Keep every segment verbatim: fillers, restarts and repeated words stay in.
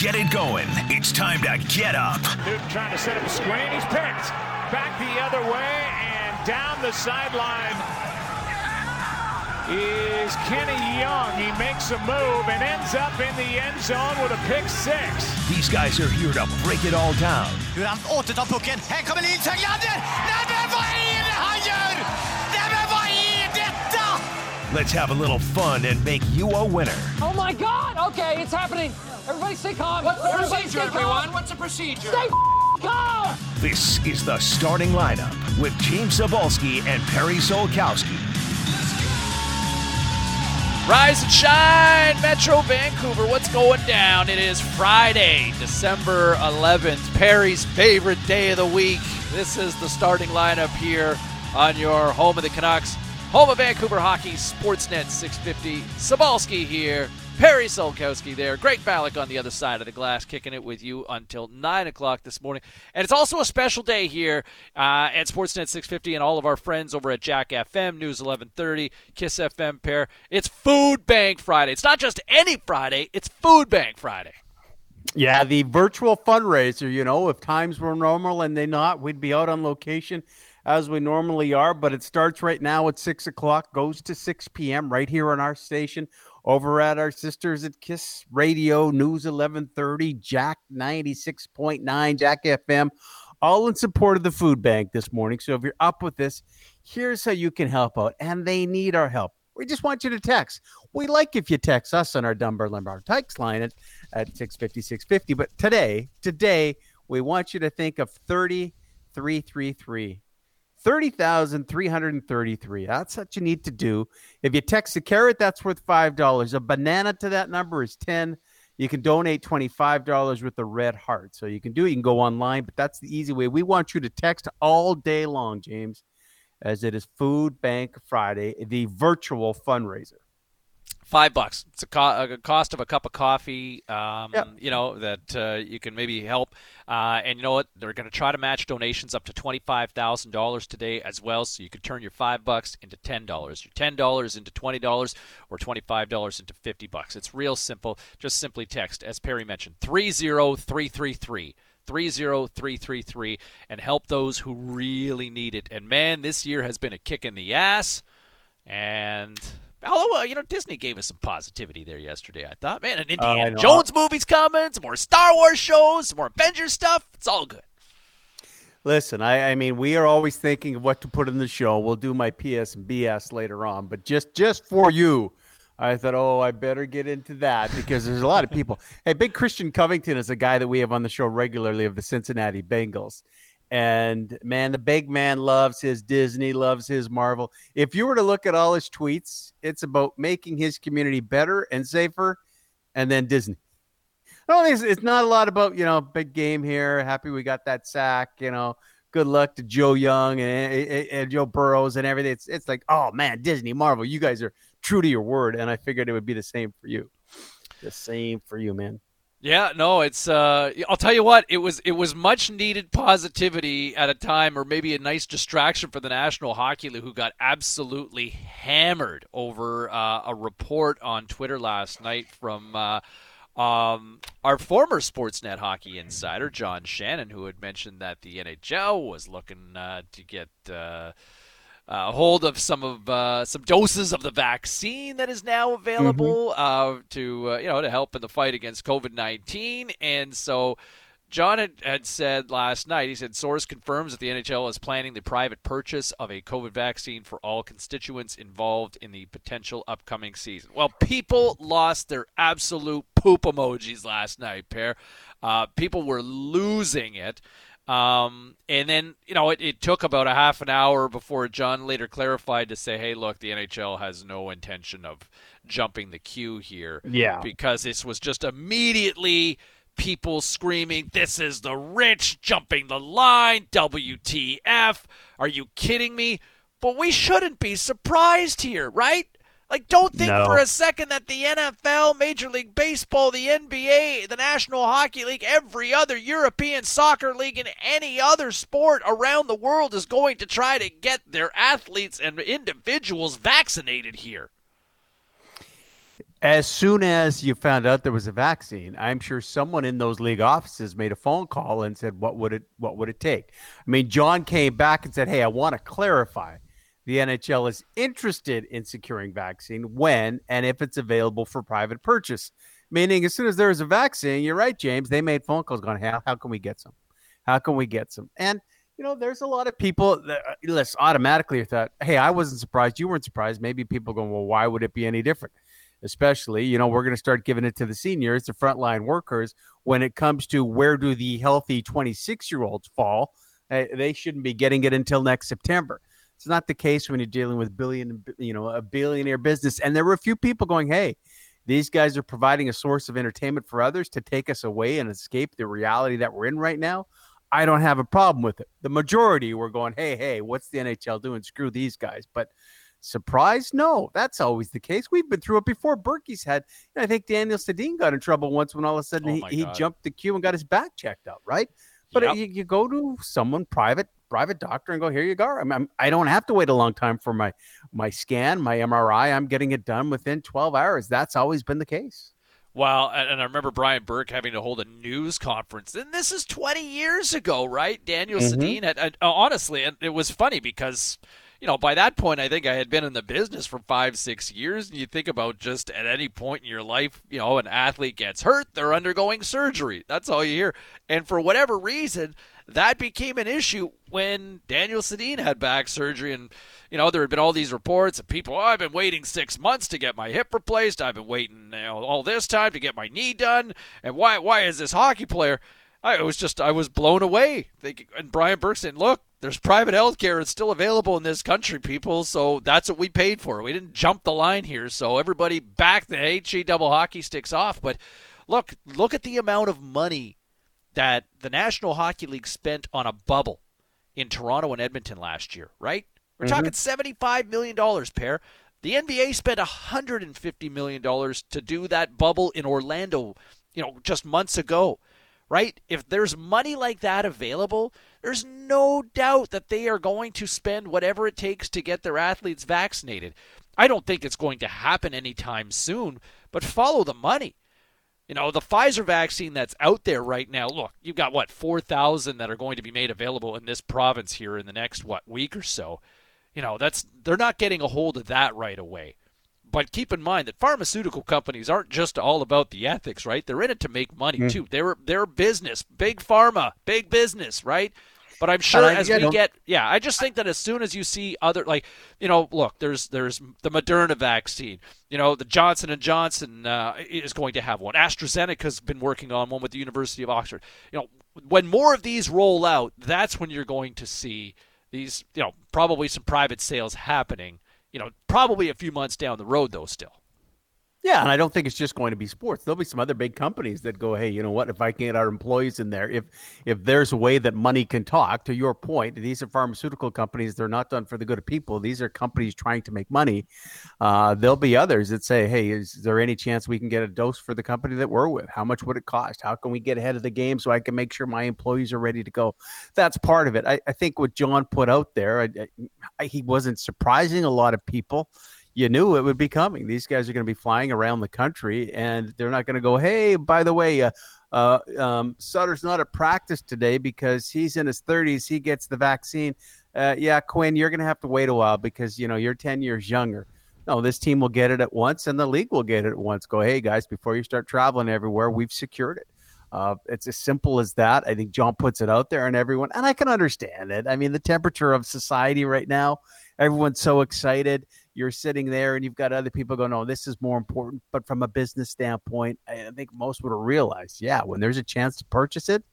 get it going. It's time to get up. Newton trying to set up a screen. He's picked. Back the other way and down the sideline is Kenny Young. He makes a move and ends up in the end zone with a pick six. These guys are here to break it all down. Hur han återtar pucken. Här kommer Nilsson Glander. Nej, men vad är det han gör? Nej, men vad är detta? Let's have a little fun and make you a winner. Oh my God! Okay, it's happening. Everybody stay calm. What's the Everybody procedure, everyone? Calm. What's the procedure? Stay calm! This is the starting lineup with James Cebulski and Perry Solkowski. Rise and shine, Metro Vancouver. What's going down? It is Friday, December eleventh, Perry's favorite day of the week. This is the starting lineup here on your home of the Canucks, home of Vancouver hockey, Sportsnet six fifty. Cebulski here, Perry Solkowski there. Greg Ballack on the other side of the glass, kicking it with you until nine o'clock this morning. And it's also a special day here uh, at Sportsnet six fifty and all of our friends over at Jack F M, News eleven thirty, Kiss F M, Pair. It's Food Bank Friday. It's not just any Friday. It's Food Bank Friday. Yeah, the virtual fundraiser, you know, if times were normal and they not, we'd be out on location as we normally are. But it starts right now at six o'clock, goes to six p.m. right here on our station. Over at our sisters at Kiss Radio, News eleven thirty, Jack ninety-six point nine, Jack F M, all in support of the food bank this morning. So if you're up with this, here's how you can help out. And they need our help. We just want you to text. We like if you text us on our Dunbar Lumber text line at, at six fifty, six fifty. But today, today, we want you to think of thirty thousand three hundred thirty-three. thirty thousand three hundred thirty-three. That's what you need to do. If you text a carrot, that's worth five dollars. A banana to that number is ten dollars. You can donate twenty-five dollars with a red heart. So you can do it. You can go online, but that's the easy way. We want you to text all day long, James, as it is Food Bank Friday, the virtual fundraiser. Five bucks. It's a, co- a cost of a cup of coffee, um, yep. you know, that uh, you can maybe help. Uh, and you know what? They're going to try to match donations up to twenty-five thousand dollars today as well. So you could turn your five bucks into ten dollars, your ten dollars into twenty dollars, or twenty-five dollars into fifty bucks. It's real simple. Just simply text, as Perry mentioned, three oh three three three. three oh three three three, and help those who really need it. And man, this year has been a kick in the ass. And... although, uh, you know, Disney gave us some positivity there yesterday, I thought. Man, an Indiana uh, Jones movie's coming, some more Star Wars shows, some more Avengers stuff. It's all good. Listen, I, I mean, we are always thinking of what to put in the show. We'll do my P S and B S later on. But just, just for you, I thought, oh, I better get into that because there's a lot of people. Hey, big Christian Covington is a guy that we have on the show regularly of the Cincinnati Bengals. And, man, the big man loves his Disney, loves his Marvel. If you were to look at all his tweets, it's about making his community better and safer, and then Disney. No, it's, it's not a lot about, you know, big game here, happy we got that sack, you know, good luck to Joe Young and, and, and Joe Burrows and everything. It's, it's like, oh, man, Disney, Marvel, you guys are true to your word, and I figured it would be the same for you. The same for you, man. Yeah, no, it's. Uh, I'll tell you what, it was it was much needed positivity at a time, or maybe a nice distraction for the National Hockey League, who got absolutely hammered over uh, a report on Twitter last night from uh, um, our former Sportsnet hockey insider John Shannon, who had mentioned that the N H L was looking uh, to get. Uh, Uh, hold of some of uh, some doses of the vaccine that is now available mm-hmm. uh, to uh, you know to help in the fight against covid nineteen, and so John had, had said last night. He said, "Source confirms that the N H L is planning the private purchase of a COVID vaccine for all constituents involved in the potential upcoming season." Well, people lost their absolute poop emojis last night, Pear. Uh, people were losing it. Um, and then, you know, it, it took about a half an hour before John later clarified to say, hey, look, the N H L has no intention of jumping the queue here. Yeah. Because this was just immediately people screaming, this is the rich jumping the line, W T F, are you kidding me? But we shouldn't be surprised here, right? Like, don't think no. for a second that the N F L, Major League Baseball, the N B A, the National Hockey League, every other European soccer league, and any other sport around the world is going to try to get their athletes and individuals vaccinated here. As soon as you found out there was a vaccine, I'm sure someone in those league offices made a phone call and said, what would it, what would it take? I mean, John came back and said, hey, I want to clarify. The N H L is interested in securing vaccine when and if it's available for private purchase. Meaning as soon as there is a vaccine, you're right, James, they made phone calls going, how, how can we get some? How can we get some? And, you know, there's a lot of people that less automatically thought, hey, I wasn't surprised. You weren't surprised. Maybe people going, well, why would it be any different? Especially, you know, we're going to start giving it to the seniors, the frontline workers. When it comes to where do the healthy twenty-six-year-olds fall, they shouldn't be getting it until next September. It's not the case when you're dealing with billion, you know, a billionaire business. And there were a few people going, hey, these guys are providing a source of entertainment for others to take us away and escape the reality that we're in right now. I don't have a problem with it. The majority were going, hey, hey, what's the N H L doing? Screw these guys. But surprise? No, that's always the case. We've been through it before. Berkey's had, and I think Daniel Sedin got in trouble once when all of a sudden oh he, he jumped the queue and got his back checked out, right? But yep. you, you go to someone private, private doctor and go, here you go. I'm, I'm, I don't have to wait a long time for my, my scan, my M R I. I'm getting it done within twelve hours. That's always been the case. Well, and I remember Brian Burke having to hold a news conference. And this is twenty years ago, right? Daniel mm-hmm. Sedin had, uh, honestly, and it was funny because, you know, by that point, I think I had been in the business for five, six years. And you think about just at any point in your life, you know, an athlete gets hurt, they're undergoing surgery. That's all you hear. And for whatever reason, that became an issue when Daniel Sedin had back surgery. And, you know, there had been all these reports of people, oh, I've been waiting six months to get my hip replaced. I've been waiting, you know, all this time to get my knee done. And why why is this hockey player? I was just, I was blown away. Thinking, and Brian Burke said, look, there's private health care. It's still available in this country, people. So that's what we paid for. We didn't jump the line here. So everybody back the HE double hockey sticks off. But look, look at the amount of money that the National Hockey League spent on a bubble in Toronto and Edmonton last year, right? We're mm-hmm. talking seventy-five million dollars, Pear. The N B A spent one hundred fifty million dollars to do that bubble in Orlando, you know, just months ago, right? If there's money like that available, there's no doubt that they are going to spend whatever it takes to get their athletes vaccinated. I don't think it's going to happen anytime soon, but follow the money. You know, the Pfizer vaccine that's out there right now, look, you've got, what, four thousand that are going to be made available in this province here in the next, what, week or so. You know, that's they're not getting a hold of that right away. But keep in mind that pharmaceutical companies aren't just all about the ethics, right? They're in it to make money, mm. too. They're, they're business, big pharma, big business, right? But I'm sure uh, as yeah, we no. get, yeah, I just think that as soon as you see other, like, you know, look, there's there's the Moderna vaccine, you know, the Johnson and Johnson uh, is going to have one. AstraZeneca's been working on one with the University of Oxford. You know, when more of these roll out, that's when you're going to see these, you know, probably some private sales happening, you know, probably a few months down the road, though, still. Yeah, and I don't think it's just going to be sports. There'll be some other big companies that go, hey, you know what, if I can get our employees in there, if if there's a way that money can talk, to your point, these are pharmaceutical companies. They're not done for the good of people. These are companies trying to make money. Uh, there'll be others that say, hey, is there any chance we can get a dose for the company that we're with? How much would it cost? How can we get ahead of the game so I can make sure my employees are ready to go? That's part of it. I, I think what John put out there, I, I, he wasn't surprising a lot of people. You knew it would be coming. These guys are going to be flying around the country, and they're not going to go, hey, by the way, uh, uh, um, Sutter's not at practice today because he's in his thirties. He gets the vaccine. Uh, yeah, Quinn, you're going to have to wait a while because, you know, you're ten years younger. No, this team will get it at once, and the league will get it at once. Go, hey, guys, before you start traveling everywhere, we've secured it. Uh, it's as simple as that. I think John puts it out there and everyone, and I can understand it. I mean, the temperature of society right now, everyone's so excited. You're sitting there and you've got other people going, oh, this is more important. But from a business standpoint, I think most would have realized, yeah, when there's a chance to purchase it,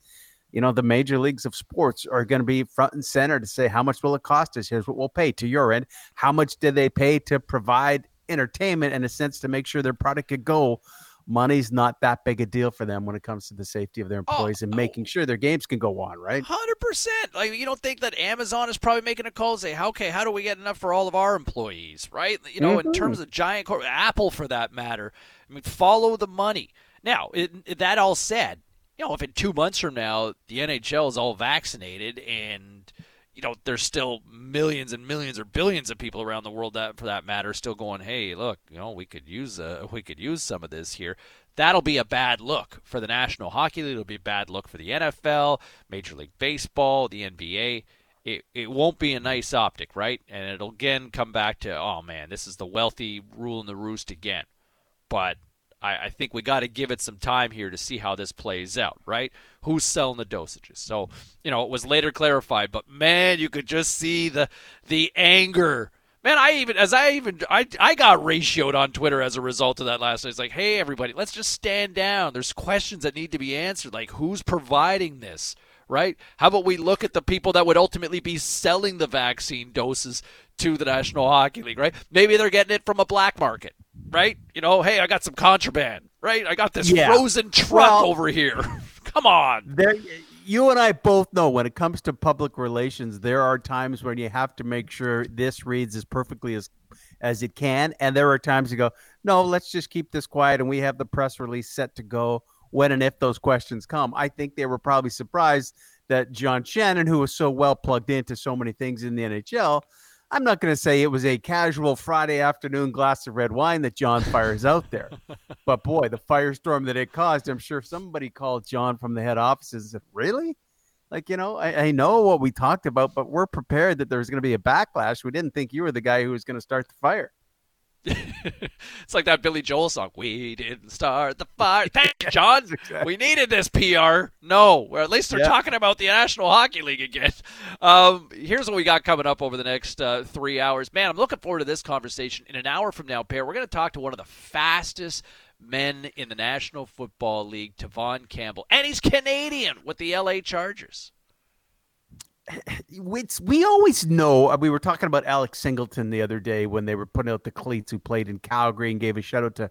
you know, the major leagues of sports are going to be front and center to say, how much will it cost us? Here's what we'll pay. To your end, how much did they pay to provide entertainment in a sense to make sure their product could go? Money's not that big a deal for them when it comes to the safety of their employees oh, and making sure their games can go on, right? one hundred percent. Like, you don't think that Amazon is probably making a call and say, okay, how do we get enough for all of our employees, right? You know, mm-hmm. in terms of giant corp, Apple for that matter, I mean, follow the money. Now, it, it, that all said, you know, if in two months from now the N H L is all vaccinated and you know, there's still millions and millions or billions of people around the world that, for that matter, still going, hey, look, you know, we could use uh, we could use some of this here. That'll be a bad look for the National Hockey League. It'll be a bad look for the N F L, Major League Baseball, the N B A. It it won't be a nice optic, right? And it'll again come back to, oh, man, this is the wealthy ruling the roost again. But I, I think we got to give it some time here to see how this plays out, right? Who's selling the dosages? So, you know, it was later clarified, but, man, you could just see the the anger. Man, I even, as I even, I, I got ratioed on Twitter as a result of that last night. It's like, hey, everybody, let's just stand down. There's questions that need to be answered, like who's providing this, right? How about we look at the people that would ultimately be selling the vaccine doses to the National Hockey League, right? Maybe they're getting it from a black market, right? You know, hey, I got some contraband, right? I got this yeah. frozen truck well, over here. Come on. There You and I both know when it comes to public relations, there are times when you have to make sure this reads as perfectly as as it can. And there are times you go, no, let's just keep this quiet. And we have the press release set to go when and if those questions come. I think they were probably surprised that John Shannon, who was so well plugged into so many things in the N H L, I'm not going to say it was a casual Friday afternoon glass of red wine that John fires out there. But, boy, the firestorm that it caused, I'm sure somebody called John from the head office and said, really? Like, you know, I, I know what we talked about, but we're prepared that there's going to be a backlash. We didn't think you were the guy who was going to start the fire. It's like that Billy Joel song. We didn't start the fire. Thank you, John. Exactly. We needed this P R. No, or at least they're yeah. talking about the National Hockey League again. Um, here's what we got coming up over the next uh, three hours. Man, I'm looking forward to this conversation. In an hour from now, Pear, we're going to talk to one of the fastest men in the National Football League, Tavon Campbell. And he's Canadian with the L A Chargers. It's, we always know, we were talking about Alex Singleton the other day when they were putting out the cleats, who played in Calgary and gave a shout out to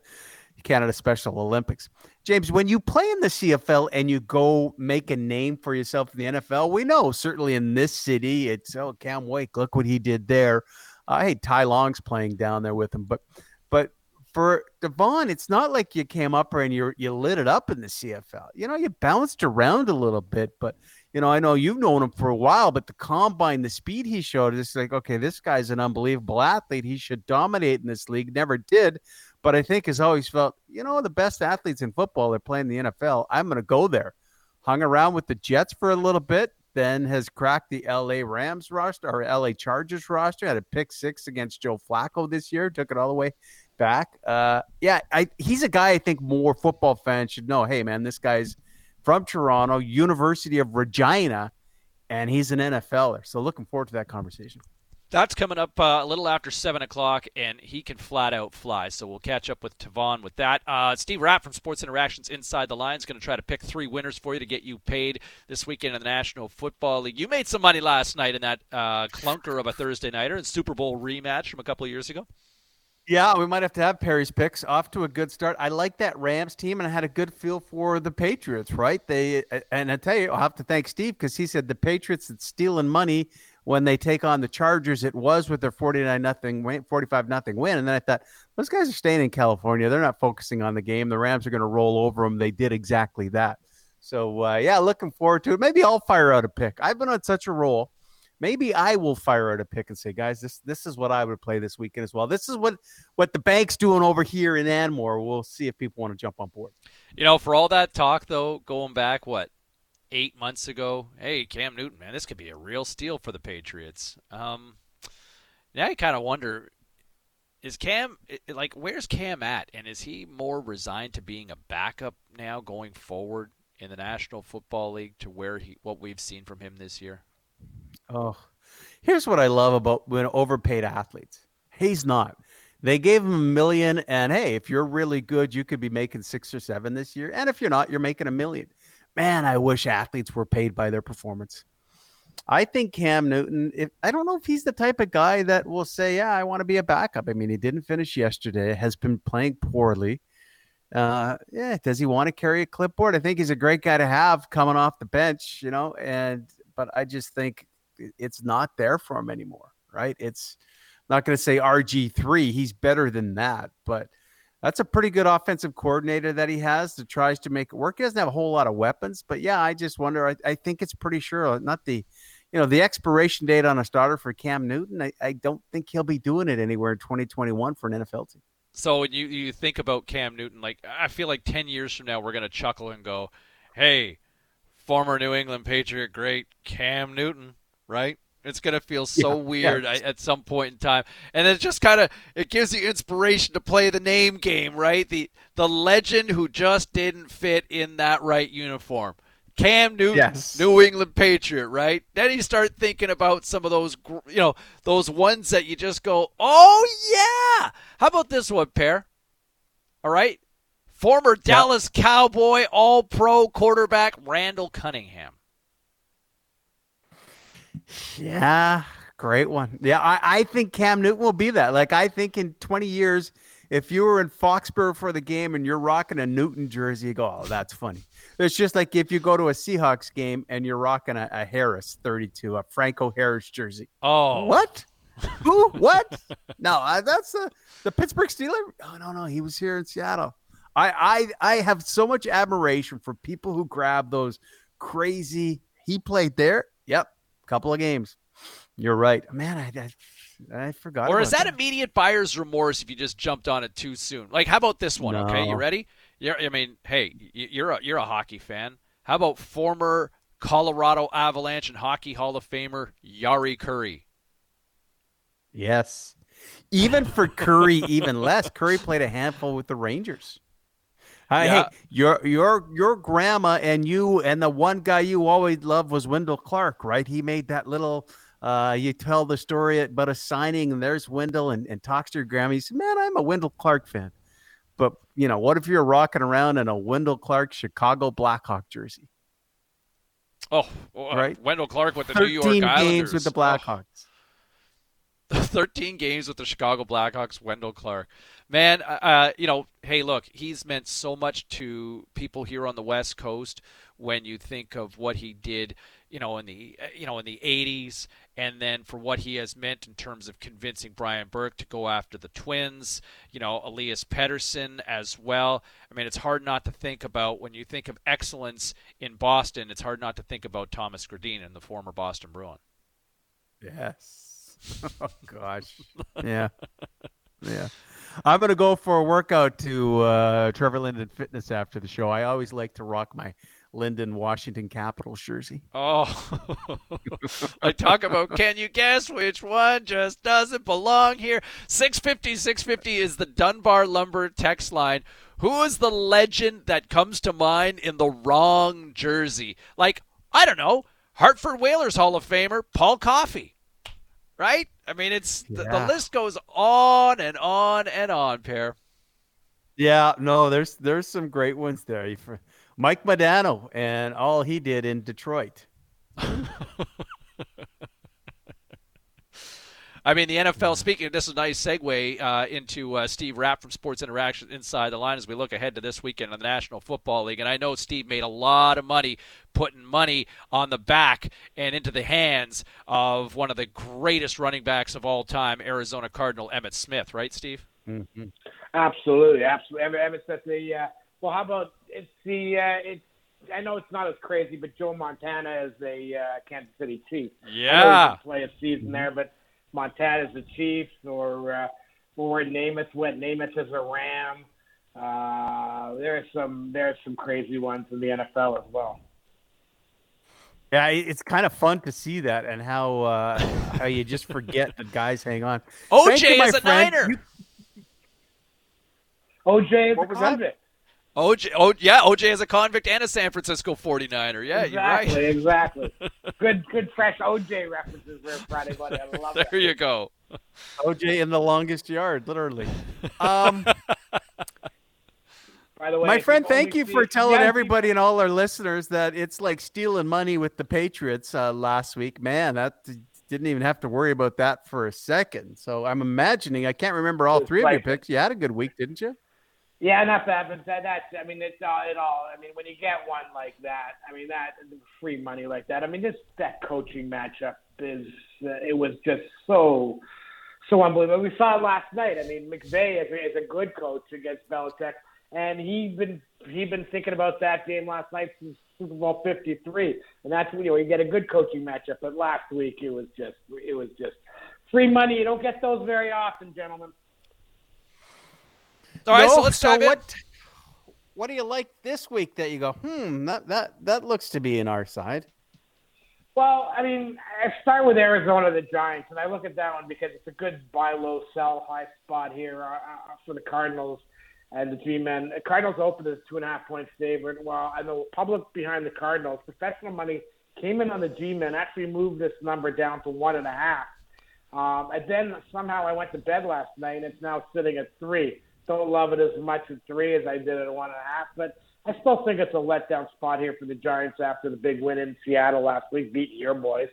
Canada Special Olympics. James, when you play in the C F L and you go make a name for yourself in the N F L, we know certainly in this city, it's, oh, Cam Wake, look what he did there. Uh, hey, Ty Long's playing down there with him. But but for Devon, it's not like you came up and you you lit it up in the C F L. You know, you bounced around a little bit, but you know, I know you've known him for a while, but the combine, the speed he showed, it's like, okay, this guy's an unbelievable athlete. He should dominate in this league. Never did, but I think has always felt, you know, the best athletes in football are playing the N F L. I'm going to go there. Hung around with the Jets for a little bit, then has cracked the L A Rams roster or L A Chargers roster. Had a pick six against Joe Flacco this year. Took it all the way back. Uh, yeah, I, he's a guy I think more football fans should know, hey, man, this guy's from Toronto, University of Regina, and he's an N F L er. So looking forward to that conversation. That's coming up uh, a little after seven o'clock, and he can flat out fly. So we'll catch up with Tavon with that. Uh, Steve Rapp from Sports Interactions Inside the Line is going to try to pick three winners for you to get you paid this weekend in the National Football League. You made some money last night in that uh, clunker of a Thursday nighter and Super Bowl rematch from a couple of years ago. Yeah, we might have to have Perry's picks off to a good start. I like that Rams team, and I had a good feel for the Patriots, right? They and I tell you, I'll have to thank Steve because he said the Patriots that's stealing money when they take on the Chargers. It was with their forty-nine nothing, forty-five nothing win. And then I thought, those guys are staying in California. They're not focusing on the game. The Rams are going to roll over them. They did exactly that. So, uh, yeah, looking forward to it. Maybe I'll fire out a pick. I've been on such a roll. Maybe I will fire out a pick and say, guys, this this is what I would play this weekend as well. This is what, what the bank's doing over here in Anmore. We'll see if people want to jump on board. You know, for all that talk, though, going back, what, eight months ago? Hey, Cam Newton, man, this could be a real steal for the Patriots. Um, now you kind of wonder, is Cam, like, where's Cam at? And is he more resigned to being a backup now going forward in the National Football League to where he what we've seen from him this year? Oh, here's what I love about when overpaid athletes. He's not. They gave him a million, and hey, if you're really good, you could be making six or seven this year. And if you're not, you're making a million. Man, I wish athletes were paid by their performance. I think Cam Newton, if, I don't know if he's the type of guy that will say, yeah, I want to be a backup. I mean, he didn't finish yesterday, has been playing poorly. Uh, yeah, does he want to carry a clipboard? I think he's a great guy to have coming off the bench, you know, and but I just think it's not there for him anymore, right? It's I'm not going to say R G three. He's better than that, but that's a pretty good offensive coordinator that he has that tries to make it work. He doesn't have a whole lot of weapons, but yeah, I just wonder. I, I think it's pretty sure not the you know, the expiration date on a starter for Cam Newton, I, I don't think he'll be doing it anywhere in twenty twenty-one for an N F L team. So when you, you think about Cam Newton, like, I feel like ten years from now, we're going to chuckle and go, hey, former New England Patriot great Cam Newton, right? It's going to feel so yeah, weird yeah. at some point in time. And it just kind of, it gives you inspiration to play the name game, right? The the legend who just didn't fit in that right uniform. Cam Newton, yes. New England Patriot, right? Then you start thinking about some of those, you know, those ones that you just go, oh, yeah. How about this one, Pear? All right. Former yep. Dallas Cowboy all-pro quarterback Randall Cunningham. Yeah, great one. Yeah, I, I think Cam Newton will be that. Like, I think in twenty years, if you were in Foxborough for the game and you're rocking a Newton jersey, you go, oh, that's funny. It's just like if you go to a Seahawks game and you're rocking a, a Harris thirty-two, a Franco Harris jersey. Oh. What? Who? What? No, I, that's a, the Pittsburgh Steelers. Oh, no, no, he was here in Seattle. I, I, I have so much admiration for people who grab those crazy, he played there. Yep. Couple of games. You're right. Man, I I, I forgot. Or is that, that immediate buyer's remorse if you just jumped on it too soon? Like, how about this one? No. Okay, you ready? You're, I mean, hey, you're a, you're a hockey fan. How about former Colorado Avalanche and Hockey Hall of Famer Jari Kurri? Yes. Even for Curry, even less. Curry played a handful with the Rangers. Hi, yeah. Hey, your your your grandma and you and the one guy you always loved was Wendell Clark, right? He made that little, uh, you tell the story about a signing, and there's Wendell and, and talks to your grandma. He said, man, I'm a Wendell Clark fan. But, you know, what if you're rocking around in a Wendell Clark Chicago Blackhawk jersey? Oh, well, right? Wendell Clark with the New York Islanders. thirteen games with the Blackhawks. Oh. thirteen games with the Chicago Blackhawks, Wendell Clark. Man, uh, you know, hey, look, he's meant so much to people here on the West Coast when you think of what he did, you know, in the you know in the eighties, and then for what he has meant in terms of convincing Brian Burke to go after the Twins, you know, Elias Pettersson as well. I mean, it's hard not to think about, when you think of excellence in Boston, it's hard not to think about Thomas Gerdine and the former Boston Bruin. Yes. Oh, gosh. Yeah. Yeah. I'm going to go for a workout to uh, Trevor Linden Fitness after the show. I always like to rock my Linden Washington Capitals jersey. Oh. I talk about, can you guess which one just doesn't belong here? six fifty, six fifty is the Dunbar Lumber text line. Who is the legend that comes to mind in the wrong jersey? Like, I don't know, Hartford Whalers Hall of Famer Paul Coffey. Right? I mean, it's yeah. the, the list goes on and on and on, Pear. Yeah, no, there's there's some great ones there. Mike Modano and all he did in Detroit. I mean, the N F L, speaking of, this is a nice segue uh, into uh, Steve Rapp from Sports Interaction Inside the Line as we look ahead to this weekend in the National Football League. And I know Steve made a lot of money putting money on the back and into the hands of one of the greatest running backs of all time, Arizona Cardinal Emmitt Smith. Right, Steve? Mm-hmm. Absolutely. Absolutely. Emmitt Smith. The, uh, well, how about it's the uh, – it's I know it's not as crazy, but Joe Montana is a uh, Kansas City Chief. Yeah. I play a season there, but – Montana's the Chiefs, or uh, or Namath went Namath as a Ram. Uh, there are some there are some crazy ones in the N F L as well. Yeah, it's kind of fun to see that, and how uh, how you just forget that guys hang on. O J is a Niner. You... O J is what a convict. O J, oh, yeah, O J is a convict and a San Francisco forty-niner. Yeah, exactly, you're right. Exactly, exactly. Good, good, fresh O J references there Friday morning. I love it. There that. You go. O J in the longest yard, literally. Um, By the way, my friend, thank you for telling yeah, everybody and all our listeners that it's like stealing money with the Patriots uh, last week. Man, that didn't even have to worry about that for a second. So I'm imagining, I can't remember all three like, of your picks. You had a good week, didn't you? Yeah, enough happens. That, that's, I mean, it's all, it all, I mean, when you get one like that, I mean, that free money like that, I mean, just that coaching matchup is, uh, it was just so, so unbelievable. We saw it last night. I mean, McVay is, is a good coach against Belichick. and he'd been he'd been thinking about that game last night since Super Bowl fifty-three, and that's you know you get a good coaching matchup. But last week it was just it was just free money. You don't get those very often, gentlemen. All right, no, so let's talk so what what do you like this week that you go, hmm, that, that, that looks to be in our side? Well, I mean, I start with Arizona, the Giants, and I look at that one because it's a good buy low, sell high spot here uh, for the Cardinals and the G-Men. The Cardinals opened as a two-and-a-half point favorite. Well, I know public behind the Cardinals, professional money came in on the G-Men, actually moved this number down to one-and-a-half. Um, and then somehow I went to bed last night, and it's now sitting at three. Don't love it as much at three as I did at one and a half, but I still think it's a letdown spot here for the Giants after the big win in Seattle last week, beating your boys.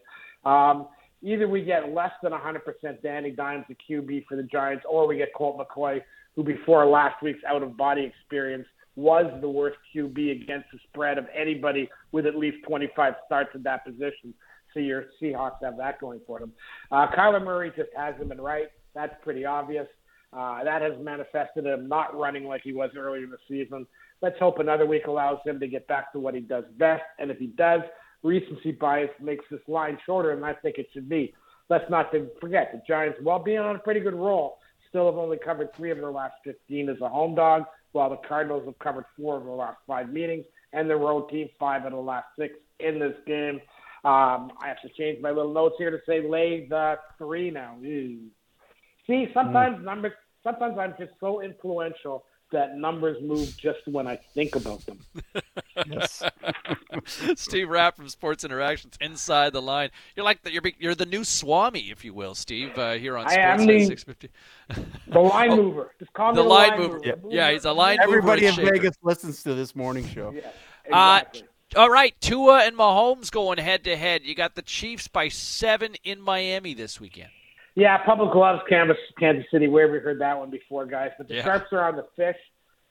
Um, either we get less than one hundred percent Danny Dimes, the Q B for the Giants, or we get Colt McCoy, who before last week's out-of-body experience was the worst Q B against the spread of anybody with at least twenty-five starts at that position. So your Seahawks have that going for them. Uh, Kyler Murray just hasn't been right. That's pretty obvious. Uh, that has manifested him not running like he was earlier in the season. Let's hope another week allows him to get back to what he does best. And if he does, recency bias makes this line shorter than I think it should be. Let's not forget the Giants, while being on a pretty good roll, still have only covered three of their last fifteen as a home dog, while the Cardinals have covered four of their last five meetings, and the road team five out of the last six in this game. Um, I have to change my little notes here to say lay the three now. Ew. See, sometimes mm. numbers... Sometimes I'm just so influential that numbers move just when I think about them. Yes. Steve Rapp from Sports Interactions, Inside the Line. You're like the, you're you're the new Swami, if you will, Steve, uh, here on Sportsnet six fifty. The line oh, mover. Just call me the, the line, line mover. mover. Yeah. yeah, he's a line Everybody mover. Everybody in Vegas listens to this morning show. Yeah, exactly. Uh, All right, Tua and Mahomes going head-to-head. You got the Chiefs by seven in Miami this weekend. Yeah, public loves Kansas, Kansas City. Where we heard that one before, guys. But the yeah. Sharps are on the fish.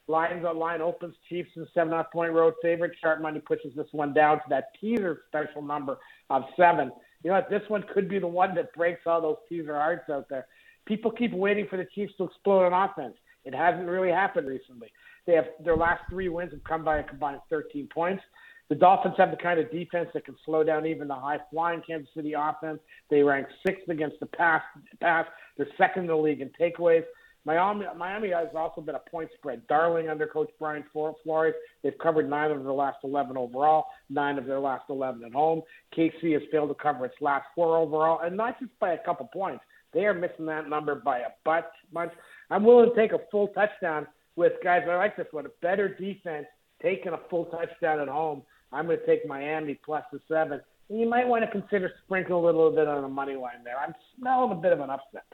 Lions on line opens. Chiefs is seven-and-a-half-point road favorite. Sharp money pushes this one down to that teaser special number of seven. You know what? This one could be the one that breaks all those teaser hearts out there. People keep waiting for the Chiefs to explode on offense. It hasn't really happened recently. They have their last three wins have come by a combined thirteen points. The Dolphins have the kind of defense that can slow down even the high-flying Kansas City offense. They rank sixth against the pass. pass. They're second in the league in takeaways. Miami, Miami has also been a point spread darling under Coach Brian Flores. They've covered nine of their last eleven overall, nine of their last eleven at home. K C has failed to cover its last four overall, and not just by a couple points. They are missing that number by a butt bunch. I'm willing to take a full touchdown with guys. I like this one. A better defense taking a full touchdown at home. I'm going to take Miami plus the seven. And you might want to consider sprinkling a little bit on the money line there. I'm smelling a bit of an upset.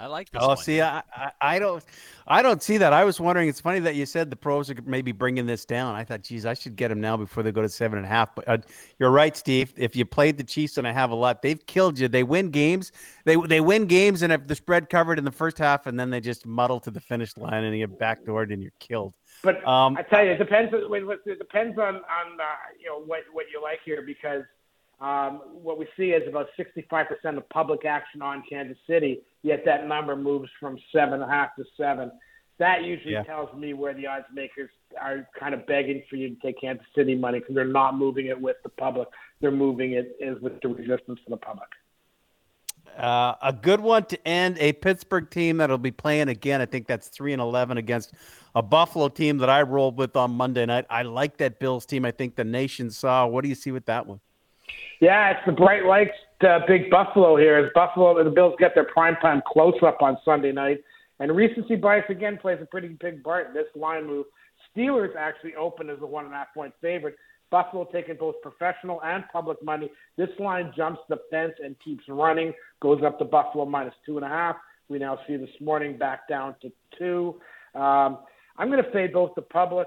I like this. Oh, one. see, I, I, I don't, I don't see that. I was wondering. It's funny that you said the pros are maybe bringing this down. I thought, geez, I should get them now before they go to seven and a half. But uh, you're right, Steve. If you played the Chiefs and I have a lot, they've killed you. They win games. They they win games and have the spread covered in the first half, and then they just muddle to the finish line and you get backdoored and you're killed. But um, I tell you, it depends. It depends on on uh, you know what, what you like here, because um, what we see is about sixty-five percent of public action on Kansas City. Yet that number moves from seven and a half to seven. That usually yeah. tells me where the odds makers are kind of begging for you to take Kansas City money, because they're not moving it with the public; they're moving it is with the resistance from the public. Uh, a good one to end, a Pittsburgh team that'll be playing again. I think that's three and eleven against a Buffalo team that I rolled with on Monday night. I like that Bills team. I think the nation saw. What do you see with that one? Yeah, it's the bright lights, uh, big Buffalo here. As Buffalo, the Bills get their primetime close-up on Sunday night. And recency bias, again, plays a pretty big part in this line move. Steelers actually open as a one-and-a-half-point favorite. Buffalo taking both professional and public money. This line jumps the fence and keeps running, goes up to Buffalo minus two and a half. We now see this morning back down to two. Um, I'm going to say both the public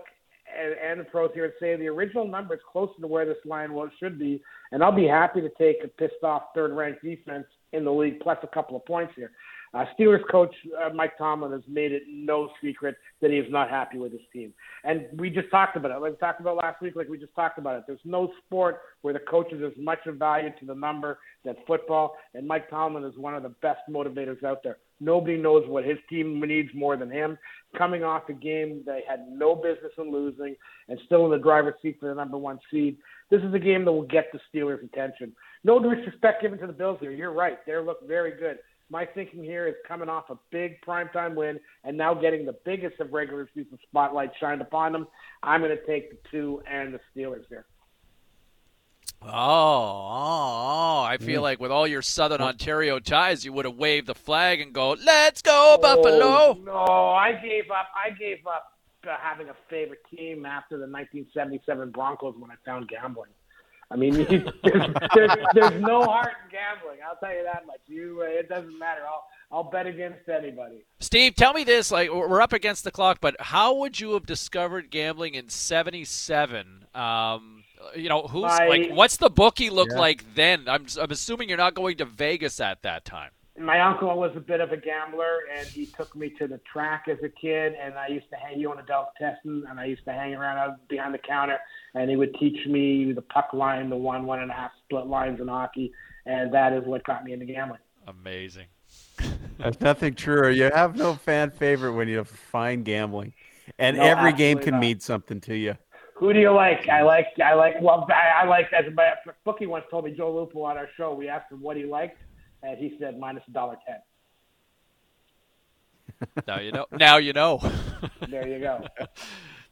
and, and the pros here and say the original number is closer to where this line was, should be, and I'll be happy to take a pissed-off third-ranked defense in the league plus a couple of points here. Uh, Steelers coach uh, Mike Tomlin has made it no secret that he is not happy with his team. And we just talked about it. Like we talked about last week, like we just talked about it. There's no sport where the coach is as much of value to the number than football, and Mike Tomlin is one of the best motivators out there. Nobody knows what his team needs more than him. Coming off a game they had no business in losing and still in the driver's seat for the number one seed. This is a game that will get the Steelers' attention. No disrespect given to the Bills here. You're right. They look very good. My thinking here is coming off a big primetime win and now getting the biggest of regular season spotlight shined upon them. I'm going to take the two and the Steelers here. Oh, oh, oh, I feel mm. like with all your Southern Ontario ties, you would have waved the flag and go, let's go, Buffalo. Oh, no, I gave up. I gave up uh, having a favorite team after the nineteen seventy-seven Broncos when I found gambling. I mean, you, there's, there's, there's no heart in gambling. I'll tell you that much. You, uh, it doesn't matter. I'll, I'll bet against anybody. Steve, tell me this. Like, we're up against the clock, but how would you have discovered gambling in seventy-seven? Um You know, who's my, like, what's the bookie look yeah. like then? I'm I'm assuming you're not going to Vegas at that time. My uncle was a bit of a gambler, and he took me to the track as a kid, and I used to hang, he owned a delicatessen, and I used to hang around out behind the counter, and he would teach me the puck line, the one, one and a half split lines in hockey, and that is what got me into gambling. Amazing. That's nothing truer. You have no fan favorite when you find gambling, and no, every game can not. mean something to you. Who do you like? I like, I like, well, I, I like, as my bookie once told me, Joe Lupo on our show, we asked him what he liked, and he said minus a dollar ten. Now you know. Now you know. There you go.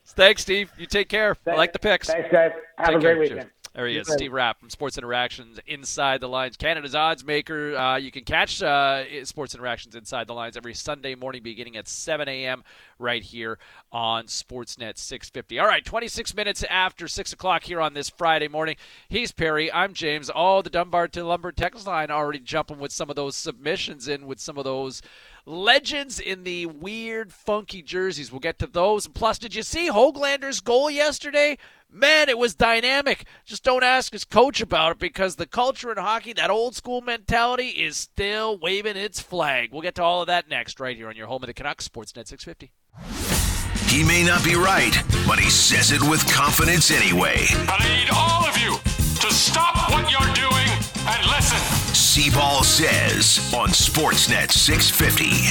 Thanks, Steve. You take care. Thanks. I like the picks. Thanks, guys. Have take a great care. weekend. Cheers. There he is, Steve Rapp from Sports Interactions Inside the Lines, Canada's odds maker. Uh, you can catch uh, Sports Interactions Inside the Lines every Sunday morning beginning at seven a.m. right here on Sportsnet six fifty. All right, twenty-six minutes after six o'clock here on this Friday morning. He's Perry. I'm James. Oh, the Dunbar to Lumber text line already jumping with some of those submissions in with some of those legends in the weird, funky jerseys. We'll get to those. Plus, did you see Hoaglander's goal yesterday? Man, it was dynamic. Just don't ask his coach about it because the culture in hockey, that old school mentality, is still waving its flag. We'll get to all of that next right here on your home of the Canucks, Sportsnet six fifty. He may not be right, but he says it with confidence anyway. I need all of you to stop what you're doing and listen. Seaball says on Sportsnet six fifty.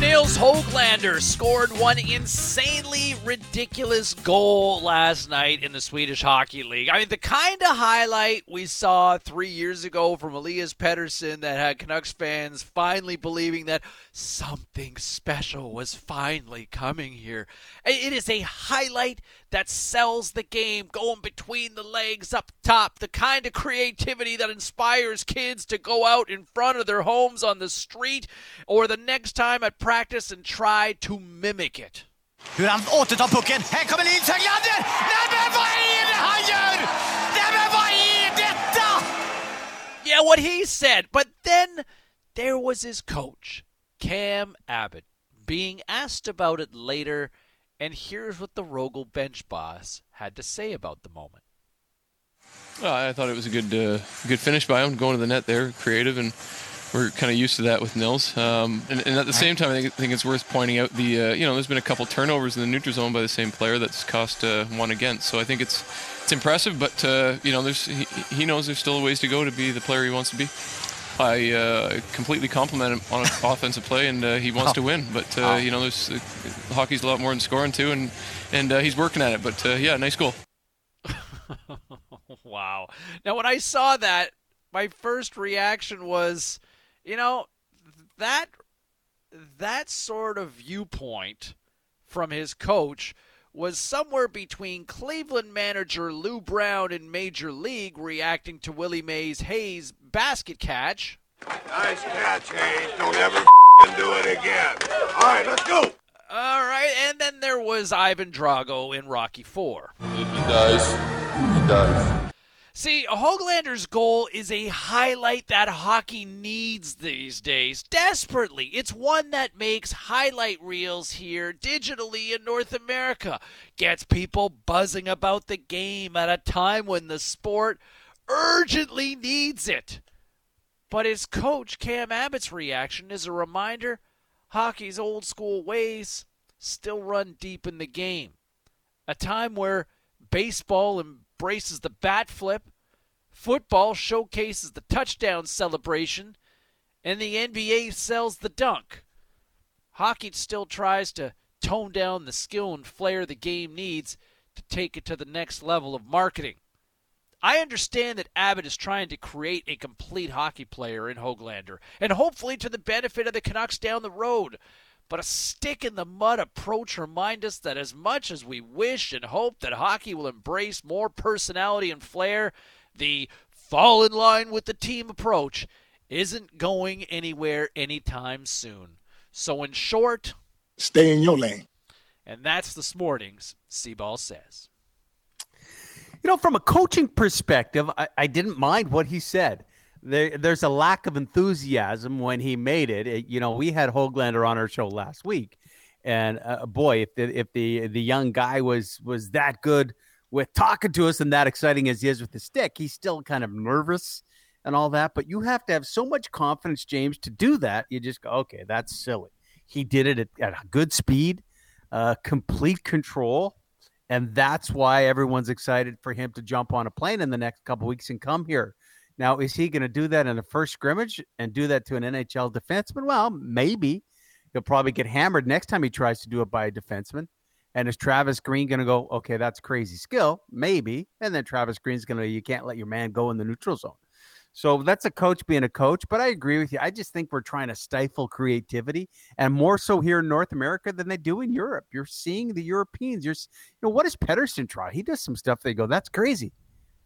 Nils Hoaglander scored one insanely ridiculous goal last night in the Swedish Hockey League. I mean, the kind of highlight we saw three years ago from Elias Pettersson that had Canucks fans finally believing that something special was finally coming here. It is a highlight that sells the game, going between the legs up top, the kind of creativity that inspires kids to go out in front of their homes on the street or the next time at practice and try to mimic it. Hur han återtar pucken. Här kommer Nils Höglander. Nej, men vad är det han gör? Nej, men vad är detta? Yeah, what he said. But then there was his coach, Cam Abbott, being asked about it later. And here's what the Rögle bench boss had to say about the moment. Well, I thought it was a good uh, good finish by him, going to the net there, creative, and we're kind of used to that with Nils. Um, and, and at the same time, I think, I think it's worth pointing out the, uh, you know, there's been a couple turnovers in the neutral zone by the same player that's cost uh, one against. So I think it's it's impressive, but, uh, you know, there's he, he knows there's still ways to go to be the player he wants to be. I uh, completely compliment him on offensive play, and uh, he wants oh. to win. But, uh, oh. you know, there's uh, hockey's a lot more than scoring, too, and, and uh, he's working at it. But, uh, yeah, nice goal. Wow. Now, when I saw that, my first reaction was, you know, that that sort of viewpoint from his coach was somewhere between Cleveland manager Lou Brown in Major League reacting to Willie Mays Hayes' basket catch. Nice catch, Hayes. Don't ever f***ing do it again. All right, let's go. All right, and then there was Ivan Drago in Rocky four. If he dies, he dies. See, Hoaglander's goal is a highlight that hockey needs these days, desperately. It's one that makes highlight reels here digitally in North America, gets people buzzing about the game at a time when the sport urgently needs it. But his coach, Cam Abbott's reaction is a reminder hockey's old school ways still run deep in the game, a time where baseball and embraces the bat flip, football showcases the touchdown celebration, and the N B A sells the dunk. Hockey still tries to tone down the skill and flair the game needs to take it to the next level of marketing. I understand that Abbott is trying to create a complete hockey player in Höglander, and hopefully to the benefit of the Canucks down the road. But a stick-in-the-mud approach reminds us that as much as we wish and hope that hockey will embrace more personality and flair, the fall-in-line-with-the-team approach isn't going anywhere anytime soon. So in short, stay in your lane. And that's this morning's C-Ball Says. You know, from a coaching perspective, I, I didn't mind what he said. There, there's a lack of enthusiasm when he made it. it. You know, we had Höglander on our show last week, and uh, boy, if the, if the the young guy was was that good with talking to us and that exciting as he is with the stick, he's still kind of nervous and all that. But you have to have so much confidence, James, to do that. You just go, okay, that's silly. He did it at, at a good speed, uh, complete control, and that's why everyone's excited for him to jump on a plane in the next couple weeks and come here. Now, is he going to do that in the first scrimmage and do that to an N H L defenseman? Well, maybe. He'll probably get hammered next time he tries to do it by a defenseman. And is Travis Green going to go, okay, that's crazy skill? Maybe. And then Travis Green's going to, you can't let your man go in the neutral zone. So that's a coach being a coach. But I agree with you. I just think we're trying to stifle creativity, and more so here in North America than they do in Europe. You're seeing the Europeans. You're, you know, what does Pettersson try? He does some stuff. They go, that's crazy.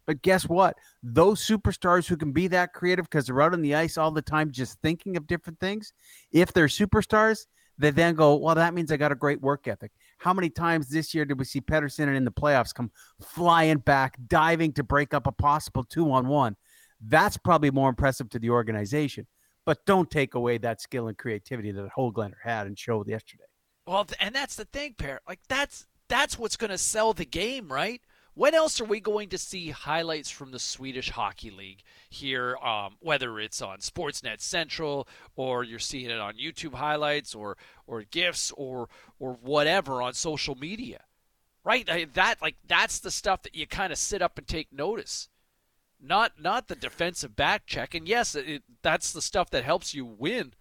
But guess what? Those superstars who can be that creative because they're out on the ice all the time just thinking of different things, if they're superstars, they then go, well, that means I got a great work ethic. How many times this year did we see Pettersson in the playoffs come flying back, diving to break up a possible two-on-one? That's probably more impressive to the organization. But don't take away that skill and creativity that Höglander had and showed yesterday. Well, and that's the thing, Per. Like, that's that's what's going to sell the game, right? When else are we going to see highlights from the Swedish Hockey League here, um, whether it's on Sportsnet Central or you're seeing it on YouTube highlights or or GIFs or or whatever on social media, right? I, that like that's the stuff that you kind of sit up and take notice, not not the defensive back check. And yes, it, that's the stuff that helps you win.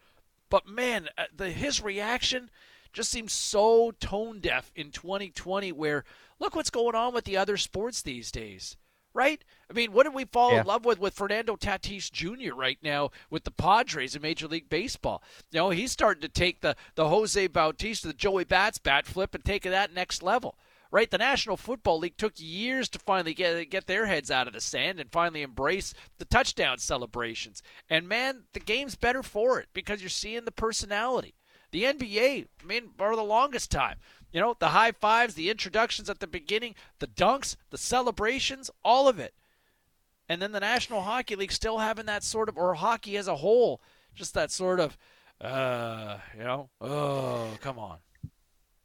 But man, the his reaction just seems so tone deaf in twenty twenty, where look what's going on with the other sports these days, right? I mean, what did we fall yeah. in love with with Fernando Tatis Junior right now with the Padres in Major League Baseball? You know, he's starting to take the, the Jose Bautista, the Joey Bats bat flip and take it that next level, right? The National Football League took years to finally get, get their heads out of the sand and finally embrace the touchdown celebrations. And, man, the game's better for it because you're seeing the personality. The N B A, I mean, for the longest time, you know, the high fives, the introductions at the beginning, the dunks, the celebrations, all of it. And then the National Hockey League still having that sort of, or hockey as a whole, just that sort of, uh, you know, oh, come on.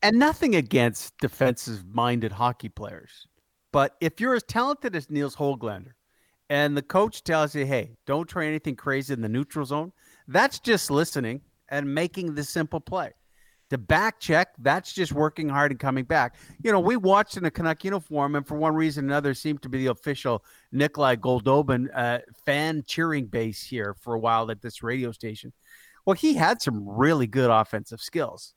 And nothing against defensive-minded hockey players. But if you're as talented as Nils Höglander and the coach tells you, hey, don't try anything crazy in the neutral zone, that's just listening and making the simple play. The back check, that's just working hard and coming back. You know, we watched in a Canuck uniform, and for one reason or another, seemed to be the official Nikolai Goldobin uh, fan cheering base here for a while at this radio station. Well, he had some really good offensive skills,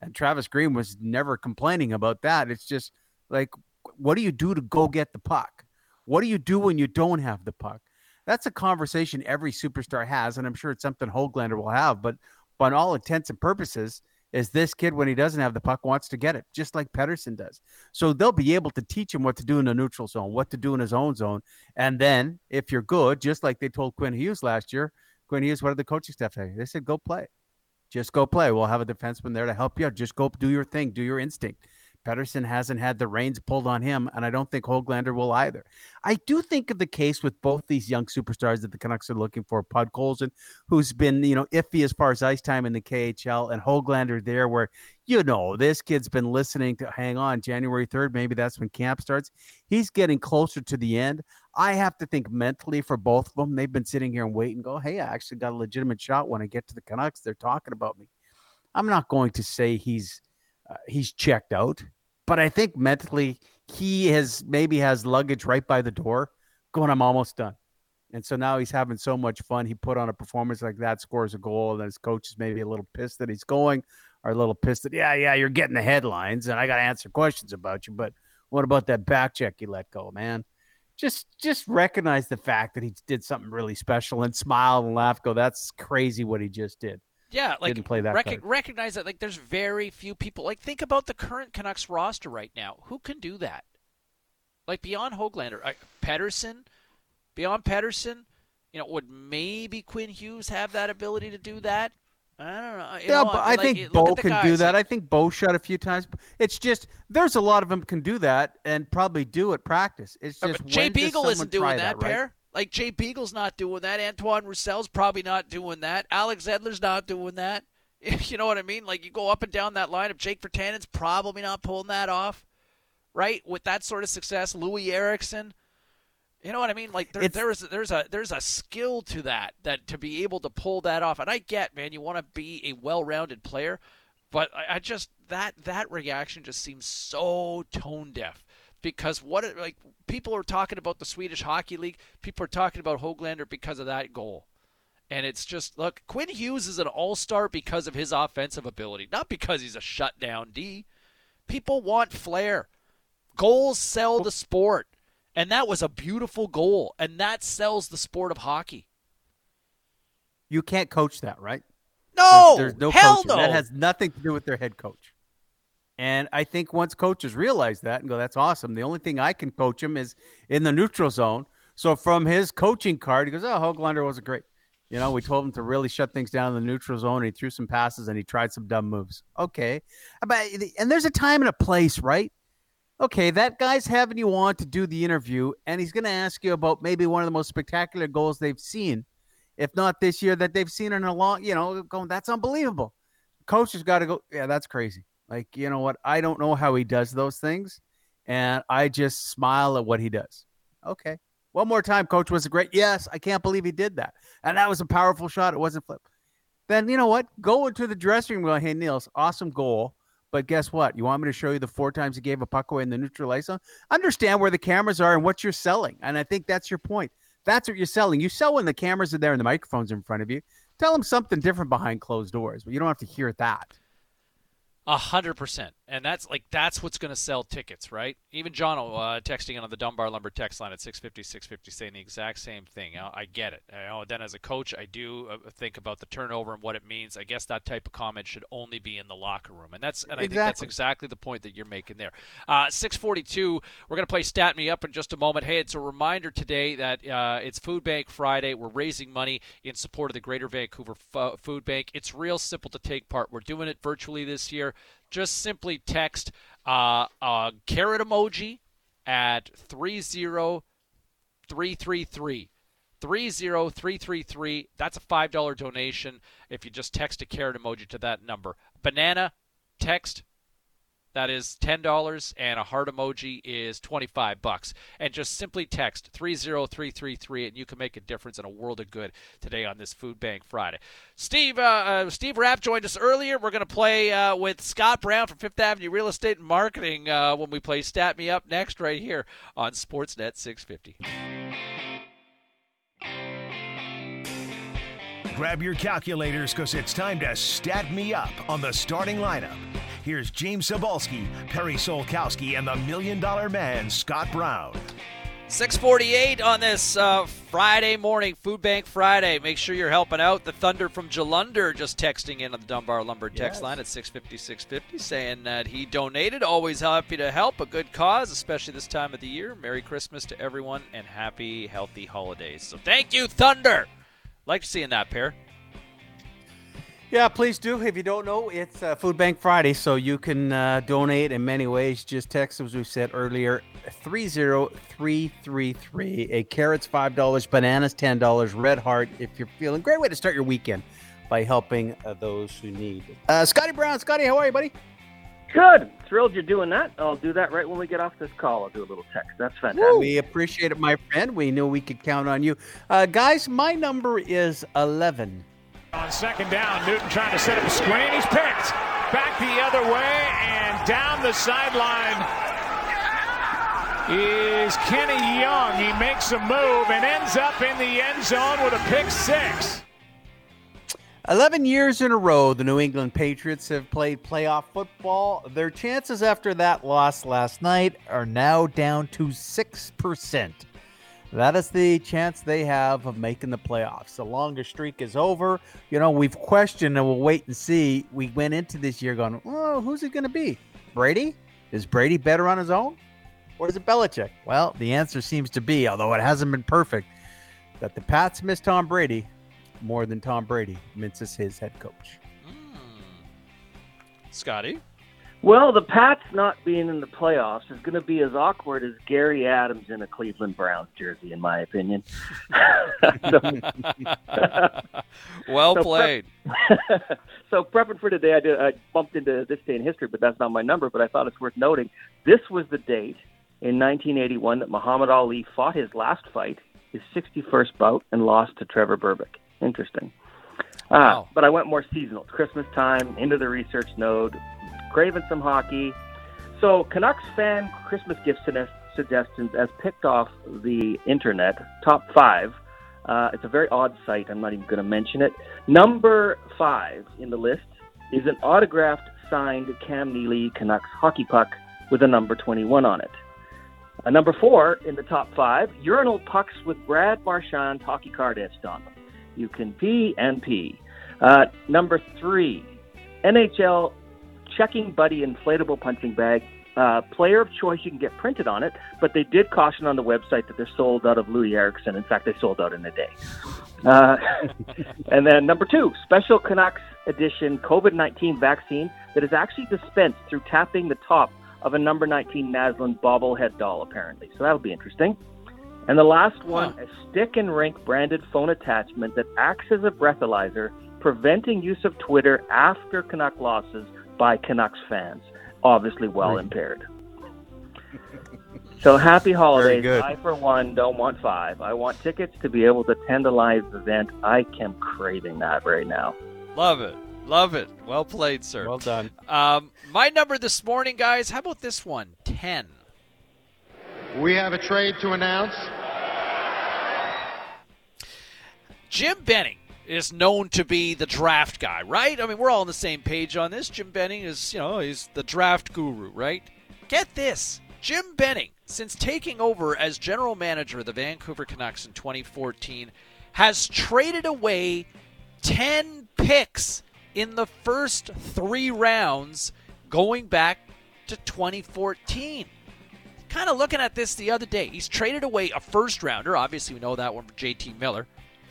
and Travis Green was never complaining about that. It's just like, what do you do to go get the puck? What do you do when you don't have the puck? That's a conversation every superstar has, and I'm sure it's something Höglander will have, but on all intents and purposes, is this kid, when he doesn't have the puck, wants to get it, just like Pettersson does. So they'll be able to teach him what to do in the neutral zone, what to do in his own zone. And then, if you're good, just like they told Quinn Hughes last year, Quinn Hughes, what did the coaching staff say? They said, go play. Just go play. We'll have a defenseman there to help you out. Just go do your thing. Do your instinct. Pettersson hasn't had the reins pulled on him, and I don't think Höglander will either. I do think of the case with both these young superstars that the Canucks are looking for, Pod Colson, who's been, you know, iffy as far as ice time in the K H L, and Höglander there where, you know, this kid's been listening to, hang on, January third, maybe that's when camp starts. He's getting closer to the end. I have to think mentally for both of them, they've been sitting here and waiting, go, hey, I actually got a legitimate shot when I get to the Canucks. They're talking about me. I'm not going to say he's Uh, he's checked out, but I think mentally he has maybe has luggage right by the door going, I'm almost done. And so now he's having so much fun. He put on a performance like that, scores a goal, and his coach is maybe a little pissed that he's going, or a little pissed that, yeah, yeah, you're getting the headlines, and I got to answer questions about you. But what about that back check you let go, man? Just just recognize the fact that he did something really special and smile and laugh, go, that's crazy what he just did. Yeah, like Didn't play that rec- recognize that. Like, there's very few people. Like, think about the current Canucks roster right now. Who can do that? Like, beyond Höglander, uh, Pettersson, beyond Pettersson, you know, would maybe Quinn Hughes have that ability to do that? I don't know. You yeah, know, but I, mean, I like, think Bo can guys. do that. I think Bo shot a few times. It's just there's a lot of them can do that and probably do at practice. It's just Jay Beagle isn't doing that, that right? pair. Like, Jay Beagle's not doing that. Antoine Roussell's probably not doing that. Alex Edler's not doing that. You know what I mean? Like, you go up and down that lineup. Jake Vertanen's probably not pulling that off, right? With that sort of success, Louis Erickson. You know what I mean? Like, there, there is, there's a there's a skill to that, that to be able to pull that off. And I get, man, you want to be a well-rounded player, but I, I just that that reaction just seems so tone deaf. Because what it, like people are talking about the Swedish Hockey League, people are talking about Höglander because of that goal, and it's just look, Quinn Hughes is an all-star because of his offensive ability, not because he's a shutdown D. People want flair. Goals sell the sport, and that was a beautiful goal, and that sells the sport of hockey. You can't coach that, right? No, there's, there's no hell coaching. No. That has nothing to do with their head coach. And I think once coaches realize that and go, that's awesome, the only thing I can coach him is in the neutral zone. So from his coaching card, he goes, oh, Höglander wasn't great. You know, we told him to really shut things down in the neutral zone, and he threw some passes, and he tried some dumb moves. Okay. And there's a time and a place, right? Okay, that guy's having you on to do the interview, and he's going to ask you about maybe one of the most spectacular goals they've seen, if not this year, that they've seen in a long, you know, going, that's unbelievable. Coach has got to go, yeah, that's crazy. Like, you know what? I don't know how he does those things, and I just smile at what he does. Okay. One more time, Coach, was it great? Yes, I can't believe he did that. And that was a powerful shot. It wasn't flip. Then, you know what? Go into the dressing room going, hey, Niels, awesome goal, but guess what? You want me to show you the four times he gave a puck away in the neutral ice zone? Understand where the cameras are and what you're selling, and I think that's your point. That's what you're selling. You sell when the cameras are there and the microphone's in front of you. Tell them something different behind closed doors, but you don't have to hear that. A hundred percent, and that's like that's what's going to sell tickets, right? Even John uh, texting in on the Dunbar Lumber text line at six fifty, six fifty, saying the exact same thing. I, I get it. I know, then as a coach, I do uh, think about the turnover and what it means. I guess that type of comment should only be in the locker room, and that's and I exactly. think that's exactly the point that you're making there. Uh, six forty-two. We're going to play Stat Me Up in just a moment. Hey, it's a reminder today that uh, it's Food Bank Friday. We're raising money in support of the Greater Vancouver F- Food Bank. It's real simple to take part. We're doing it virtually this year. Just simply text uh, a carrot emoji at three zero three three three. three zero three three three. That's a five dollars donation if you just text a carrot emoji to that number. Banana text, that is ten dollars, and a heart emoji is twenty-five bucks. And just simply text three zero three three three, and you can make a difference in a world of good today on this Food Bank Friday. Steve uh, uh, Steve Rapp joined us earlier. We're going to play uh, with Scott Brown from Fifth Avenue Real Estate and Marketing uh, when we play Stat Me Up next right here on Sportsnet six fifty. Grab your calculators because it's time to Stat Me Up on the starting lineup. Here's James Cebulski, Perry Solkowski, and the Million Dollar Man, Scott Brown. six forty-eight on this uh, Friday morning, Food Bank Friday. Make sure you're helping out. The Thunder from Jalunder just texting in on the Dunbar Lumber text yes. line at six fifty, six fifty, saying that he donated. Always happy to help. A good cause, especially this time of the year. Merry Christmas to everyone, and happy, healthy holidays. So thank you, Thunder. Like seeing that pair. Yeah, please do. If you don't know, it's uh, Food Bank Friday, so you can uh, donate in many ways. Just text, as we said earlier, three zero three three three. A carrot's five dollars, bananas ten dollars, red heart if you're feeling. Great way to start your weekend by helping uh, those who need. Uh, Scotty Brown, Scotty, how are you, buddy? Good. Thrilled you're doing that. I'll do that right when we get off this call. I'll do a little text. That's fantastic. We appreciate it, my friend. We knew we could count on you. Uh, guys, my number is eleven. On second down, Newton trying to set up a screen. He's picked. Back the other way and down the sideline. is Kenny Young. He makes a move and ends up in the end zone with a pick six. eleven years in a row, the New England Patriots have played playoff football. Their chances after that loss last night are now down to six percent. That is the chance they have of making the playoffs. The longest streak is over. You know, we've questioned and we'll wait and see. We went into this year going, oh, who's it going to be? Brady? Is Brady better on his own? Or is it Belichick? Well, the answer seems to be, although it hasn't been perfect, that the Pats miss Tom Brady more than Tom Brady minces his head coach. Mm. Scotty? Well, the Pats not being in the playoffs is going to be as awkward as Gary Adams in a Cleveland Browns jersey, in my opinion. so, well so played. Prep, so prepping for today, I, did, I bumped into This Day in History, but that's not my number, but I thought it's worth noting. This was the date in nineteen eighty-one that Muhammad Ali fought his last fight, his sixty-first bout, and lost to Trevor Berbick. Interesting. Wow. Uh, but I went more seasonal. Christmas time, into the research node, craving some hockey. So Canucks fan Christmas gift suggestions as picked off the internet, top five. Uh, it's a very odd site. I'm not even going to mention it. Number five in the list is an autographed, signed Cam Neely Canucks hockey puck with a number twenty-one on it. Uh, number four in the top five, urinal pucks with Brad Marchand hockey card etched on them. You can pee and pee. Uh, number three, N H L checking buddy inflatable punching bag. Uh, player of choice, you can get printed on it, but they did caution on the website that they're sold out of Louis Erickson. In fact, they sold out in a day. Uh, and then number two, special Canucks edition covid nineteen vaccine that is actually dispensed through tapping the top of a number nineteen Naslund bobblehead doll, apparently. So that'll be interesting. And the last one, huh. a stick and rink branded phone attachment that acts as a breathalyzer, preventing use of Twitter after Canuck losses by Canucks fans, obviously well impaired. So happy holidays. I, for one, don't want five. I want tickets to be able to attend a live event. I am craving that right now. Love it. Love it. Well played, sir. Well done. Um, my number this morning, guys, how about this one? ten. We have a trade to announce. Jim Benning is known to be the draft guy, right? I mean, we're all on the same page on this. Jim Benning is, you know, he's the draft guru, right? Get this. Jim Benning, since taking over as general manager of the Vancouver Canucks in twenty fourteen, has traded away ten picks in the first three rounds going back to twenty fourteen. Kind of looking at this the other day. He's traded away a first-rounder. Obviously, we know that one from J T Miller.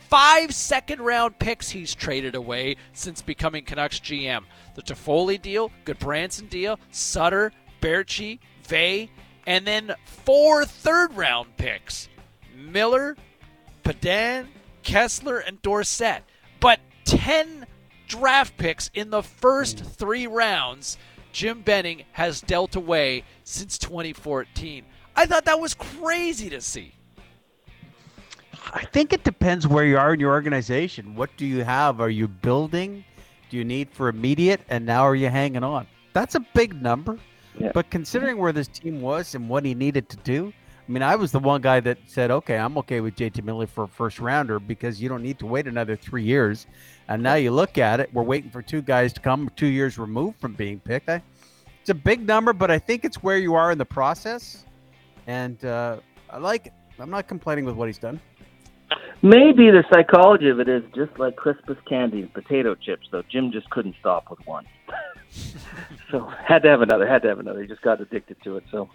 Five second-round picks he's traded away since becoming Canucks G M. The Toffoli deal, Gudbranson deal, Sutter, Berchi, Vey, and then four third-round picks. Miller, Padan, Kessler, and Dorsett. But ten draft picks in the first three rounds Jim Benning has dealt away since twenty fourteen. I thought that was crazy to see. I think it depends where you are in your organization. What do you have? Are you building? Do you need for immediate? And now are you hanging on? That's a big number. Yeah. But considering where this team was and what he needed to do, I mean, I was the one guy that said, okay, I'm okay with J T Miller for a first-rounder because you don't need to wait another three years. And now you look at it, we're waiting for two guys to come two years removed from being picked. I, it's a big number, but I think it's where you are in the process. And uh, I like it. I'm not complaining with what he's done. Maybe the psychology of it is just like Christmas candy and potato chips, though. Jim just couldn't stop with one. So had to have another, had to have another. He just got addicted to it, so.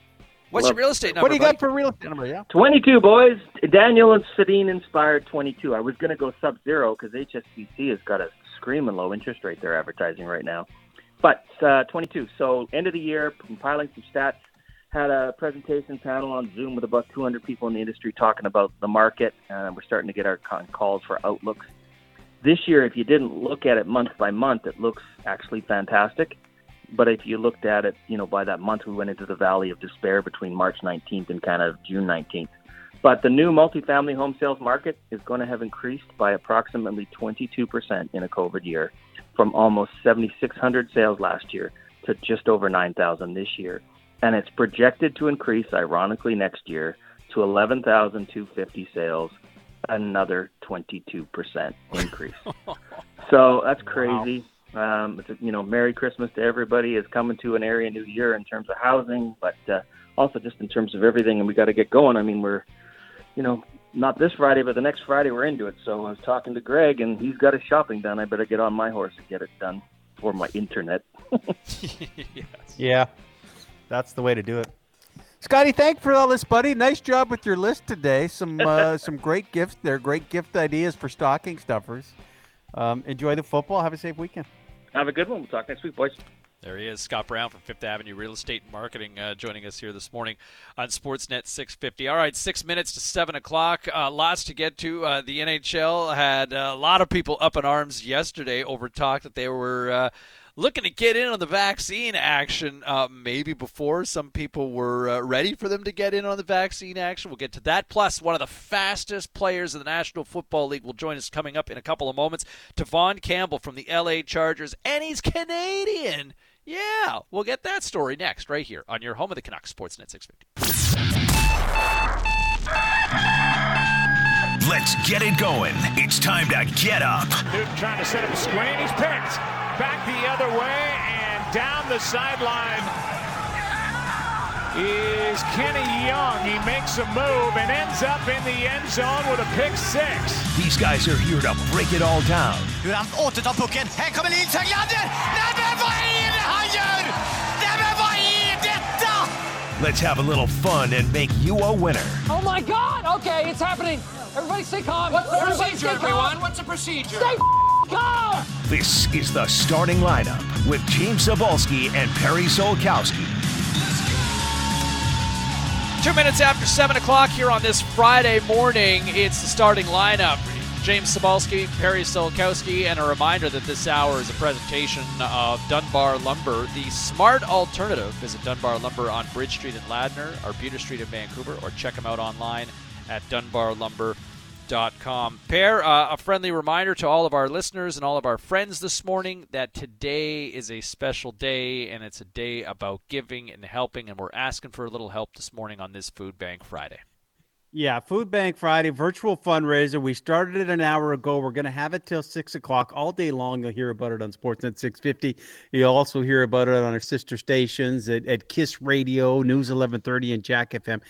What's Love. your real estate number? What do you buddy? got for real estate number? Yeah, twenty-two, boys. Daniel and Sedin inspired twenty-two. I was going to go sub-zero because H S B C has got a screaming low interest rate they're advertising right now. But uh, twenty-two. So end of the year, compiling some stats. Had a presentation panel on Zoom with about two hundred people in the industry talking about the market. Uh, we're starting to get our calls for outlooks. This year, if you didn't look at it month by month, it looks actually fantastic. But if you looked at it, you know, by that month, we went into the valley of despair between March nineteenth and kind of June nineteenth. But the new multifamily home sales market is going to have increased by approximately twenty-two percent in a COVID year, from almost seventy-six hundred sales last year to just over nine thousand this year. and it's projected to increase, ironically, next year to eleven thousand two hundred fifty sales, another twenty-two percent increase. So that's crazy. Wow. Um, it's, you know, Merry Christmas to everybody is coming to an area new year in terms of housing, but uh, also just in terms of everything. And we got to get going. I mean, we're, you know, not this Friday, but the next Friday we're into it. So I was talking to Greg and he's got his shopping done. I better get on my horse and get it done for my internet. Yes. Yeah, that's the way to do it. Scotty, thanks for all this, buddy. Nice job with your list today. Some uh, some great gifts there. Great gift ideas for stocking stuffers. Um, enjoy the football. Have a safe weekend. Have a good one. We'll talk next week, boys. There he is, Scott Brown from Fifth Avenue Real Estate and Marketing, uh, joining us here this morning on Sportsnet six fifty. All right, six minutes to seven o'clock. Uh, lots to get to. Uh, the N H L had a lot of people up in arms yesterday over talk that they were uh, looking to get in on the vaccine action uh, maybe before some people were uh, ready for them to get in on the vaccine action. We'll get to that. Plus, one of the fastest players in the National Football League will join us coming up in a couple of moments, Tavon Campbell from the L A Chargers, and he's Canadian. Yeah, we'll get that story next right here on your home of the Canucks, Sportsnet six fifty. Let's get it going. It's time to get up. Newton trying to set up a screen. He's picked. Back the other way and down the sideline is Kenny Young. He makes a move and ends up in the end zone with a pick six. These guys are here to break it all down. Nu är han återtar pucken. Här kommer Linus Höglander. Nej, men vad är det han gör? Nej, men vad är detta? Let's have a little fun and make you a winner. Oh my God! Okay, it's happening. Everybody stay calm. What's the Everybody procedure, everyone? What's the procedure? Stay calm. This is the starting lineup with James Cebulski and Perry Solkowski. Two minutes after seven o'clock here on this Friday morning, it's the starting lineup. James Cebulski, Perry Solkowski, and a reminder that this hour is a presentation of Dunbar Lumber, the smart alternative. Visit Dunbar Lumber on Bridge Street in Ladner or Buter Street in Vancouver, or check them out online at dunbar lumber dot com. Per, uh, a friendly reminder to all of our listeners and all of our friends this morning that today is a special day, and it's a day about giving and helping, and we're asking for a little help this morning on this Food Bank Friday. Yeah, Food Bank Friday, virtual fundraiser. We started it an hour ago. We're going to have it till six o'clock all day long. You'll hear about it on Sportsnet six fifty. You'll also hear about it on our sister stations at, at Kiss Radio, News eleven thirty, and Jack F M.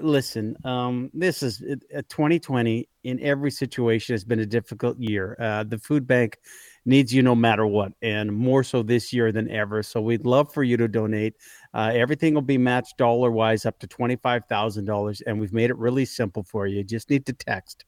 Listen, um, this is uh, twenty twenty in every situation has been a difficult year. Uh, the Food Bank needs you no matter what, and more so this year than ever. So we'd love for you to donate. Uh, everything will be matched dollar-wise up to twenty-five thousand dollars, and we've made it really simple for you. You just need to text.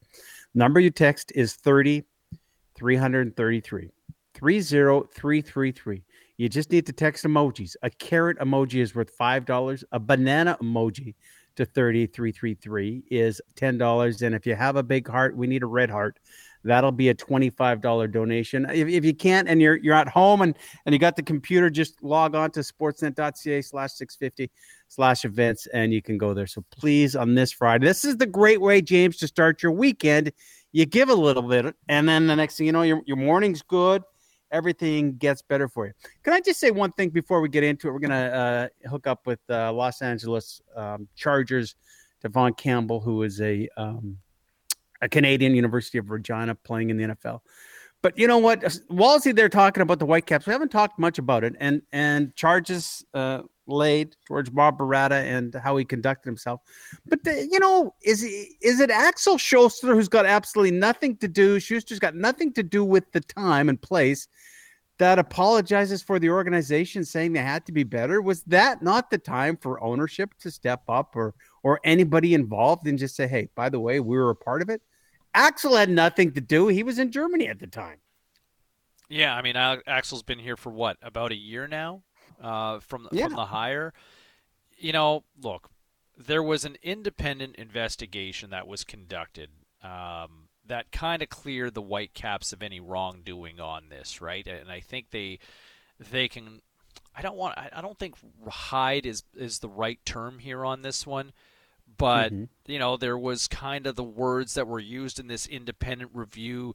Number you text is three oh three three three. three oh three three three. You just need to text emojis. A carrot emoji is worth five dollars. A banana emoji to three oh three three three is ten dollars. And if you have a big heart, we need a red heart. That'll be a twenty-five dollars donation. If, if you can't and you're you're at home and, and you got the computer, just log on to sportsnet.ca slash 650 slash events, and you can go there. So please, on this Friday, this is the great way, James, to start your weekend. You give a little bit, and then the next thing you know, your, your morning's good. Everything gets better for you. Can I just say one thing before we get into it? We're going to uh, hook up with uh, Los Angeles um, Chargers, Tavon Campbell, who is a um, – a Canadian, University of Regina, playing in the N F L. But you know what? Walsey, they're talking about the Whitecaps. We haven't talked much about it. And and charges uh, laid towards Bob Berratta and how he conducted himself. But, the, you know, is is it Axel Schuster, who's got absolutely nothing to do, Schuster's got nothing to do with the time and place, that apologizes for the organization saying they had to be better? Was that not the time for ownership to step up, or or anybody involved, and just say, hey, by the way, we were a part of it? Axel had nothing to do. He was in Germany at the time. Yeah, I mean, Axel's been here for what, about a year now uh, from, yeah. from the hire? You know, look, there was an independent investigation that was conducted um, that kind of cleared the Whitecaps of any wrongdoing on this, right? And I think they they can – I don't want – I don't think hide is, is the right term here on this one. But, mm-hmm. you know, there was kind of the words that were used in this independent review,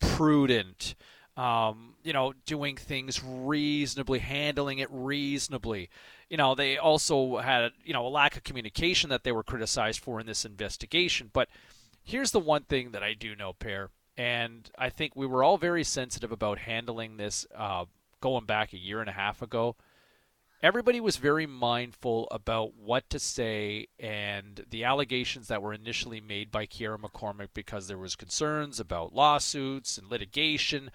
prudent, um, you know, doing things reasonably, handling it reasonably. You know, they also had, you know, a lack of communication that they were criticized for in this investigation. But here's the one thing that I do know, Pear, and I think we were all very sensitive about handling this uh, going back a year and a half ago. Everybody was very mindful about what to say and the allegations that were initially made by Kiera McCormick because there was concerns about lawsuits and litigation.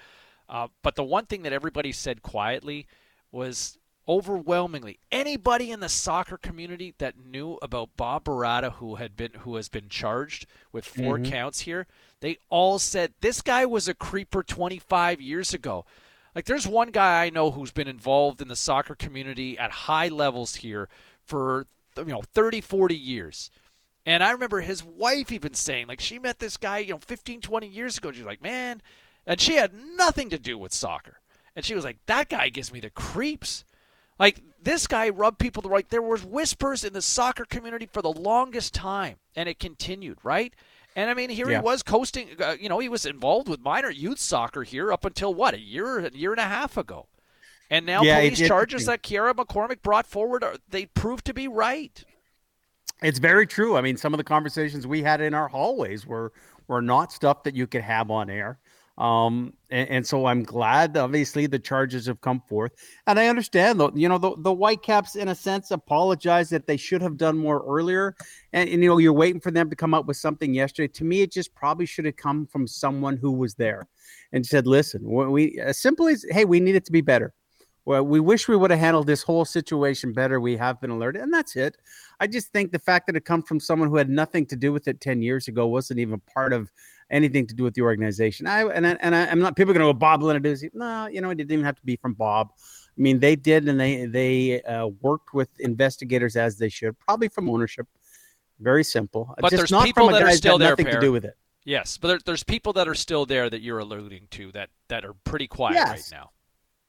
Uh, but the one thing that everybody said quietly was overwhelmingly anybody in the soccer community that knew about Bob Baratta, who had been who has been charged with four mm-hmm. counts here, they all said this guy was a creeper twenty-five years ago. Like, there's one guy I know who's been involved in the soccer community at high levels here for, you know, thirty, forty years. And I remember his wife even saying, like, she met this guy, you know, fifteen, twenty years ago. She's like, man. And she had nothing to do with soccer. And she was like, that guy gives me the creeps. Like, this guy rubbed people the right. There were whispers in the soccer community for the longest time, and it continued, right? And, I mean, here yeah. he was coasting, uh, you know, he was involved with minor youth soccer here up until, what, a year, a year and a half ago. And now yeah, police charges that Kiera McCormick brought forward, are, they proved to be right. It's very true. I mean, some of the conversations we had in our hallways were, were not stuff that you could have on air. Um, and, and so I'm glad, obviously, the charges have come forth. And I understand, though, you know, the, the Whitecaps, in a sense, apologize that they should have done more earlier. And, and, you know, you're waiting for them to come up with something yesterday. To me, it just probably should have come from someone who was there and said, listen, we as simple as, hey, we need it to be better. Well, we wish we would have handled this whole situation better. We have been alerted, and that's it. I just think the fact that it come from someone who had nothing to do with it ten years ago, wasn't even part of anything to do with the organization. I and I, and I, I'm not people are going to go Bob Leonarduzzi. No, you know, it didn't even have to be from Bob. I mean, they did, and they they uh, worked with investigators as they should, probably from ownership. Very simple. But just there's not people from a that are still there. Nothing Pear. To do with it. Yes, but there, there's people that are still there that you're alluding to that that are pretty quiet yes. right now.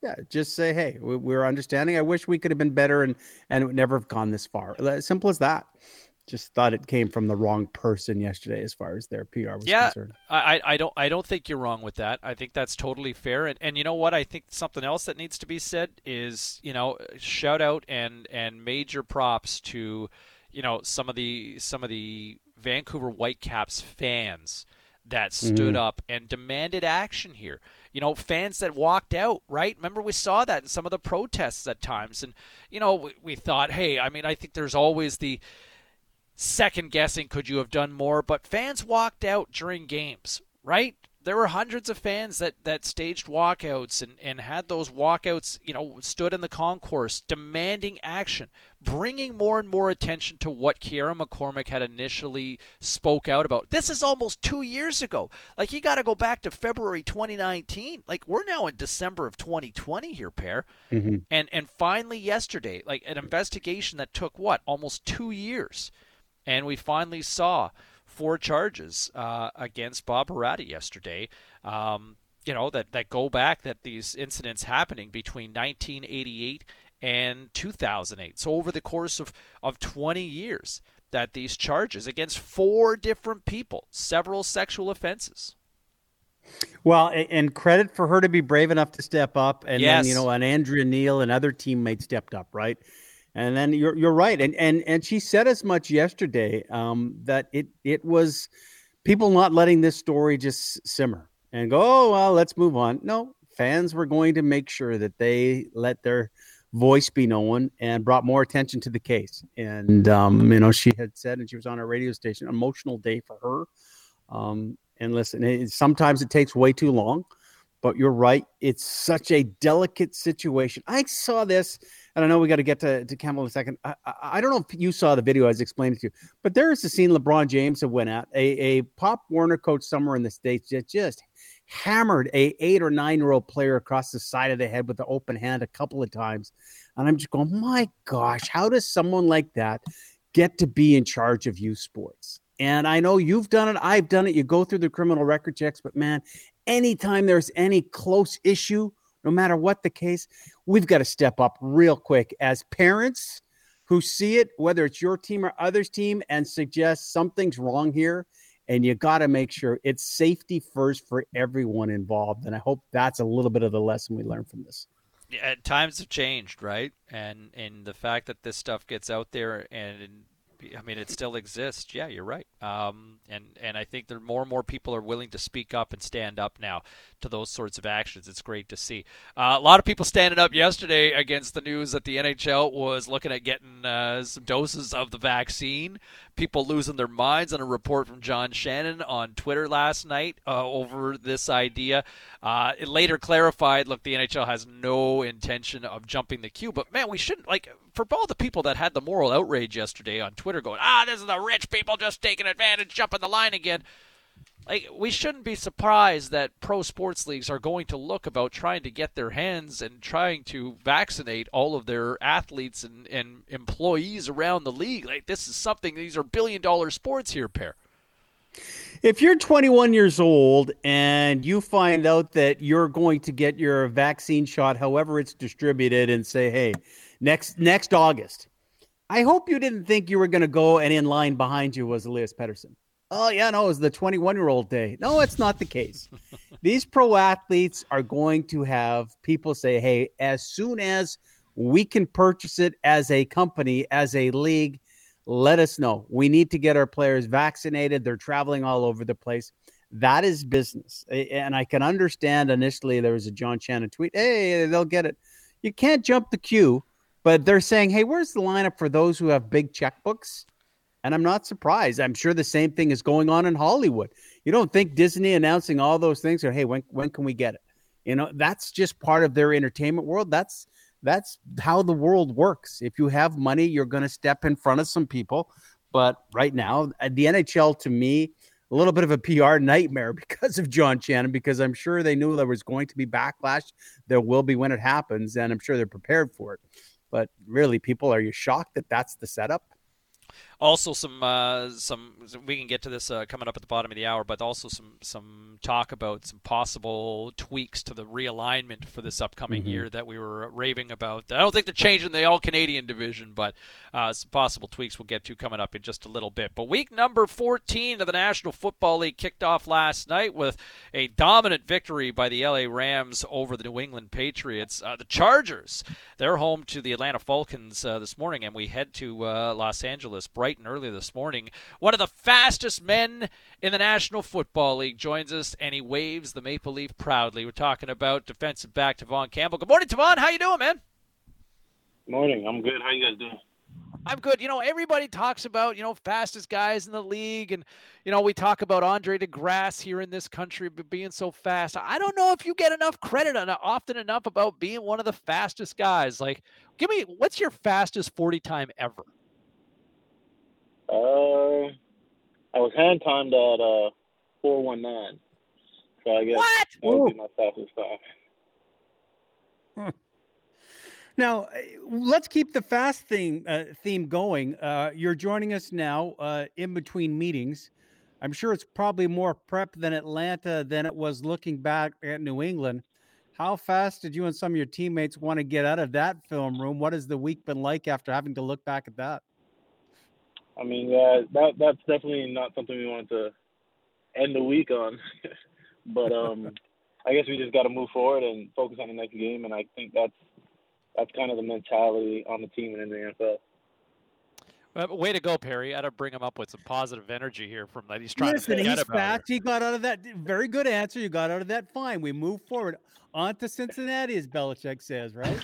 Yeah, just say, hey, we're understanding. I wish we could have been better and and it would never have gone this far. As simple as that. Just thought it came from the wrong person yesterday as far as their P R was yeah, concerned. Yeah, I, I don't I don't think you're wrong with that. I think that's totally fair. And and you know what? I think something else that needs to be said is, you know, shout out and and major props to, you know, some of the some of the Vancouver Whitecaps fans that stood mm. up and demanded action here. You know, fans that walked out, right? Remember, we saw that in some of the protests at times. And, you know, we, we thought, hey, I mean, I think there's always the second guessing, could you have done more? But fans walked out during games, right? There were hundreds of fans that, that staged walkouts and, and had those walkouts, you know, stood in the concourse demanding action, bringing more and more attention to what Kiera McCormick had initially spoke out about. This is almost two years ago. Like, you got to go back to February twenty nineteen. Like, we're now in December of twenty twenty here, Pear. Mm-hmm. And, and finally yesterday, like an investigation that took, what, almost two years. And we finally saw four charges uh, against Bob Baratta yesterday, um, you know, that, that go back, that these incidents happening between nineteen eighty-eight and two thousand eight. So over the course of, of twenty years, that these charges against four different people, several sexual offenses. Well, and credit for her to be brave enough to step up. And yes. then, you know, and Andrea Neal and other teammates stepped up, right? And then you're you're right, and and and she said as much yesterday um, that it it was people not letting this story just simmer and go, oh well, let's move on. No, fans were going to make sure that they let their voice be known and brought more attention to the case. And um, you know, she had said, and she was on a radio station, emotional day for her. Um, and listen, it, sometimes it takes way too long. But you're right. It's such a delicate situation. I saw this, and I know we got to get to Campbell in a second. I, I, I don't know if you saw the video I was explaining to you, but there is a scene LeBron James had went at, a, a Pop Warner coach somewhere in the States that just hammered a eight- or nine-year-old player across the side of the head with the open hand a couple of times. And I'm just going, my gosh, how does someone like that get to be in charge of youth sports? And I know you've done it. I've done it. You go through the criminal record checks, but, man, anytime there's any close issue, no matter what the case, we've got to step up real quick as parents who see it, whether it's your team or others' team, and suggest something's wrong here. and you got to make sure it's safety first for everyone involved. And I hope that's a little bit of the lesson we learned from this. Yeah, times have changed, right? And and the fact that this stuff gets out there, and I mean, it still exists. Yeah, you're right. Um, and, and I think there more and more people are willing to speak up and stand up now to those sorts of actions. It's great to see. Uh, a lot of people standing up yesterday against the news that the N H L was looking at getting uh, some doses of the vaccine. People losing their minds on a report from John Shannon on Twitter last night uh, over this idea. Uh, it later clarified, look, the N H L has no intention of jumping the queue. But, man, we shouldn't, like, for all the people that had the moral outrage yesterday on Twitter, going, ah, this is the rich people just taking advantage, jumping the line again. Like, we shouldn't be surprised that pro sports leagues are going to look about trying to get their hands and trying to vaccinate all of their athletes and, and employees around the league. Like, this is something, these are billion dollar sports here, Per. If you're twenty-one years old and you find out that you're going to get your vaccine shot, however it's distributed, and say, hey, next next August, I hope you didn't think you were going to go and in line behind you was Elias Pettersson. Oh, yeah, no, it was the twenty-one-year-old day. No, it's not the case. These pro athletes are going to have people say, hey, as soon as we can purchase it as a company, as a league, let us know. We need to get our players vaccinated. They're traveling all over the place. That is business. And I can understand initially there was a John Shannon tweet, hey, they'll get it. You can't jump the queue. But they're saying, hey, where's the lineup for those who have big checkbooks? And I'm not surprised. I'm sure the same thing is going on in Hollywood. You don't think Disney announcing all those things or, hey, when when can we get it? You know, that's just part of their entertainment world. That's that's how the world works. If you have money, you're going to step in front of some people. But right now, the N H L, to me, a little bit of a P R nightmare because of John Shannon, because I'm sure they knew there was going to be backlash. There will be when it happens, and I'm sure they're prepared for it. But really, people, are you shocked that that's the setup? Also, some uh, some we can get to this uh, coming up at the bottom of the hour, but also some some talk about some possible tweaks to the realignment for this upcoming mm-hmm. year that we were raving about. I don't think they're changing the All-Canadian Division, but uh, some possible tweaks we'll get to coming up in just a little bit. But week number fourteen of the National Football League kicked off last night with a dominant victory by the L A Rams over the New England Patriots. Uh, the Chargers, they're home to the Atlanta Falcons uh, this morning, and we head to uh, Los Angeles bright and early this morning. One of the fastest men in the National Football League joins us, and he waves the maple leaf proudly. We're talking about defensive back Tavon Campbell. Good morning, Tavon. How you doing, man? Morning. I'm good. How you guys doing? I'm good. You know, everybody talks about, you know, fastest guys in the league, and, you know, we talk about Andre DeGrasse here in this country being so fast. I don't know if you get enough credit often enough about being one of the fastest guys. Like, give me, what's your fastest forty time ever? Uh, I was hand timed at uh four one nine, so I guess what? that would be my fastest time. Hmm. Now, let's keep the fast thing uh, theme going. Uh, you're joining us now uh, in between meetings. I'm sure it's probably more prep than Atlanta than it was looking back at New England. How fast did you and some of your teammates want to get out of that film room? What has the week been like after having to look back at that? I mean, uh, that that's definitely not something we wanted to end the week on. But um, I guess we just got to move forward and focus on the next game, and I think that's that's kind of the mentality on the team and in the N F L. Well, way to go, Perry. I got to bring him up with some positive energy here from that. He's trying yes, to forget he's about fast. He got out of that. Very good answer. You got out of that. Fine. We move forward. On to Cincinnati, as Belichick says, right?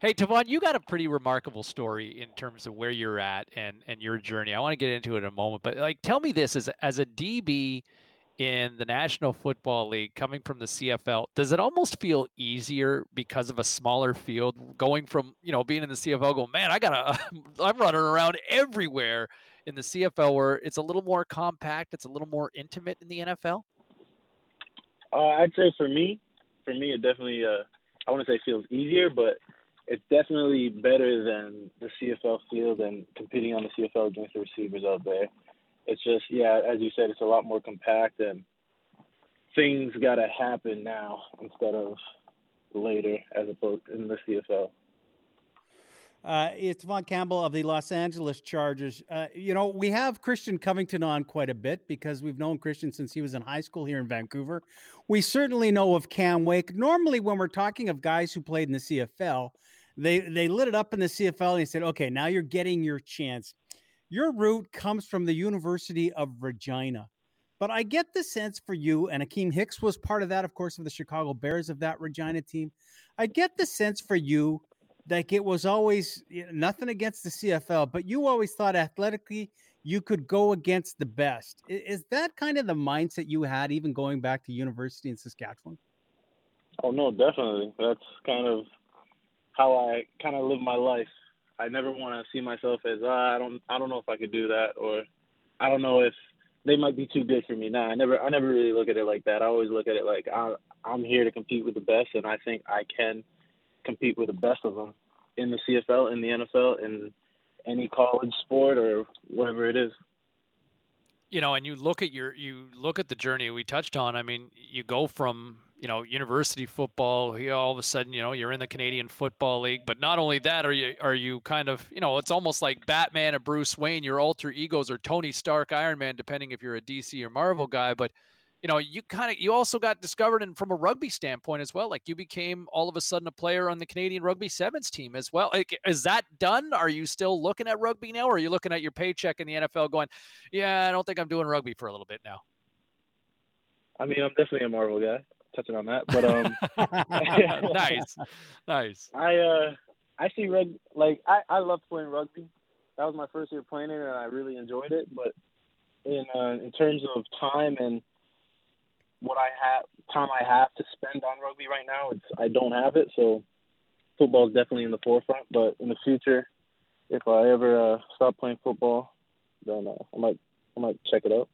Hey, Tavon, you got a pretty remarkable story in terms of where you're at and, and your journey. I want to get into it in a moment, but like, tell me this: as as a D B in the National Football League, coming from the C F L, does it almost feel easier because of a smaller field? Going from you know being in the C F L, going, man, I gotta, I'm running around everywhere. In the C F L, where it's a little more compact, it's a little more intimate in the N F L. Uh, I'd say for me, for me, it definitely, uh, I want to say feels easier, but it's definitely better than the C F L field and competing on the C F L against the receivers out there. It's just, yeah, as you said, it's a lot more compact, and things got to happen now instead of later as opposed in the C F L. Uh, it's Von Campbell of the Los Angeles Chargers. Uh, you know, we have Christian Covington on quite a bit because we've known Christian since he was in high school here in Vancouver. We certainly know of Cam Wake. Normally, when we're talking of guys who played in the C F L, they, they lit it up in the C F L and said, okay, now you're getting your chance. Your route comes from the University of Regina. But I get the sense for you, and Akeem Hicks was part of that, of course, of the Chicago Bears of that Regina team. I get the sense for you like it was always, you know, nothing against the C F L, but you always thought athletically you could go against the best. Is, is that kind of the mindset you had even going back to university in Saskatchewan? Oh, no, definitely. That's kind of how I kind of live my life. I never want to see myself as, ah, I don't I don't know if I could do that, or I don't know if they might be too good for me. Nah, I never I never really look at it like that. I always look at it like I, I'm here to compete with the best, and I think I can compete with the best of them in the C F L, in the N F L, in any college sport or whatever it is. You know, and you look at your, you look at the journey we touched on. I mean, you go from, you know, university football, you know, all of a sudden, you know, you're in the Canadian Football League, but not only that, are you, are you kind of, you know, it's almost like Batman and Bruce Wayne, your alter egos are Tony Stark, Iron Man, depending if you're a D C or Marvel guy, but you know, you kind of, you also got discovered and from a rugby standpoint as well. Like you became all of a sudden a player on the Canadian Rugby Sevens team as well. Like, is that done? Are you still looking at rugby now? Or are you looking at your paycheck in the N F L going, yeah, I don't think I'm doing rugby for a little bit now? I mean, I'm definitely a Marvel guy, touching on that, but um, nice, nice. I, uh, I see rugby, like I, I love playing rugby. That was my first year playing it and I really enjoyed it. But in, uh, in terms of time and what I have, time I have to spend on rugby right now, it's, I don't have it. So football is definitely in the forefront, but in the future, if I ever uh, stop playing football, then uh, I might, I might check it out.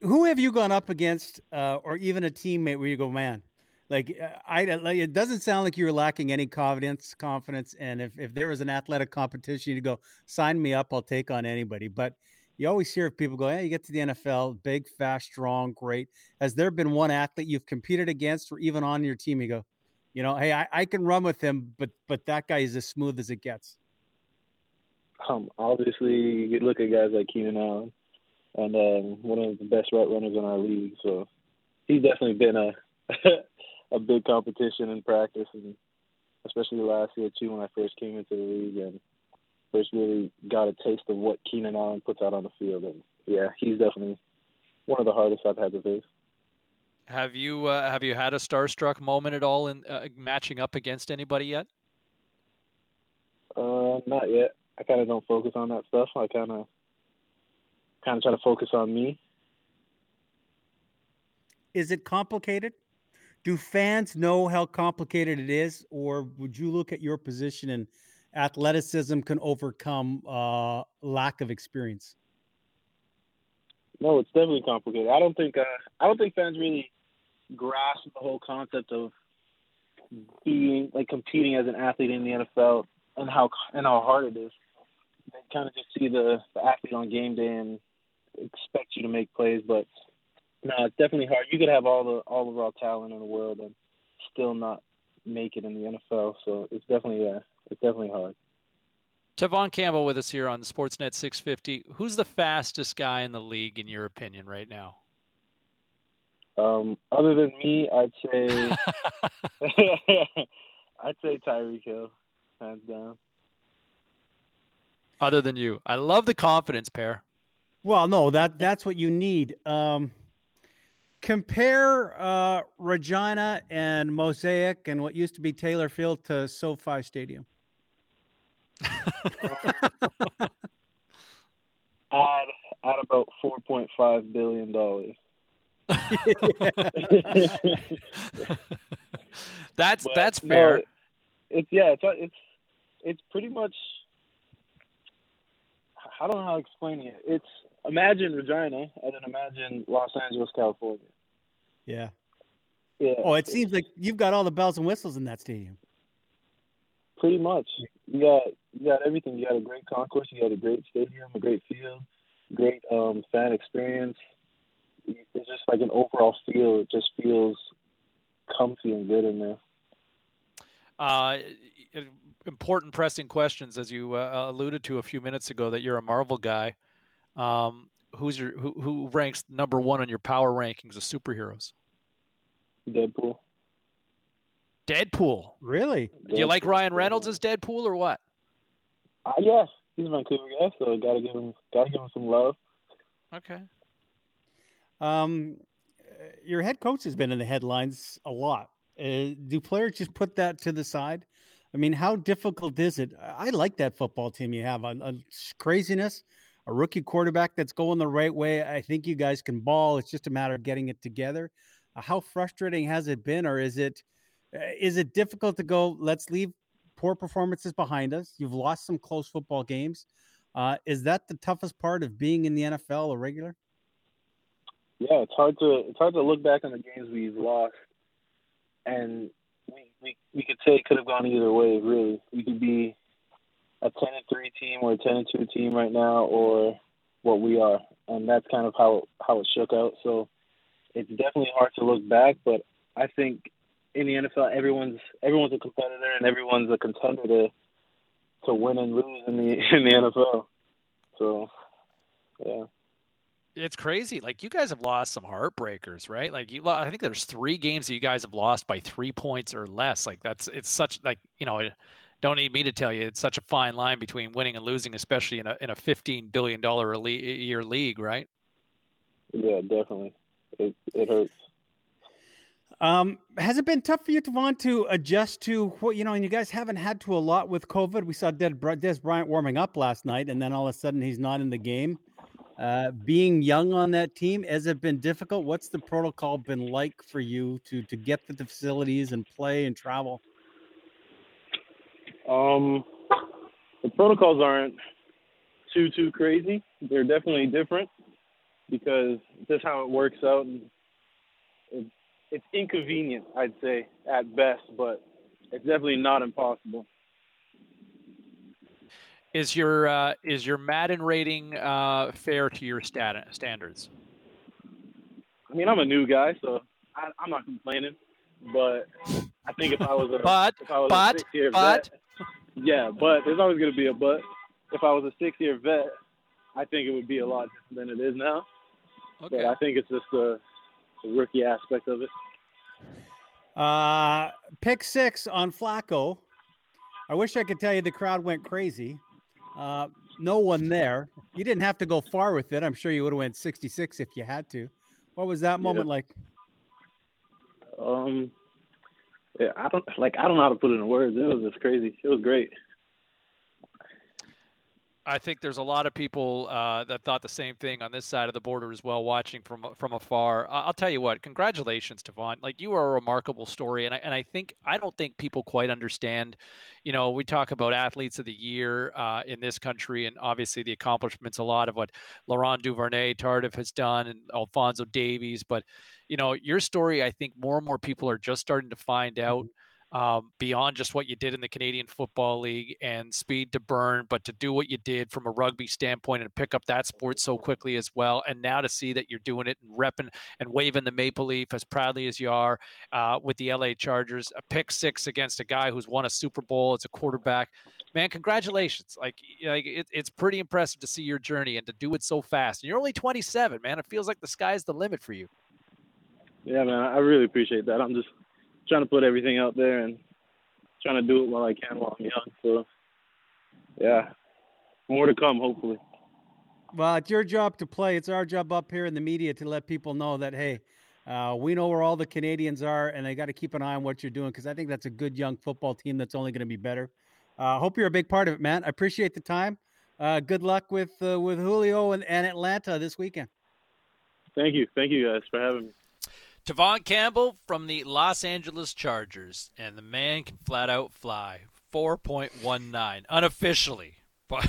Who have you gone up against uh, or even a teammate where you go, man, like I, like, it doesn't sound like you're lacking any confidence, confidence. And if, if there was an athletic competition, you go sign me up, I'll take on anybody. But you always hear people go, hey, you get to the N F L, big, fast, strong, great. Has there been one athlete you've competed against or even on your team? You go, you know, hey, I, I can run with him, but but that guy is as smooth as it gets. Um, obviously, you look at guys like Keenan Allen, and um, one of the best route runners in our league. So he's definitely been a a big competition in practice, and especially last year, too, when I first came into the league. And first really got a taste of what Keenan Allen puts out on the field. And yeah, he's definitely one of the hardest I've had to face. Have you, uh, have you had a starstruck moment at all in uh, matching up against anybody yet? Uh, not yet. I kind of don't focus on that stuff. I kind of, kind of try to focus on me. Is it complicated? Do fans know how complicated it is? Or would you look at your position and athleticism can overcome uh, lack of experience? No, it's definitely complicated. I don't think uh, I don't think fans really grasp the whole concept of being like competing as an athlete in the N F L and how and how hard it is. They kind of just see the, the athlete on game day and expect you to make plays, but no, it's definitely hard. You could have all the all the raw talent in the world and still not make it in the N F L. So it's definitely a uh, It's definitely hard. Tevon Campbell with us here on Sportsnet six fifty. Who's the fastest guy in the league, in your opinion, right now? Um, other than me, I'd say I'd say Tyreek Hill, hands down. Other than you, I love the confidence pair. Well, no, that that's what you need. Um, compare uh, Regina and Mosaic and what used to be Taylor Field to SoFi Stadium. add, add about four point five billion dollars. that's but that's fair. No, it's yeah, it's it's it's pretty much. I don't know how to explain it. It's imagine Regina and then imagine Los Angeles, California. Yeah. Yeah. Oh, it seems like you've got all the bells and whistles in that stadium. Pretty much. You got you got everything. You got a great concourse. You got a great stadium, a great field, great um, fan experience. It's just like an overall feel. It just feels comfy and good in there. uh, important pressing questions, as you uh, alluded to a few minutes ago, that you're a Marvel guy. Um, who's your who, who ranks number one on your power rankings of superheroes? Deadpool. Deadpool, really? Deadpool. Do you like Ryan Reynolds as Deadpool or what? Uh, yes, he's a Vancouver guy, so gotta give him gotta give him some love. Okay. Um, your head coach has been in the headlines a lot. Uh, do players just put that to the side? I mean, how difficult is it? I like that football team you have. On, on craziness, a rookie quarterback that's going the right way. I think you guys can ball. It's just a matter of getting it together. Uh, how frustrating has it been, or is it uh, is it difficult to go, let's leave poor performances behind us? You've lost some close football games. Uh, is that the toughest part of being in the N F L a regular? Yeah, it's hard to it's hard to look back on the games we've lost, and we we, we could say it could have gone either way. Really, we could be a ten and three team or a ten and two team right now, or what we are, and that's kind of how how it shook out. So it's definitely hard to look back, but I think in the N F L, everyone's everyone's a competitor and everyone's a contender to to win and lose in the in the N F L. So, yeah. It's crazy. Like, you guys have lost some heartbreakers, right? Like, you, I think there's three games that you guys have lost by three points or less. Like, that's, it's such, like, you know, don't need me to tell you, it's such a fine line between winning and losing, especially in a in a fifteen billion dollars a year league, right? Yeah, definitely. It it hurts. Um, has it been tough for you to want to adjust to what, you know, and you guys haven't had to a lot with COVID. We saw Des Bryant warming up last night, and then all of a sudden he's not in the game. Uh, being young on that team, has it been difficult? What's the protocol been like for you to, to get to the facilities and play and travel? Um, the protocols aren't too, too crazy. They're definitely different because just how it works out. It's, it's inconvenient, I'd say, at best, but it's definitely not impossible. Is your uh, is your Madden rating uh, fair to your stat- standards? I mean, I'm a new guy, so I, I'm not complaining. But I think if I was a but if I was but a six-year but vet, yeah, but there's always going to be a but. If I was a six-year vet, I think it would be a lot different than it is now. Okay. But I think it's just the, the rookie aspect of it. Uh, pick six on Flacco. I wish I could tell you the crowd went crazy. Uh, no one there. You didn't have to go far with it. I'm sure you would have went sixty-six if you had to. What was that moment yeah. like? Um, yeah, I don't like. I don't know how to put it in words. It was just crazy. It was great. I think there's a lot of people uh, that thought the same thing on this side of the border as well, watching from from afar. I'll tell you what. Congratulations, Devon. Like, you are a remarkable story, and I, and I think I don't think people quite understand. You know, we talk about athletes of the year uh, in this country, and obviously the accomplishments. A lot of what Laurent Duvernay-Tardif has done, and Alphonso Davies. But you know, your story, I think more and more people are just starting to find out. Um, beyond just what you did in the Canadian Football League and speed to burn, but to do what you did from a rugby standpoint and pick up that sport so quickly as well. And now to see that you're doing it and repping and waving the maple leaf as proudly as you are uh, with the L A Chargers, a pick six against a guy who's won a Super Bowl as a quarterback, man, congratulations. Like, like it, it's pretty impressive to see your journey and to do it so fast. And you're only twenty-seven, man. It feels like the sky's the limit for you. Yeah, man, I really appreciate that. I'm just trying to put everything out there and trying to do it while I can while I'm young. So, yeah, more to come, hopefully. Well, it's your job to play. It's our job up here in the media to let people know that, hey, uh, we know where all the Canadians are, and they got to keep an eye on what you're doing, because I think that's a good young football team that's only going to be better. I uh, hope you're a big part of it, man. I appreciate the time. Uh, good luck with uh, with Julio and, and Atlanta this weekend. Thank you. Thank you guys for having me. Tavon Campbell from the Los Angeles Chargers, and the man can flat out fly. four point one nine, unofficially. But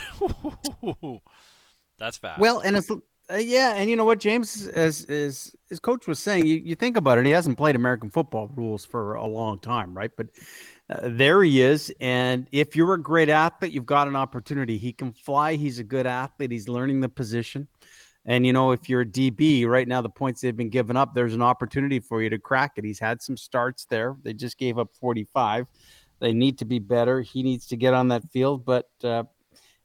that's fast. Well, and it's, uh, yeah, and you know what, James, as, as his coach was saying, you, you think about it, he hasn't played American football rules for a long time, right? But uh, there he is, and if you're a great athlete, you've got an opportunity. He can fly. He's a good athlete. He's learning the position. And, you know, if you're a D B right now, the points they've been giving up, there's an opportunity for you to crack it. He's had some starts there. They just gave up forty-five. They need to be better. He needs to get on that field. But uh,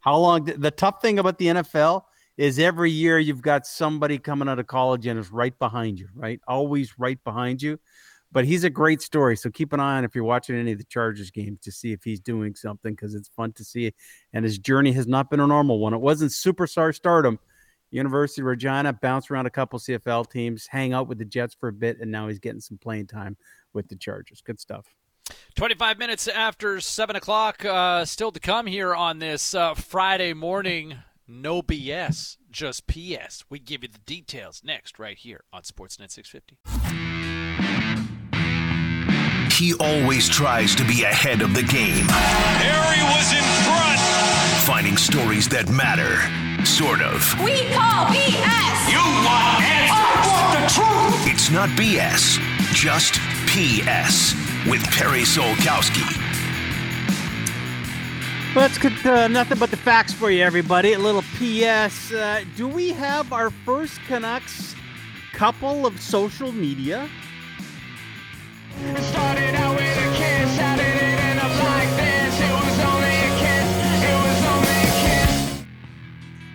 how long? The tough thing about the N F L is every year you've got somebody coming out of college and is right behind you, right? Always right behind you. But he's a great story. So keep an eye on if you're watching any of the Chargers games to see if he's doing something, because it's fun to see. And his journey has not been a normal one. It wasn't superstar stardom. University of Regina, bounced around a couple C F L teams, hang out with the Jets for a bit, and now he's getting some playing time with the Chargers. Good stuff. twenty-five minutes after seven o'clock, uh, still to come here on this uh, Friday morning. No B S, just P S. We give you the details next right here on Sportsnet six fifty. He always tries to be ahead of the game. Harry was in front. Finding stories that matter. Sort of. We call B S. You want answers. I want the truth. It's not B S, just P S with Perry Solkowski. Well, that's good, uh, nothing but the facts for you, everybody. A little P S. Uh, do we have our first Canucks couple of social media? It started out with a kiss, how did it end up like this? It was only a kiss, it was only a kiss.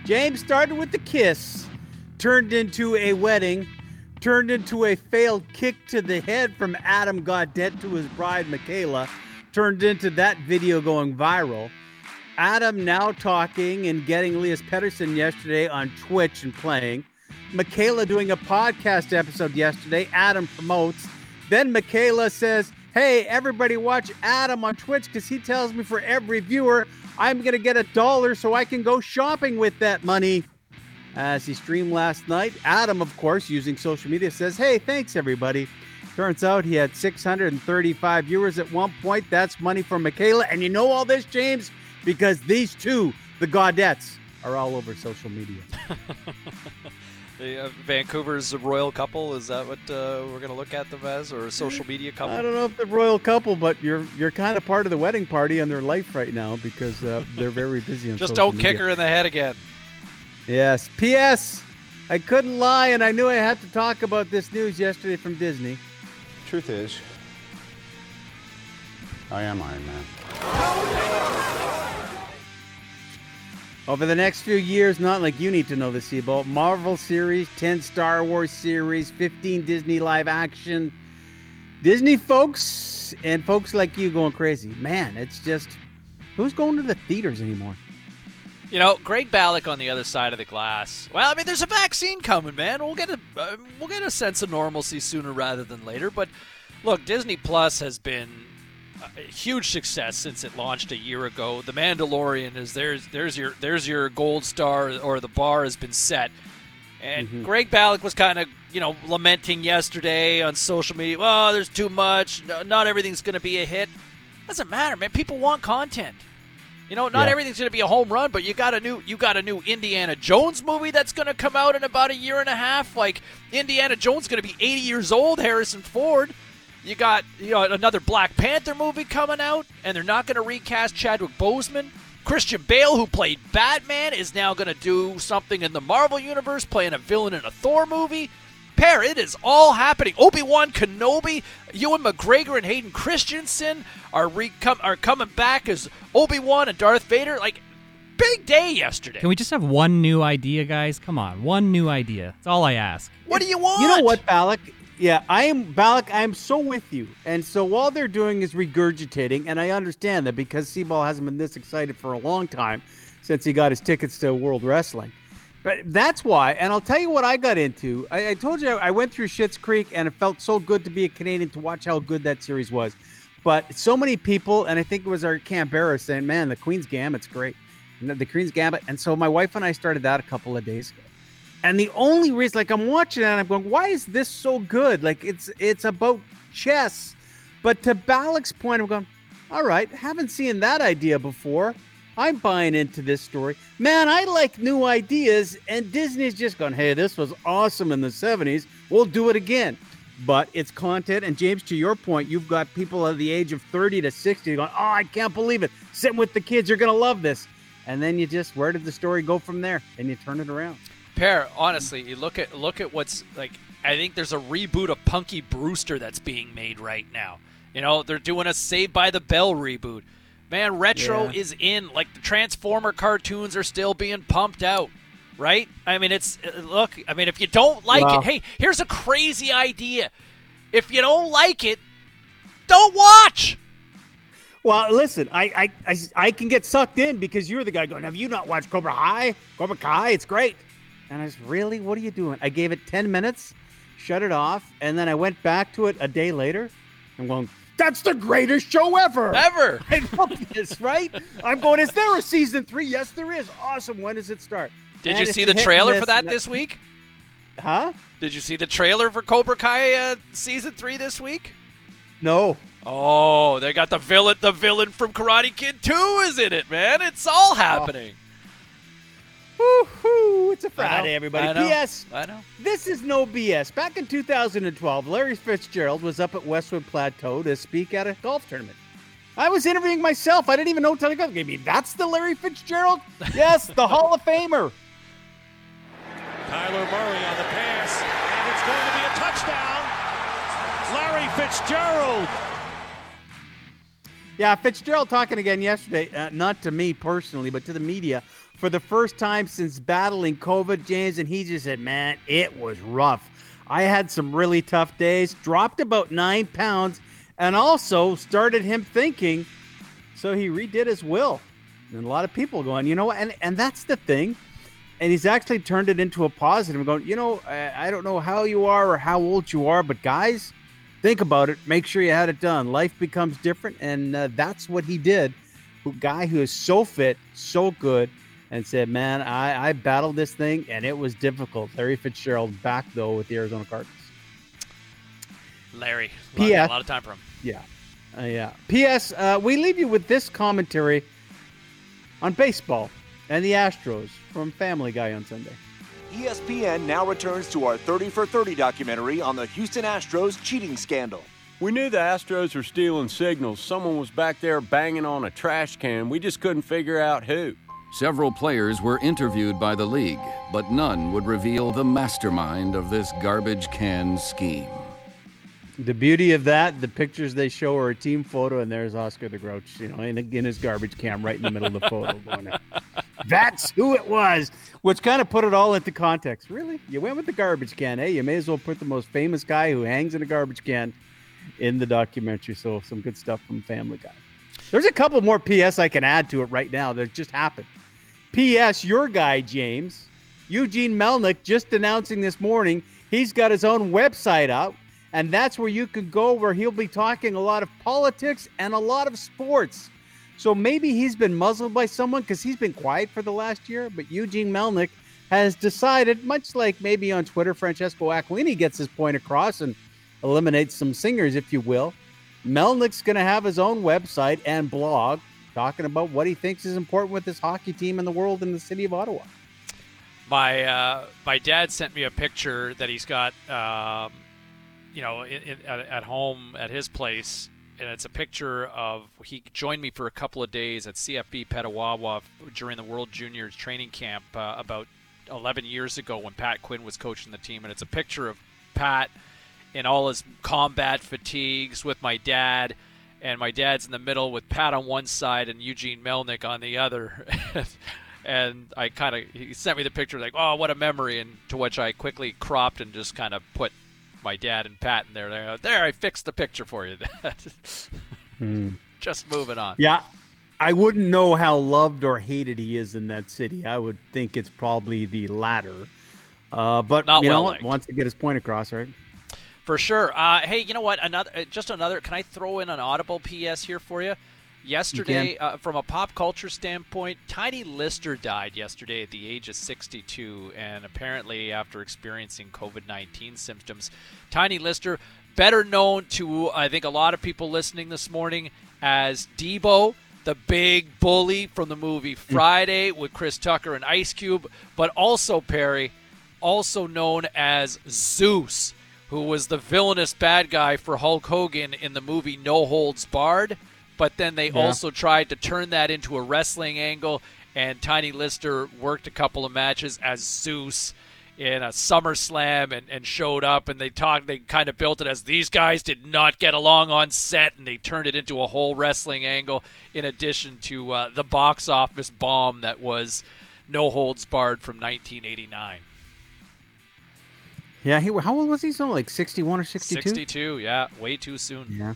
James started with the kiss, turned into a wedding, turned into a failed kick to the head from Adam Gaudette to his bride Michaela, turned into that video going viral. Adam now talking and getting Elias Pettersson yesterday on Twitch and playing. Michaela doing a podcast episode yesterday. Adam promotes. Then Michaela says, hey, everybody watch Adam on Twitch because he tells me for every viewer, I'm going to get a dollar so I can go shopping with that money. As he streamed last night, Adam, of course, using social media, says, hey, thanks, everybody. Turns out he had six hundred thirty-five viewers at one point. That's money for Michaela. And you know all this, James, because these two, the Gaudettes, are all over social media. The, uh, Vancouver's a royal couple, is that what uh, we're going to look at them as, or a social media couple? I don't know if they're royal couple, but you're you're kind of part of the wedding party in their life right now because uh, they're very busy. On Just don't media. Kick her in the head again. Yes. P S. I couldn't lie, and I knew I had to talk about this news yesterday from Disney. Truth is, I am Iron Man. Over the next few years, not like you need to know the Seabolt, Marvel series, ten Star Wars series, fifteen Disney live action. Disney folks and folks like you going crazy. Man, it's just, who's going to the theaters anymore? You know, Greg Ballack on the other side of the glass. Well, I mean, there's a vaccine coming, man. We'll get a, uh, we'll get a sense of normalcy sooner rather than later. But look, Disney Plus has been a huge success since it launched a year ago. The Mandalorian is there's there's your there's your gold star, or the bar has been set. And mm-hmm. Greg Ballack was kind of, you know, lamenting yesterday on social media. Well, there's too much. No, not everything's going to be a hit. Doesn't matter, man. People want content. You know, not yeah. everything's going to be a home run, but you got a new you got a new Indiana Jones movie that's going to come out in about a year and a half. Like Indiana Jones is going to be eighty years old. Harrison Ford. You got, you know, another Black Panther movie coming out, and they're not going to recast Chadwick Boseman. Christian Bale, who played Batman, is now going to do something in the Marvel Universe, playing a villain in a Thor movie. Pear, it is all happening. Obi-Wan Kenobi, Ewan McGregor and Hayden Christensen are re- com- are coming back as Obi-Wan and Darth Vader. Like, big day yesterday. Can we just have one new idea, guys? Come on, one new idea. That's all I ask. What do you want? You know what, Ballack? Yeah, I am, Ballack, I am so with you. And so all they're doing is regurgitating, and I understand that because Seaball hasn't been this excited for a long time since he got his tickets to World Wrestling. But that's why, and I'll tell you what I got into. I, I told you I went through Schitt's Creek, and it felt so good to be a Canadian to watch how good that series was. But so many people, and I think it was our Canberra saying, man, the Queen's Gambit's great. The Queen's Gambit. And so my wife and I started that a couple of days ago. And the only reason, like, I'm watching it and I'm going, why is this so good? Like, it's it's about chess. But to Ballack's point, I'm going, all right, haven't seen that idea before. I'm buying into this story. Man, I like new ideas. And Disney's just going, hey, this was awesome in the seventies. We'll do it again. But it's content. And, James, to your point, you've got people of the age of thirty to sixty going, oh, I can't believe it. Sitting with the kids, you're going to love this. And then you just, where did the story go from there? And you turn it around. Pear, honestly, you look at look at what's like. I think there's a reboot of Punky Brewster that's being made right now, You know, they're doing a Saved by the Bell reboot. Man, retro yeah. is in. Like, the Transformer cartoons are still being pumped out, right? I mean, it's look, I mean, if you don't like wow. it, hey, here's a crazy idea. If you don't like it, don't watch. Well, listen, I, I, I, I can get sucked in because you're the guy going, have you not watched Cobra Kai? Cobra Kai, it's great. And I was, really? What are you doing? I gave it ten minutes, shut it off, and then I went back to it a day later. I'm going, that's the greatest show ever. Ever. I love this, right? I'm going, is there a season three? Yes, there is. Awesome. When does it start? Did and you see the trailer this, for that this week? Huh? Did you see the trailer for Cobra Kai uh, season three this week? No. Oh, they got the villain the villain from Karate Kid two is in it, man. It's all happening. Oh. Woo-hoo. It's a Friday, everybody. P S. I know. This is no B S. Back in two thousand twelve, Larry Fitzgerald was up at Westwood Plateau to speak at a golf tournament. I was interviewing myself. I didn't even know until I got gave me. That's the Larry Fitzgerald? Yes, the Hall of Famer. Kyler Murray on the pass, and it's going to be a touchdown. Larry Fitzgerald. Yeah, Fitzgerald talking again yesterday, uh, not to me personally, but to the media. For the first time since battling COVID, James, and he just said, man, it was rough. I had some really tough days, dropped about nine pounds, and also started him thinking. So he redid his will. And a lot of people going, you know what? And, and that's the thing. And he's actually turned it into a positive, going, you know, I, I don't know how you are or how old you are, but guys, think about it. Make sure you had it done. Life becomes different, and uh, that's what he did. A guy who is so fit, so good, and said, man, I, I battled this thing, and it was difficult. Larry Fitzgerald back, though, with the Arizona Cardinals. Larry. A lot, P S, a lot of time for him. Yeah. Uh, yeah. P S. Uh, we leave you with this commentary on baseball and the Astros from Family Guy on Sunday. E S P N now returns to our thirty for thirty documentary on the Houston Astros cheating scandal. We knew the Astros were stealing signals. Someone was back there banging on a trash can. We just couldn't figure out who. Several players were interviewed by the league, but none would reveal the mastermind of this garbage can scheme. The beauty of that, the pictures they show are a team photo, and there's Oscar the Grouch, you know, in, in his garbage can right in the middle of the photo. Going, that's who it was, which kind of put it all into context. Really? You went with the garbage can, eh? You may as well put the most famous guy who hangs in a garbage can in the documentary. So some good stuff from Family Guy. There's a couple more P S I can add to it right now that just happened. P S your guy, James, Eugene Melnick, just announcing this morning, he's got his own website out, and that's where you can go where he'll be talking a lot of politics and a lot of sports. So maybe he's been muzzled by someone because he's been quiet for the last year. But Eugene Melnick has decided, much like maybe on Twitter, Francesco Aquilini gets his point across and eliminates some singers, if you will. Melnick's going to have his own website and blog talking about what he thinks is important with his hockey team and the world in the city of Ottawa. My uh, my dad sent me a picture that he's got, um, you know, in, in, at, at home at his place. And it's a picture of, he joined me for a couple of days at C F B Petawawa during the World Juniors training camp uh, about eleven years ago when Pat Quinn was coaching the team. And it's a picture of Pat in all his combat fatigues with my dad. And my dad's in the middle with Pat on one side and Eugene Melnick on the other. And I kind of, he sent me the picture like, oh, what a memory. And to which I quickly cropped and just kind of put my dad and Pat in there. There, there I fixed the picture for you. hmm. Just moving on. Yeah, I wouldn't know how loved or hated he is in that city. I would think it's probably the latter. Uh, but, Not you well know, wants to get his point across, right? For sure. Uh, hey, you know what? Another, just another, can I throw in an audible P S here for you? Yesterday, you uh, from a pop culture standpoint, Tiny Lister died yesterday at the age of sixty-two, and apparently after experiencing COVID nineteen symptoms. Tiny Lister, better known to, I think, a lot of people listening this morning as Debo, the big bully from the movie Friday with Chris Tucker and Ice Cube, but also, Perry, also known as Zeus, who was the villainous bad guy for Hulk Hogan in the movie No Holds Barred. But then they yeah. also tried to turn that into a wrestling angle, and Tiny Lister worked a couple of matches as Zeus in a SummerSlam and, and showed up, and they talked, they kind of built it as these guys did not get along on set, and they turned it into a whole wrestling angle in addition to uh, the box office bomb that was No Holds Barred from nineteen eighty-nine. Yeah, he, how old was he? So like sixty-one or sixty-two? sixty-two, yeah. Way too soon. Yeah.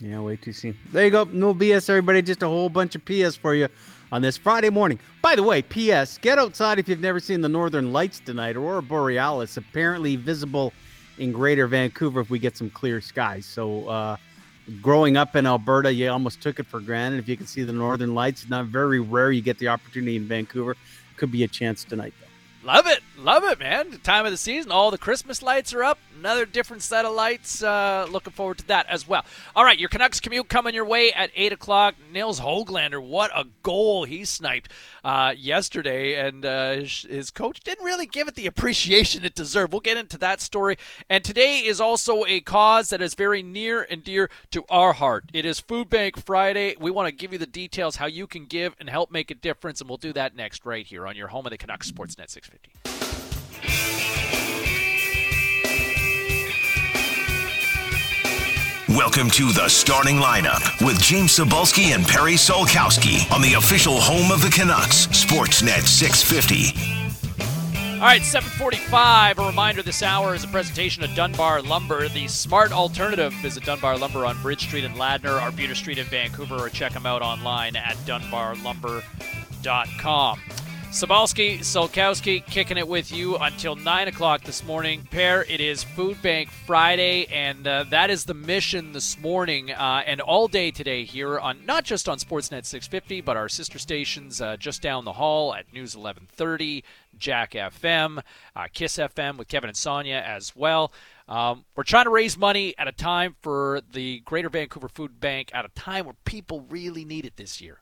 Yeah, way too soon. There you go. No B S, everybody. Just a whole bunch of P S for you on this Friday morning. By the way, P S, get outside if you've never seen the Northern Lights tonight, Aurora Borealis, apparently visible in Greater Vancouver if we get some clear skies. So uh, growing up in Alberta, you almost took it for granted. If you can see the Northern Lights, not very rare you get the opportunity in Vancouver. Could be a chance tonight, though. Love it. Love it, man. The time of the season. All the Christmas lights are up. Another different set of lights. Uh, looking forward to that as well. All right, your Canucks commute coming your way at eight o'clock. Nils Höglander, what a goal he sniped uh, yesterday. And uh, his, his coach didn't really give it the appreciation it deserved. We'll get into that story. And today is also a cause that is very near and dear to our heart. It is Food Bank Friday. We want to give you the details, how you can give and help make a difference. And we'll do that next right here on your home of the Canucks, Sportsnet six fifty. Welcome to the starting lineup with James Cebulski and Perry Solkowski on the official home of the Canucks, Sportsnet six fifty. All right, seven forty-five. A reminder, this hour is a presentation of Dunbar Lumber. The smart alternative is at Dunbar Lumber on Bridge Street in Ladner, Arbutus Street in Vancouver, or check them out online at dunbar lumber dot com. Cebulski, Solkowski, kicking it with you until nine o'clock this morning. Pear, it is Food Bank Friday, and uh, that is the mission this morning uh, and all day today here, on not just on Sportsnet six fifty, but our sister stations uh, just down the hall at News eleven thirty, Jack F M, uh, Kiss F M with Kevin and Sonia as well. Um, we're trying to raise money at a time for the Greater Vancouver Food Bank, at a time where people really need it this year.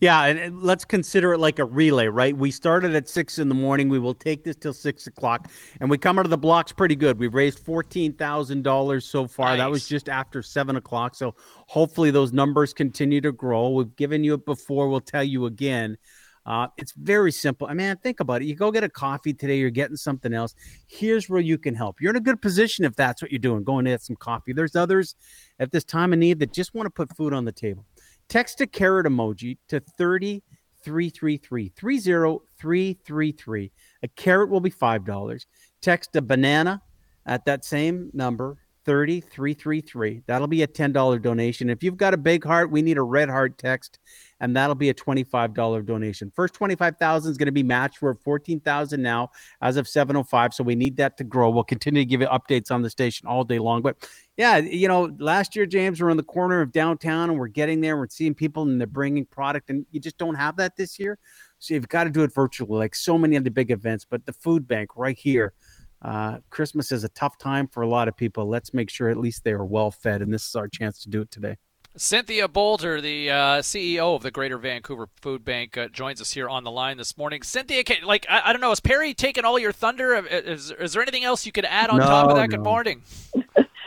Yeah, and let's consider it like a relay, right? We started at six in the morning. We will take this till six o'clock, and we come out of the blocks pretty good. We've raised fourteen thousand dollars so far. Nice. That was just after seven o'clock, so hopefully those numbers continue to grow. We've given you it before. We'll tell you again. Uh, it's very simple. I mean, think about it. You go get a coffee today. You're getting something else. Here's where you can help. You're in a good position if that's what you're doing, going to get some coffee. There's others at this time of need that just want to put food on the table. Text a carrot emoji to three oh three three three, three oh three three three. A carrot will be five dollars. Text a banana at that same number, three oh three three three. That'll be a ten dollars donation. If you've got a big heart, we need a red heart text, and that'll be a twenty-five dollars donation. First twenty-five thousand dollars is going to be matched. We're at fourteen thousand dollars now as of seven oh five, so we need that to grow. We'll continue to give you updates on the station all day long, but yeah, you know, last year, James, we're on the corner of downtown, and we're getting there. We're seeing people, and they're bringing product, and you just don't have that this year. So you've got to do it virtually, like so many of the big events. But the food bank right here, uh, Christmas is a tough time for a lot of people. Let's make sure at least they are well fed, and this is our chance to do it today. Cynthia Bolter, the uh, C E O of the Greater Vancouver Food Bank, uh, joins us here on the line this morning. Cynthia, can, like I, I don't know, is Perry taking all your thunder? Is, is there anything else you could add on no, top of that? No. Good morning.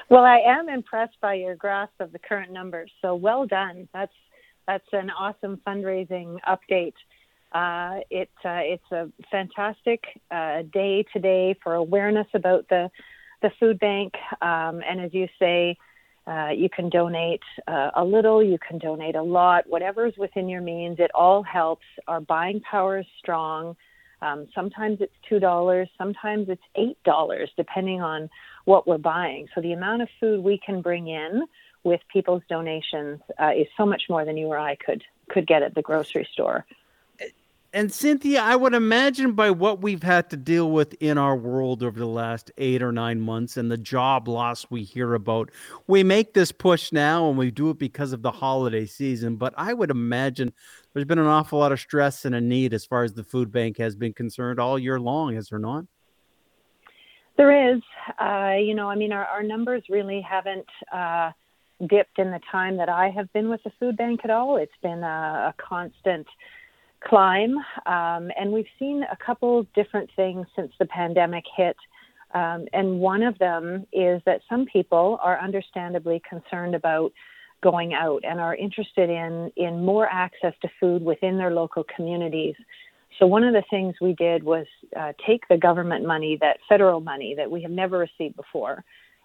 Well, I am impressed by your grasp of the current numbers, so well done. That's that's an awesome fundraising update. Uh, it uh, it's a fantastic uh, day today for awareness about the the food bank, um, and as you say, uh, you can donate uh, a little, you can donate a lot, whatever's within your means. It all helps. Our buying power is strong. Um, sometimes it's two dollars, sometimes it's eight dollars, depending on what we're buying. So the amount of food we can bring in with people's donations uh, is so much more than you or I could could get at the grocery store. And Cynthia, I would imagine by what we've had to deal with in our world over the last eight or nine months and the job loss we hear about, we make this push now and we do it because of the holiday season. But I would imagine there's been an awful lot of stress and a need as far as the food bank has been concerned all year long, is there not? There is. Uh, you know, I mean, our, our numbers really haven't uh, dipped in the time that I have been with the food bank at all. It's been a, a constant climb, um, and we've seen a couple different things since the pandemic hit, um, and one of them is that some people are understandably concerned about going out and are interested in in more access to food within their local communities. So one of the things we did was uh, take the government money, that federal money that we have never received before,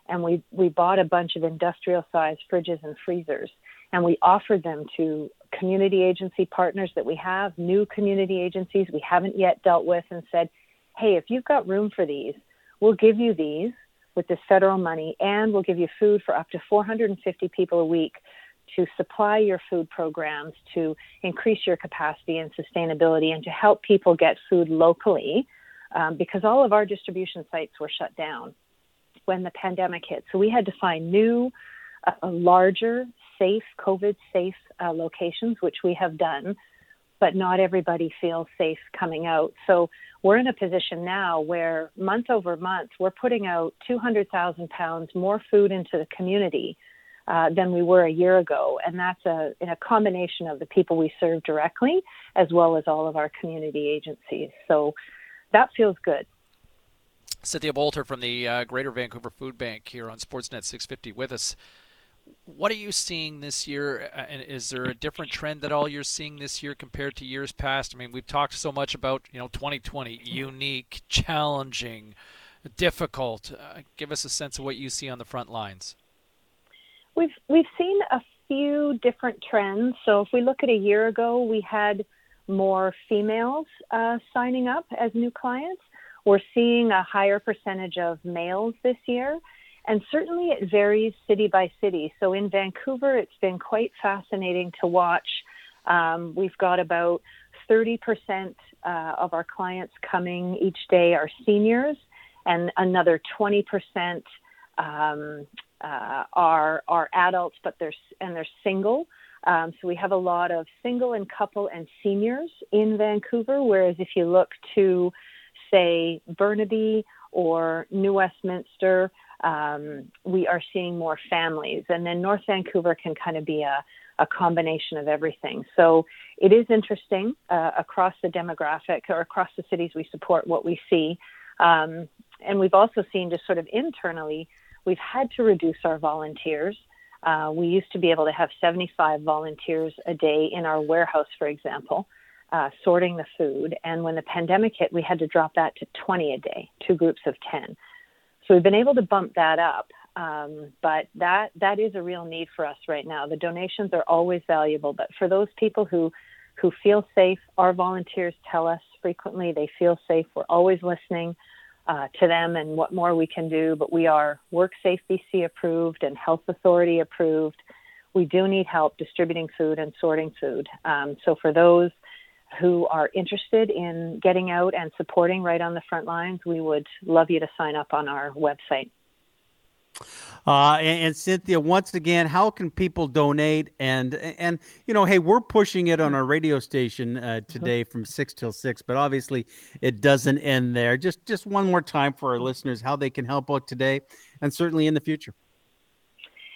and we, we bought a bunch of industrial-sized fridges and freezers, and we offered them to community agency partners that we have, new community agencies we haven't yet dealt with, and said, hey, if you've got room for these, we'll give you these with this federal money, and we'll give you food for up to four hundred fifty people a week to supply your food programs, to increase your capacity and sustainability, and to help people get food locally, um, because all of our distribution sites were shut down when the pandemic hit. So we had to find new, uh, larger, safe, COVID-safe uh, locations, which we have done, but not everybody feels safe coming out. So we're in a position now where month over month, we're putting out two hundred thousand pounds more food into the community Uh, than we were a year ago, and that's a, in a combination of the people we serve directly as well as all of our community agencies. So that feels good. Cynthia Bolter from the uh, Greater Vancouver Food Bank here on Sportsnet six fifty with us. What are you seeing this year, and is there a different trend at all you're seeing this year compared to years past? I mean, we've talked so much about, you know, twenty twenty, unique, challenging, difficult. Uh, give us a sense of what you see on the front lines. We've we've seen a few different trends. So if we look at a year ago, we had more females uh, signing up as new clients. We're seeing a higher percentage of males this year. And certainly it varies city by city. So in Vancouver, it's been quite fascinating to watch. Um, we've got about thirty percent uh, of our clients coming each day are seniors, and another twenty percent um Uh, are are adults, but they're and they're single. Um, so we have a lot of single and couple and seniors in Vancouver. Whereas if you look to, say, Burnaby or New Westminster, um, we are seeing more families. And then North Vancouver can kind of be a a combination of everything. So it is interesting uh, across the demographic or across the cities we support what we see. Um, and we've also seen just sort of internally, we've had to reduce our volunteers. Uh, we used to be able to have seventy-five volunteers a day in our warehouse, for example, uh, sorting the food. And when the pandemic hit, we had to drop that to twenty a day, two groups of ten. So we've been able to bump that up. Um, but that that is a real need for us right now. The donations are always valuable. But for those people who, who feel safe, our volunteers tell us frequently they feel safe. We're always listening Uh, to them and what more we can do, but we are Work Safe B C approved and Health Authority approved. We do need help distributing food and sorting food. Um, so for those who are interested in getting out and supporting right on the front lines, we would love you to sign up on our website. Uh, and, and Cynthia, once again, how can people donate? And, and you know, hey, we're pushing it on our radio station uh, today from six till six, but obviously it doesn't end there. Just just one more time for our listeners, how they can help out today and certainly in the future.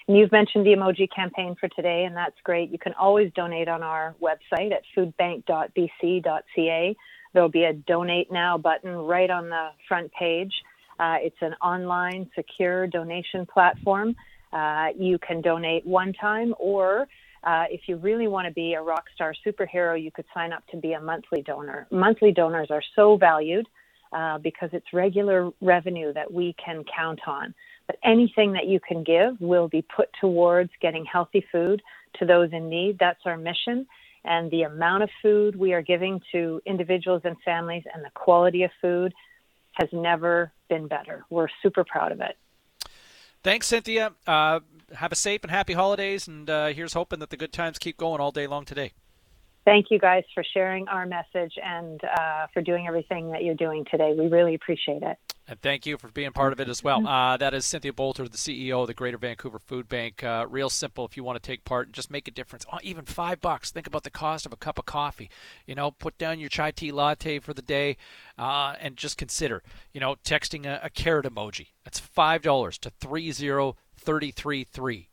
And you've mentioned the emoji campaign for today, and that's great. You can always donate on our website at foodbank dot b c dot c a. There'll be a Donate Now button right on the front page. Uh, it's an online, secure donation platform. Uh, you can donate one time, or uh, if you really want to be a rock star superhero, you could sign up to be a monthly donor. Monthly donors are so valued uh, because it's regular revenue that we can count on. But anything that you can give will be put towards getting healthy food to those in need. That's our mission. And the amount of food we are giving to individuals and families and the quality of food has never been better. We're super proud of it. Thanks, Cynthia. Uh, have a safe and happy holidays, and uh, here's hoping that the good times keep going all day long today. Thank you guys for sharing our message and uh, for doing everything that you're doing today. We really appreciate it. And thank you for being part of it as well. Uh, that is Cynthia Bolter, the C E O of the Greater Vancouver Food Bank. Uh, real simple if you want to take part and just make a difference. Oh, even five bucks. Think about the cost of a cup of coffee. You know, put down your chai tea latte for the day uh, and just consider, you know, texting a, a carrot emoji. That's five dollars to three zero three three three.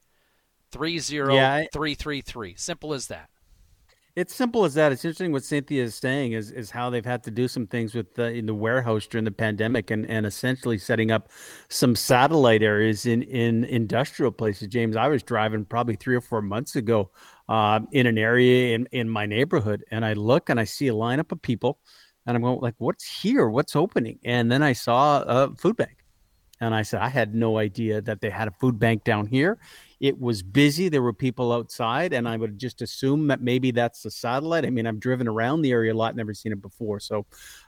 three zero three three three. Simple as that. It's simple as that. It's interesting what Cynthia is saying is, is how they've had to do some things with the, in the warehouse during the pandemic and, and essentially setting up some satellite areas in, in industrial places. James, I was driving probably three or four months ago uh, in an area in, in my neighborhood, and I look and I see a lineup of people And I'm going, like, what's here? What's opening? And then I saw a food bank. And I said, I had no idea that they had a food bank down here. It was busy. There were people outside. And I would just assume that maybe that's the satellite. I mean, I've driven around the area a lot, never seen it before. So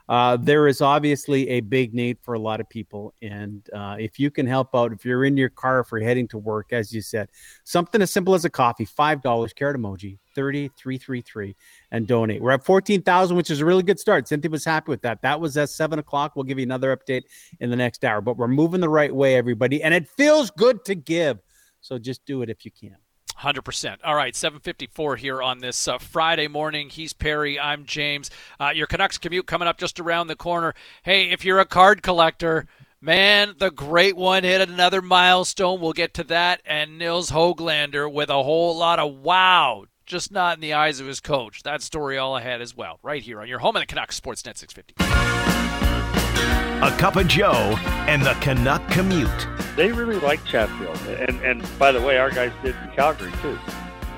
uh, there is obviously a big need for a lot of people. And uh, if you can help out, if you're in your car, if you're heading to work, as you said, something as simple as a coffee, five dollars, carrot emoji, thirty three thirty-three, and donate. We're at fourteen thousand, which is a really good start. Cynthia was happy with that. That was at seven o'clock. We'll give you another update in the next hour. But we're moving the right way, everybody, and it feels good to give. So just do it if you can. one hundred percent. All right, seven fifty-four here on this uh, Friday morning. He's Perry. I'm James. Uh, your Canucks commute coming up just around the corner. Hey, if you're a card collector, man, the great one hit another milestone. We'll get to that. And Nils Höglander with a whole lot of wow. Just not in the eyes of his coach. That story all ahead as well, right here on your home of the Canucks, Sportsnet six fifty. A cup of Joe and the Canuck commute. They really like Chatfield. And, and by the way, our guys did in Calgary, too.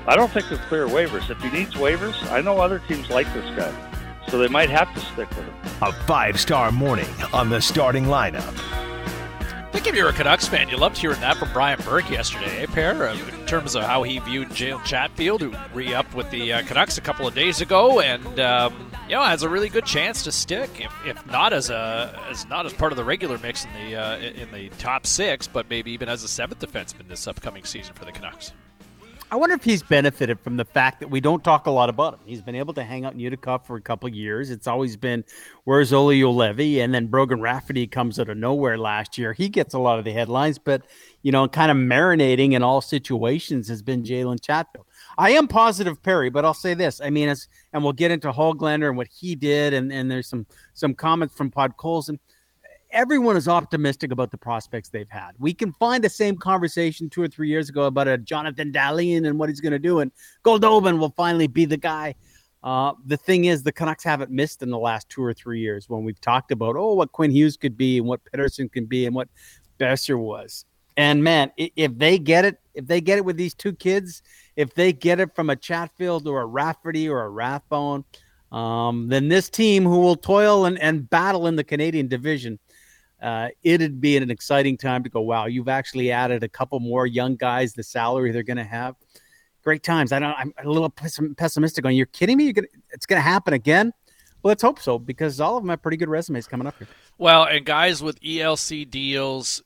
I don't think they'll clear waivers. If he needs waivers, I know other teams like this guy. So they might have to stick with him. A five-star morning on the starting lineup. I think if you're a Canucks fan, you loved hearing that from Brian Burke yesterday, eh, Pear? In terms of how he viewed Jalen Chatfield, who re-upped with the uh, Canucks a couple of days ago, and um, you know, has a really good chance to stick, if, if not as a as not as part of the regular mix in the uh, in the top six, but maybe even as a seventh defenseman this upcoming season for the Canucks. I wonder if he's benefited from the fact that we don't talk a lot about him. He's been able to hang out in Utica for a couple of years. It's always been, where's Olauliivi? And then Brogan Rafferty comes out of nowhere last year. He gets a lot of the headlines, but, you know, kind of marinating in all situations has been Jalen Chatfield. I am positive, Perry, but I'll say this. I mean, it's, and we'll get into Höglander and what he did, and, and there's some some comments from Pod Colson. Everyone is optimistic about the prospects they've had. We can find the same conversation two or three years ago about a Jonathan Dallin and what he's going to do, and Goldobin will finally be the guy. Uh, the thing is, the Canucks haven't missed in the last two or three years when we've talked about, oh, what Quinn Hughes could be and what Pettersson can be and what Besser was. And, man, if they get it, if they get it with these two kids, if they get it from a Chatfield or a Rafferty or a Rathbone, um, then this team who will toil and, and battle in the Canadian Division, Uh, it'd be an exciting time to go, wow, you've actually added a couple more young guys, the salary they're going to have. Great times. I don't, I'm a little pessimistic on, you're kidding me? You're gonna, it's going to happen again? Well, let's hope so, because all of them have pretty good resumes coming up here. Well, and guys with E L C deals,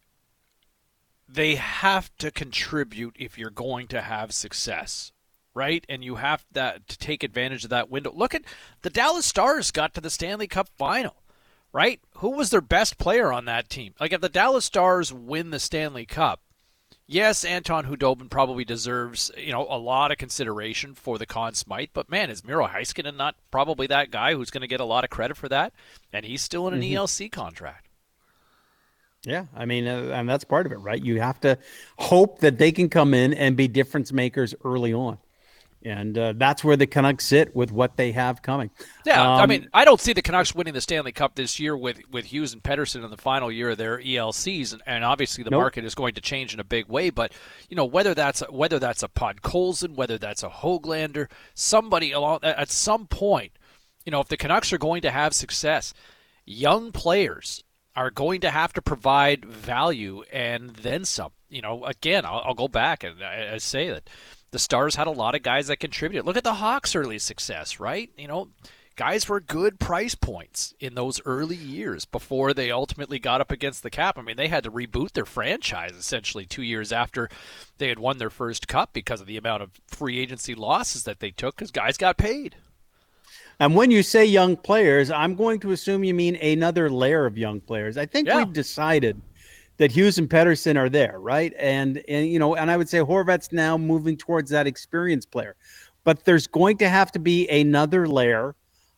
they have to contribute if you're going to have success, right? And you have that, to take advantage of that window. Look at the Dallas Stars got to the Stanley Cup final. Right? Who was their best player on that team? Like, if the Dallas Stars win the Stanley Cup, yes, Anton Hudobin probably deserves, you know, a lot of consideration for the Conn Smythe, but man, is Miro Heiskanen not probably that guy who's going to get a lot of credit for that? And he's still in an mm-hmm. E L C contract. Yeah, I mean, uh, and that's part of it, right? You have to hope that they can come in and be difference makers early on. And uh, that's where the Canucks sit with what they have coming. Yeah, um, I mean, I don't see the Canucks winning the Stanley Cup this year with, with Hughes and Pettersson in the final year of their E L Cs, and, and obviously the nope. market is going to change in a big way. But you know, whether that's a, whether that's a Pod Colson, whether that's a Höglander, somebody along at some point, you know, if the Canucks are going to have success, young players are going to have to provide value and then some. You know, again, I'll, I'll go back and I, I say that. The Stars had a lot of guys that contributed. Look at the Hawks' early success, right? You know, guys were good price points in those early years before they ultimately got up against the cap. I mean, they had to reboot their franchise essentially two years after they had won their first cup because of the amount of free agency losses that they took because guys got paid. And when you say young players, I'm going to assume you mean another layer of young players. I think yeah. we've decided that Hughes and Pettersson are there, right? And, and you know, and I would say Horvat's now moving towards that experienced player. But there's going to have to be another layer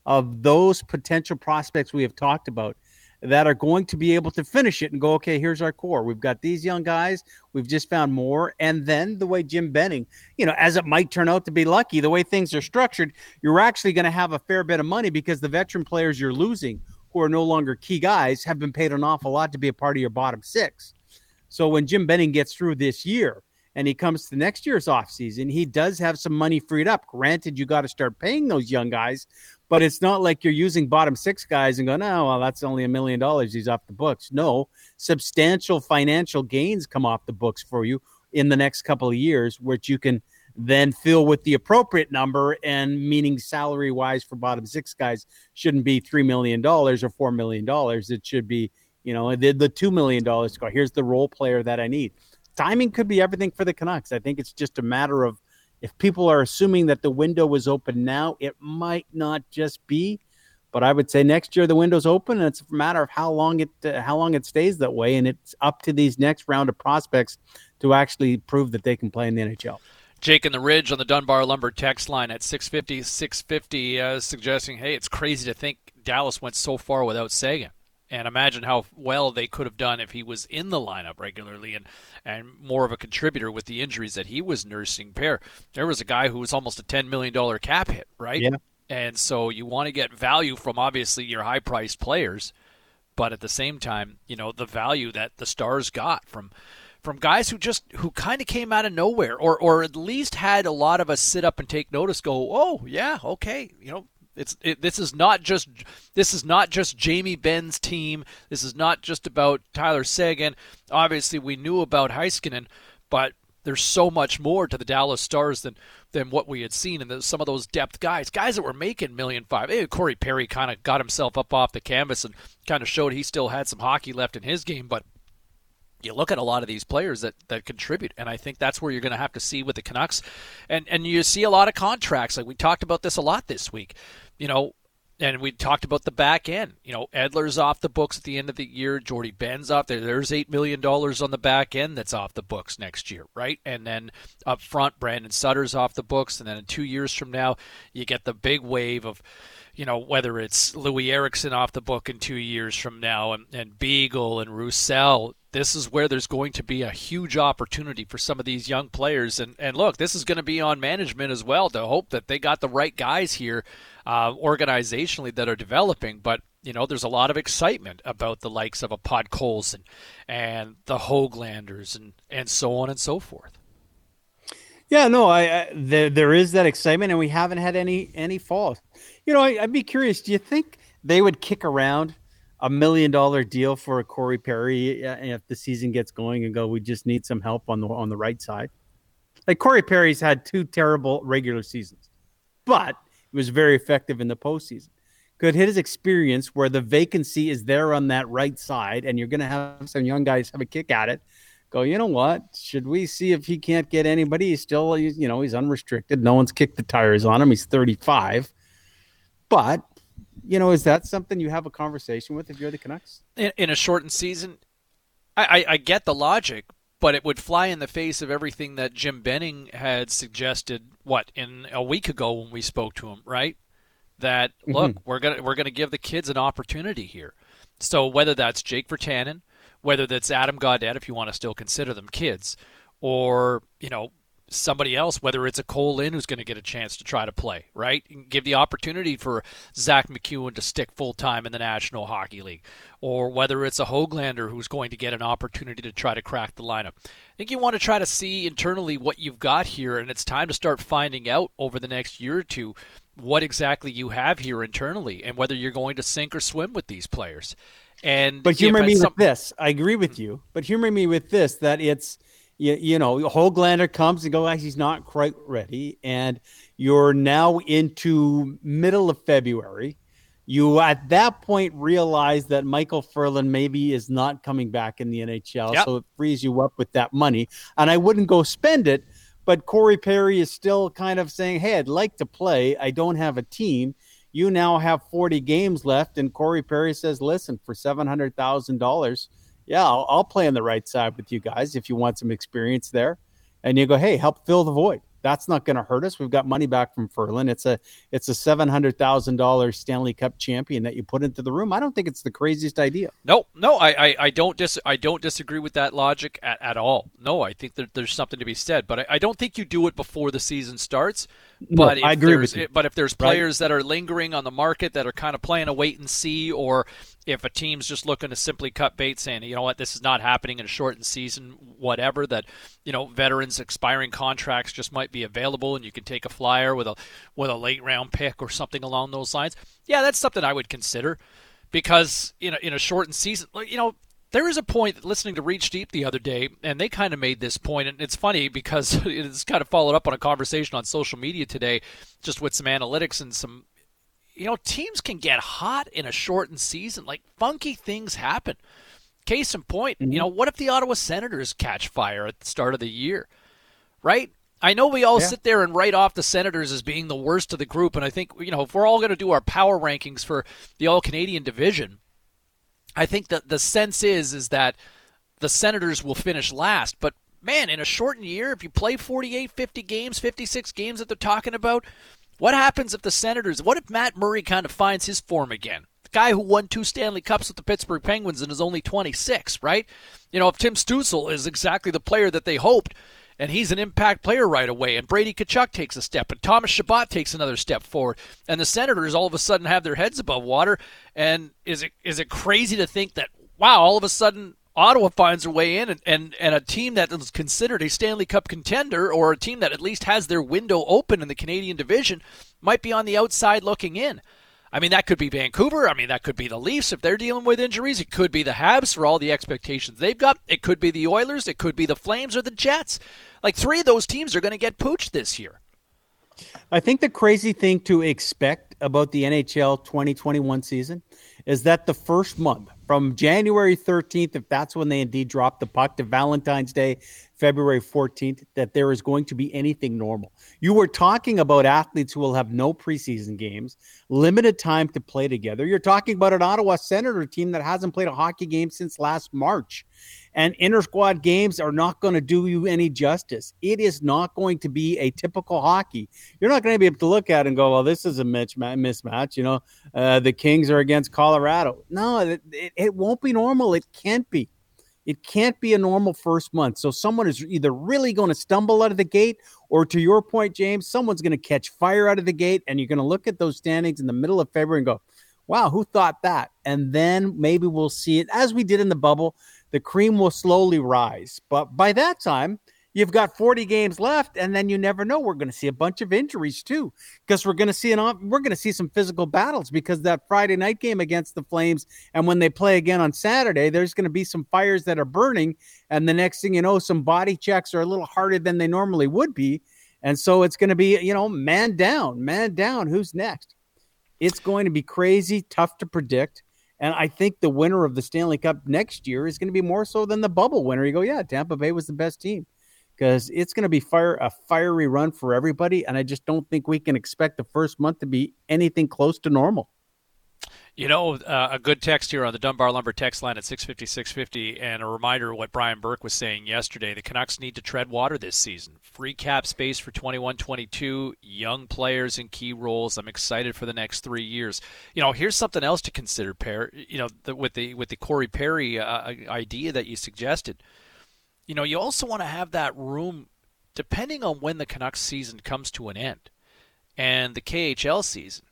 of those potential prospects we have talked about that are going to be able to finish it and go, okay, here's our core. We've got these young guys. We've just found more. And then the way Jim Benning, you know, as it might turn out to be lucky, the way things are structured, you're actually going to have a fair bit of money because the veteran players you're losing who are no longer key guys have been paid an awful lot to be a part of your bottom six. So when Jim Benning gets through this year and he comes to next year's offseason, he does have some money freed up. Granted, you got to start paying those young guys, But it's not like you're using bottom six guys and going, oh, well, that's only a million dollars. He's off the books. No, substantial financial gains come off the books for you in the next couple of years, which you can then fill with the appropriate number, and meaning salary-wise for bottom six guys shouldn't be three million dollars or four million dollars. It should be, you know, the, the two million dollars to go. Here's the role player that I need. Timing could be everything for the Canucks. I think it's just a matter of, if people are assuming that the window was open now, it might not just be. But I would say next year the window's open, and it's a matter of how long it uh, how long it stays that way. And it's up to these next round of prospects to actually prove that they can play in the N H L. Jake in the Ridge on the Dunbar Lumber text line at six fifty, six fifty, uh, suggesting, hey, it's crazy to think Dallas went so far without Sagan. And imagine how well they could have done if he was in the lineup regularly and, and more of a contributor with the injuries that he was nursing. Pair, there was a guy who was almost a ten million dollars cap hit, right? Yeah. And so you want to get value from, obviously, your high-priced players, but at the same time, you know, the value that the Stars got from from guys who just who kind of came out of nowhere, or or at least had a lot of us sit up and take notice, go, oh, yeah, okay, you know, It's it, this is not just this is not just Jamie Benn's team. This is not just about Tyler Seguin. Obviously, we knew about Heiskanen, but there's so much more to the Dallas Stars than than what we had seen. And some of those depth guys, guys that were making million five. Hey, Corey Perry kind of got himself up off the canvas and kind of showed he still had some hockey left in his game. But you look at a lot of these players that, that contribute, and I think that's where you're going to have to see with the Canucks. And and you see a lot of contracts. Like, we talked about this a lot this week, you know, and we talked about the back end. You know, Edler's off the books at the end of the year. Jordy Benn's off there. There's eight million dollars on the back end that's off the books next year, right? And then up front, Brandon Sutter's off the books. And then in two years from now, you get the big wave of, you know, whether it's Louis Eriksson off the book in two years from now, and, and Beagle and Roussel. This is where there's going to be a huge opportunity for some of these young players. And, and look, this is going to be on management as well to hope that they got the right guys here uh, organizationally that are developing. But, you know, there's a lot of excitement about the likes of a Pod Colson and the Hoaglanders and, and so on and so forth. Yeah, no, I, I there, there is that excitement, and we haven't had any any falls. You know, I, I'd be curious, do you think they would kick around a million-dollar deal for a Corey Perry if the season gets going and go, we just need some help on the on the right side? Like, Corey Perry's had two terrible regular seasons, but he was very effective in the postseason. Could his experience, where the vacancy is there on that right side and you're going to have some young guys have a kick at it, go, you know what, should we see if he can't get anybody? He's still, you know, he's unrestricted. No one's kicked the tires on him. He's thirty-five. But, you know, is that something you have a conversation with if you're the Canucks? In, in a shortened season, I, I, I get the logic, but it would fly in the face of everything that Jim Benning had suggested, what, in a week ago when we spoke to him, right? That, look, mm-hmm. we're gonna we're gonna give the kids an opportunity here. So whether that's Jake Virtanen, whether that's Adam Gaudette, if you want to still consider them kids, or, you know, somebody else, whether it's a Cole Lynn who's going to get a chance to try to play, right? And give the opportunity for Zach McEwen to stick full-time in the National Hockey League, or whether it's a Hoaglander who's going to get an opportunity to try to crack the lineup. I think you want to try to see internally what you've got here, and it's time to start finding out over the next year or two what exactly you have here internally and whether you're going to sink or swim with these players. And But humor me some- with this. I agree with you, but humor me with this, that it's, You, you know, Hoaglander comes and goes, he's not quite ready. And you're now into middle of February. You, at that point, realize that Michael Furlan maybe is not coming back in the N H L. Yep. So it frees you up with that money. And I wouldn't go spend it, but Corey Perry is still kind of saying, hey, I'd like to play. I don't have a team. You now have forty games left. And Corey Perry says, listen, for seven hundred thousand dollars, yeah, I'll, I'll play on the right side with you guys if you want some experience there. And you go, hey, help fill the void. That's not going to hurt us. We've got money back from Furlan. It's a it's a seven hundred thousand dollars Stanley Cup champion that you put into the room. I don't think it's the craziest idea. No, no, I I, I don't dis I don't disagree with that logic at, at all. No, I think that there's something to be said, but I, I don't think you do it before the season starts. But no, I agree with you. But if there's players right? that are lingering on the market that are kind of playing a wait and see, or if a team's just looking to simply cut bait, saying, you know what, this is not happening in a shortened season, whatever, that, you know, veterans expiring contracts just might be available and you can take a flyer with a with a late round pick or something along those lines. Yeah, that's something I would consider, because in a, in a shortened season, you know, there is a point, listening to Reach Deep the other day, and they kind of made this point, and it's funny because it's kind of followed up on a conversation on social media today, just with some analytics and some, you know, teams can get hot in a shortened season. Like, funky things happen. Case in point, mm-hmm. you know, what if the Ottawa Senators catch fire at the start of the year, right? I know we all yeah. sit there and write off the Senators as being the worst of the group, and I think, you know, if we're all going to do our power rankings for the All-Canadian Division, I think that the sense is is that the Senators will finish last. But, man, in a shortened year, if you play forty-eight, fifty games, fifty-six games that they're talking about, what happens if the Senators, what if Matt Murray kind of finds his form again? The guy who won two Stanley Cups with the Pittsburgh Penguins and is only twenty-six, right? You know, if Tim Stützle is exactly the player that they hoped, and he's an impact player right away, and Brady Tkachuk takes a step, and Thomas Chabot takes another step forward, and the Senators all of a sudden have their heads above water, and is it is it crazy to think that, wow, all of a sudden Ottawa finds their way in, and, and, and a team that is considered a Stanley Cup contender, or a team that at least has their window open in the Canadian Division, might be on the outside looking in. I mean, that could be Vancouver. I mean, that could be the Leafs if they're dealing with injuries. It could be the Habs for all the expectations they've got. It could be the Oilers. It could be the Flames or the Jets. Like, three of those teams are going to get pooched this year. I think the crazy thing to expect about the N H L twenty twenty-one season is that the first month, from January thirteenth, if that's when they indeed drop the puck, to Valentine's Day, February fourteenth, that there is going to be anything normal. You were talking about athletes who will have no preseason games, limited time to play together. You're talking about an Ottawa Senator team that hasn't played a hockey game since last March. And inter-squad games are not going to do you any justice. It is not going to be a typical hockey. You're not going to be able to look at it and go, well, this is a mismatch. You know, uh, the Kings are against Colorado. No, it, it, it won't be normal. It can't be. It can't be a normal first month. So someone is either really going to stumble out of the gate, or to your point, James, someone's going to catch fire out of the gate, and you're going to look at those standings in the middle of February and go, wow, who thought that? And then maybe we'll see it, as we did in the bubble, the cream will slowly rise. But by that time, you've got forty games left, and then you never know. We're going to see a bunch of injuries too, because we're going to see an off- we're going to see some physical battles, because that Friday night game against the Flames, and when they play again on Saturday, there's going to be some fires that are burning, and the next thing you know, some body checks are a little harder than they normally would be, and so it's going to be, you know, man down, man down, who's next? It's going to be crazy, tough to predict. And I think the winner of the Stanley Cup next year is going to be more so than the bubble winner. You go, yeah, Tampa Bay was the best team, because it's going to be fire a fiery run for everybody. And I just don't think we can expect the first month to be anything close to normal. You know, uh, a good text here on the Dunbar Lumber text line at six fifty, six fifty, and a reminder of what Brian Burke was saying yesterday. The Canucks need to tread water this season. Free cap space for twenty-one twenty-two, young players in key roles. I'm excited for the next three years. You know, here's something else to consider, Perry. You know, the, with the with the Corey Perry uh, idea that you suggested. You know, you also want to have that room, depending on when the Canucks season comes to an end, and the K H L season.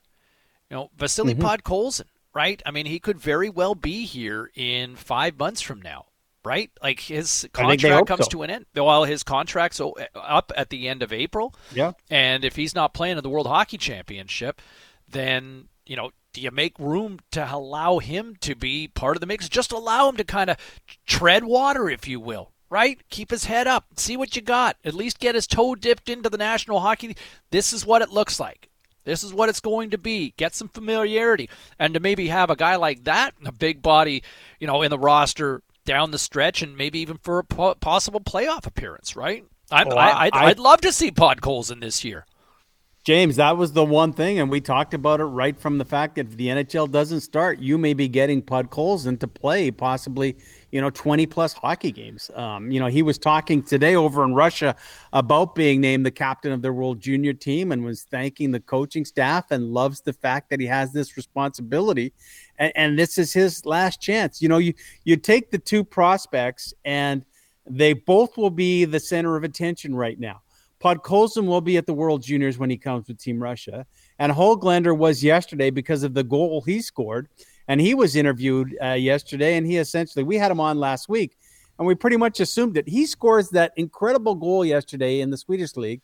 You know, Vasily mm-hmm. Podkolzin, right? I mean, he could very well be here in five months from now, right? Like, his contract comes so. to an end. Well, his contract's up at the end of April. Yeah. And if he's not playing in the World Hockey Championship, then, you know, do you make room to allow him to be part of the mix? Just allow him to kind of tread water, if you will, right? Keep his head up. See what you got. At least get his toe dipped into the National Hockey League. This is what it looks like. This is what it's going to be. Get some familiarity. And to maybe have a guy like that, a big body, you know, in the roster down the stretch, and maybe even for a po- possible playoff appearance, right? I'm, oh, I, I'd, I, I'd love to see Podkolzin this year. James, that was the one thing, and we talked about it right from the fact that if the N H L doesn't start, you may be getting Podkolzin to play possibly, you know, twenty-plus hockey games. Um, you know, he was talking today over in Russia about being named the captain of their World Junior team, and was thanking the coaching staff, and loves the fact that he has this responsibility, and, and this is his last chance. You know, you, you take the two prospects, and they both will be the center of attention right now. Podkolzin will be at the World Juniors when he comes with Team Russia, and Höglander was yesterday because of the goal he scored. And he was interviewed uh, yesterday, and he essentially, we had him on last week, and we pretty much assumed that he scores that incredible goal yesterday in the Swedish league.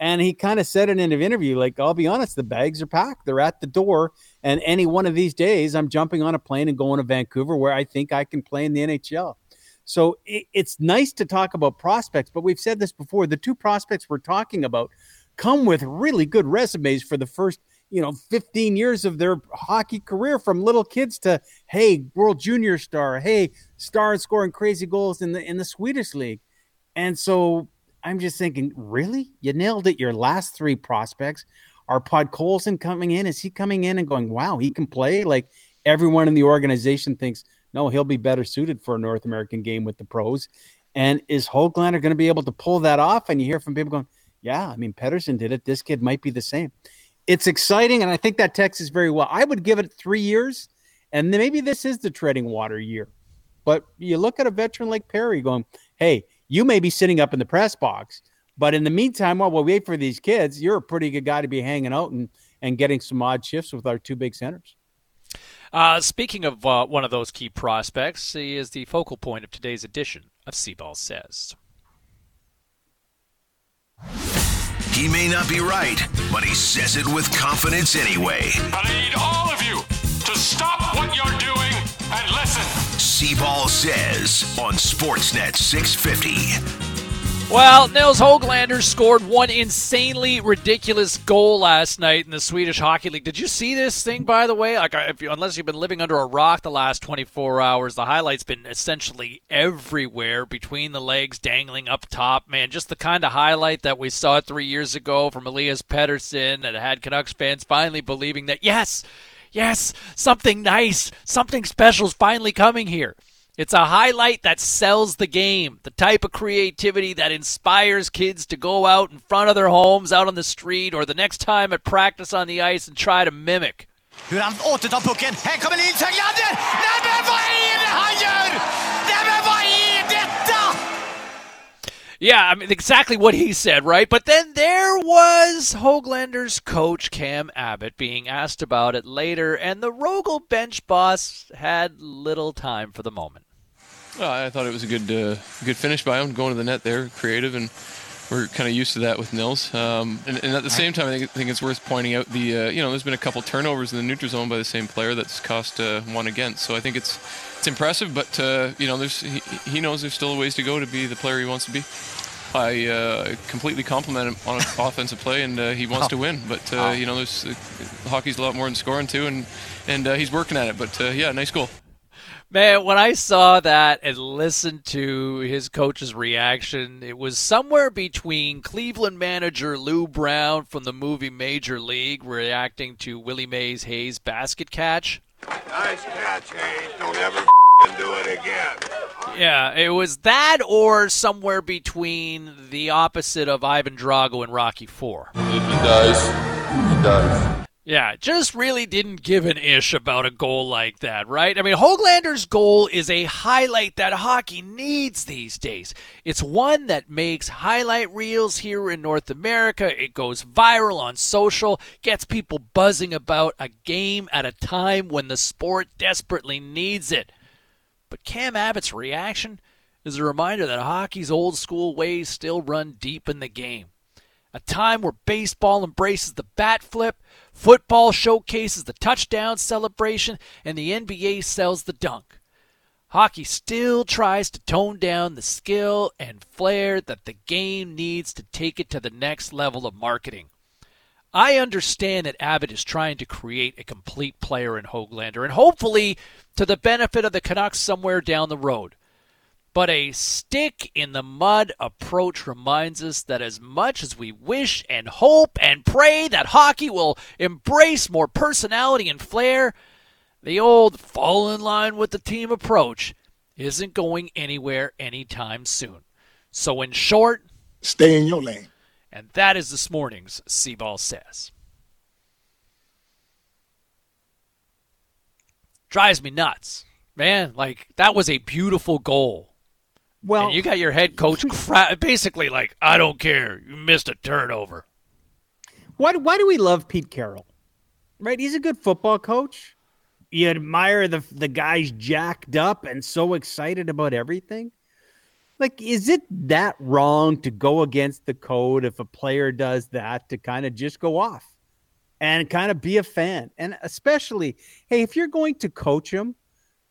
And he kind of said in an interview, like, I'll be honest, the bags are packed. They're at the door. And any one of these days, I'm jumping on a plane and going to Vancouver where I think I can play in the N H L. So it, it's nice to talk about prospects, but we've said this before. The two prospects we're talking about come with really good resumes for the first, you know, fifteen years of their hockey career, from little kids to, hey, world junior star, hey, star scoring crazy goals in the in the Swedish league. And so I'm just thinking, really? You nailed it. Your last three prospects. Are Pod Colson coming in? Is he coming in and going, wow, he can play? Like, everyone in the organization thinks, no, he'll be better suited for a North American game with the pros. And is Höglander going to be able to pull that off? And you hear from people going, yeah, I mean, Pedersen did it. This kid might be the same. It's exciting, and I think that text is very well. I would give it three years, and maybe this is the treading water year. But you look at a veteran like Perry going, hey, you may be sitting up in the press box, but in the meantime, while we wait for these kids, you're a pretty good guy to be hanging out and, and getting some odd shifts with our two big centers. Uh, speaking of uh, one of those key prospects, he is the focal point of today's edition of Seaball Says. He may not be right, but he says it with confidence anyway. I need all of you to stop what you're doing and listen. Seaball Says on Sportsnet six fifty. Well, Nils Höglander scored one insanely ridiculous goal last night in the Swedish Hockey League. Did you see this thing, by the way? Like, if you, unless you've been living under a rock the last twenty-four hours, the highlight's been essentially everywhere, between the legs, dangling up top. Man, just the kind of highlight that we saw three years ago from Elias Pettersson that had Canucks fans finally believing that, yes, yes, something nice, something special is finally coming here. It's a highlight that sells the game, the type of creativity that inspires kids to go out in front of their homes, out on the street, or the next time at practice on the ice and try to mimic. Hur han återtar pucken. Här kommer Nils Höglander. Nej, men vad är det han gör? Nej, men vad är detta? Yeah, I mean, exactly what he said, right? But then there was Höglander's coach, Cam Abbott, being asked about it later, and the Rögle bench boss had little time for the moment. Well, I thought it was a good uh, good finish by him, going to the net there, creative, and we're kind of used to that with Nils. Um, and, and at the same time, I think, I think it's worth pointing out, the uh, you know, there's been a couple turnovers in the neutral zone by the same player that's cost uh, one against. So I think it's it's impressive, but uh, you know, there's he, he knows there's still ways to go to be the player he wants to be. I uh, completely compliment him on offensive play, and uh, he wants oh. to win. But uh, oh. you know, there's uh, hockey's a lot more than scoring too, and and uh, he's working at it. But uh, yeah, nice goal. Man, when I saw that and listened to his coach's reaction, it was somewhere between Cleveland manager Lou Brown from the movie Major League reacting to Willie Mays Hayes' basket catch. Nice catch, Hayes. Don't ever f***ing do it again. Yeah, it was that, or somewhere between the opposite of Ivan Drago in Rocky four. If he dies, he dies. Yeah, just really didn't give an ish about a goal like that, right? I mean, Höglander's goal is a highlight that hockey needs these days. It's one that makes highlight reels here in North America. It goes viral on social, gets people buzzing about a game at a time when the sport desperately needs it. But Cam Abbott's reaction is a reminder that hockey's old school ways still run deep in the game. A time where baseball embraces the bat flip, football showcases the touchdown celebration, and the N B A sells the dunk. Hockey still tries to tone down the skill and flair that the game needs to take it to the next level of marketing. I understand that Abbott is trying to create a complete player in Höglander, and hopefully to the benefit of the Canucks somewhere down the road. But a stick-in-the-mud approach reminds us that as much as we wish and hope and pray that hockey will embrace more personality and flair, the old fall-in-line-with-the-team approach isn't going anywhere anytime soon. So in short, stay in your lane. And that is this morning's Seaball Says. Drives me nuts. Man, like, that was a beautiful goal. Well, and you got your head coach cra- basically like, I don't care. You missed a turnover. Why, why do we love Pete Carroll? Right? He's a good football coach. you admire the the guys jacked up and so excited about everything. Like, is it that wrong to go against the code if a player does that, to kind of just go off and kind of be a fan? And especially, hey, if you're going to coach him,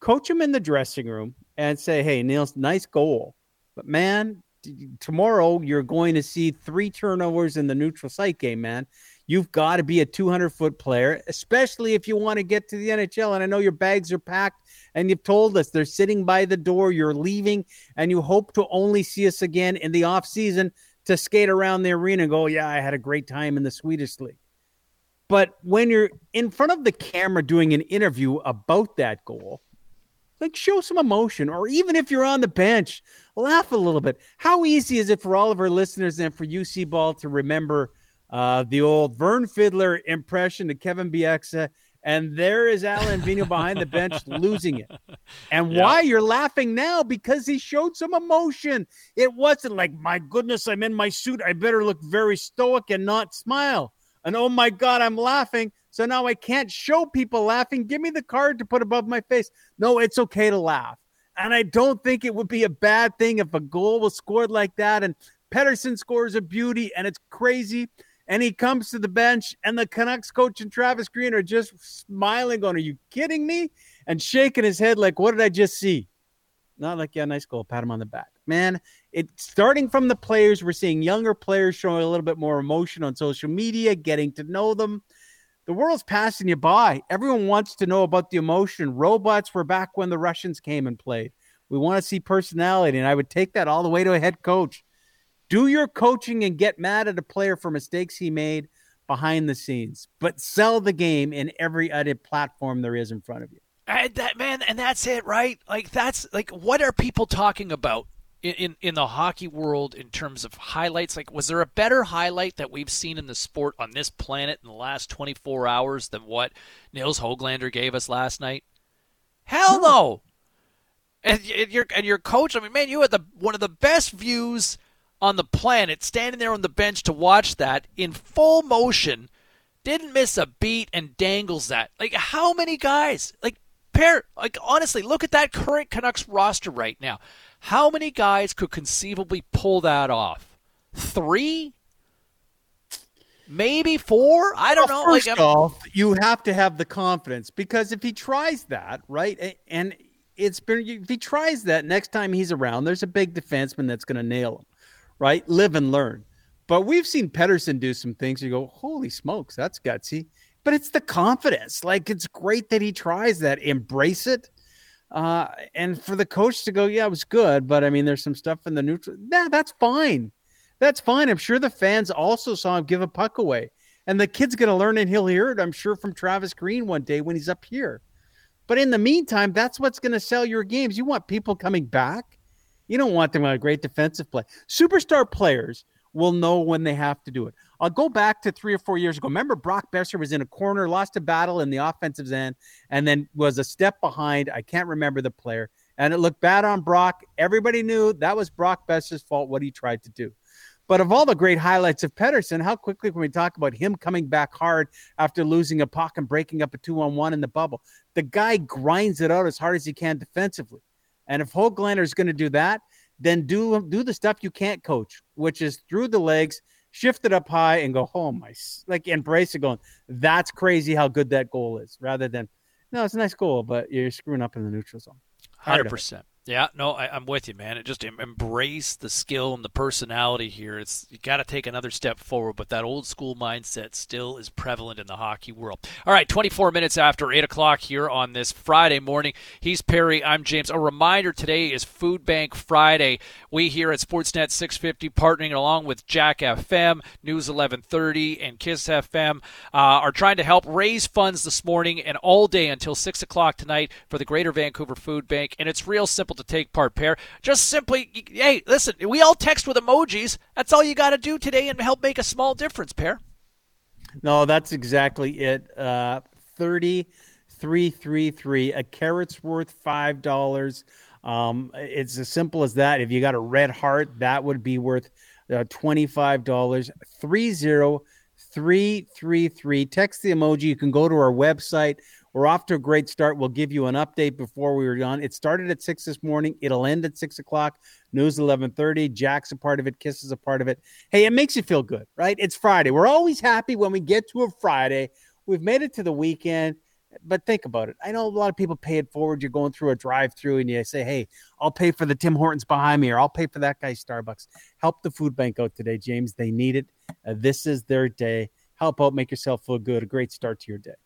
coach him in the dressing room and say, hey, Neil, nice goal. But, man, t- tomorrow you're going to see three turnovers in the neutral site game, man. You've got to be a two hundred foot player, especially if you want to get to the N H L. And I know your bags are packed, and you've told us they're sitting by the door, you're leaving, and you hope to only see us again in the offseason to skate around the arena and go, yeah, I had a great time in the Swedish League. But when you're in front of the camera doing an interview about that goal, like, show some emotion, or even if you're on the bench, laugh a little bit. How easy is it for all of our listeners and for U C Ball to remember Uh, the old Vern Fiddler impression to Kevin Bieksa, and there is Alan Vigneault behind the bench losing it. And yep. Why you're laughing now, because he showed some emotion. It wasn't like, my goodness, I'm in my suit, I better look very stoic and not smile. And oh my God, I'm laughing, so now I can't show people laughing. Give me the card to put above my face. No, it's okay to laugh. And I don't think it would be a bad thing if a goal was scored like that, and Pettersson scores a beauty, and it's crazy. And he comes to the bench, and the Canucks coach and Travis Green are just smiling, going, are you kidding me? And shaking his head like, what did I just see? Not like, yeah, nice goal, pat him on the back. Man, it's starting from the players. We're seeing younger players showing a little bit more emotion on social media, getting to know them. The world's passing you by. Everyone wants to know about the emotion. Robots were back when the Russians came and played. We want to see personality, and I would take that all the way to a head coach. Do your coaching and get mad at a player for mistakes he made behind the scenes, but sell the game in every other platform there is in front of you. And that, man, and that's it, right? Like, that's like, what are people talking about in, in, in the hockey world in terms of highlights? Like, was there a better highlight that we've seen in the sport on this planet in the last twenty-four hours than what Nils Höglander gave us last night? Hell no! And, and your and your coach, I mean, man, you had the one of the best views on the planet, standing there on the bench to watch that in full motion, didn't miss a beat, and dangles that. Like, how many guys? Like, pair, like, honestly, look at that current Canucks roster right now. How many guys could conceivably pull that off? Three? Maybe four? I don't well, know. First like, off, you have to have the confidence, because if he tries that, right, and it's been, if he tries that next time he's around, there's a big defenseman that's going to nail him. Right? Live and learn. But we've seen Pettersson do some things. You go, holy smokes, that's gutsy. But it's the confidence. Like, it's great that he tries that. Embrace it. Uh, and for the coach to go, yeah, it was good, but, I mean, there's some stuff in the neutral. Nah, that's fine. That's fine. I'm sure the fans also saw him give a puck away. And the kid's going to learn, and he'll hear it, I'm sure, from Travis Green one day when he's up here. But in the meantime, that's what's going to sell your games. You want people coming back. You don't want them on a great defensive play. Superstar players will know when they have to do it. I'll go back to three or four years ago. Remember, Brock Besser was in a corner, lost a battle in the offensive end, and then was a step behind. I can't remember the player. And it looked bad on Brock. Everybody knew that was Brock Besser's fault, what he tried to do. But of all the great highlights of Pettersson, how quickly can we talk about him coming back hard after losing a puck and breaking up a two-on-one in the bubble? The guy grinds it out as hard as he can defensively. And if Höglander is going to do that, then do do the stuff you can't coach, which is through the legs, shift it up high, and go, oh, my, like, embrace it going, that's crazy how good that goal is, rather than, no, it's a nice goal, but you're screwing up in the neutral zone. one hundred percent. Yeah, no, I, I'm with you, man. It just embrace the skill and the personality here. It's you got to take another step forward, but that old school mindset still is prevalent in the hockey world. All right, twenty-four minutes after eight o'clock here on this Friday morning. He's Perry. I'm James. A reminder, today is Food Bank Friday. We here at Sportsnet six fifty, partnering along with Jack F M, News eleven thirty, and Kiss F M, uh, are trying to help raise funds this morning and all day until six o'clock tonight for the Greater Vancouver Food Bank, and it's real simple to take part, Pair. Just simply, hey, listen, we all text with emojis. That's all you got to do today and help make a small difference, Pair. No, that's exactly it. Uh, thirty-three thirty-three, a carrot's worth five dollars. Um, it's as simple as that. If you got a red heart, that would be worth uh, twenty-five dollars. thirty three thirty-three. Text the emoji. You can go to our website, We're off to a great start. We'll give you an update before we were on. It started at six this morning. It'll end at six o'clock. News eleven thirty. Jack's a part of it. Kiss is a part of it. Hey, it makes you feel good, right? It's Friday. We're always happy when we get to a Friday. We've made it to the weekend. But think about it. I know a lot of people pay it forward. You're going through a drive-through and you say, hey, I'll pay for the Tim Hortons behind me, or I'll pay for that guy's Starbucks. Help the food bank out today, James. They need it. Uh, this is their day. Help out. Make yourself feel good. A great start to your day. one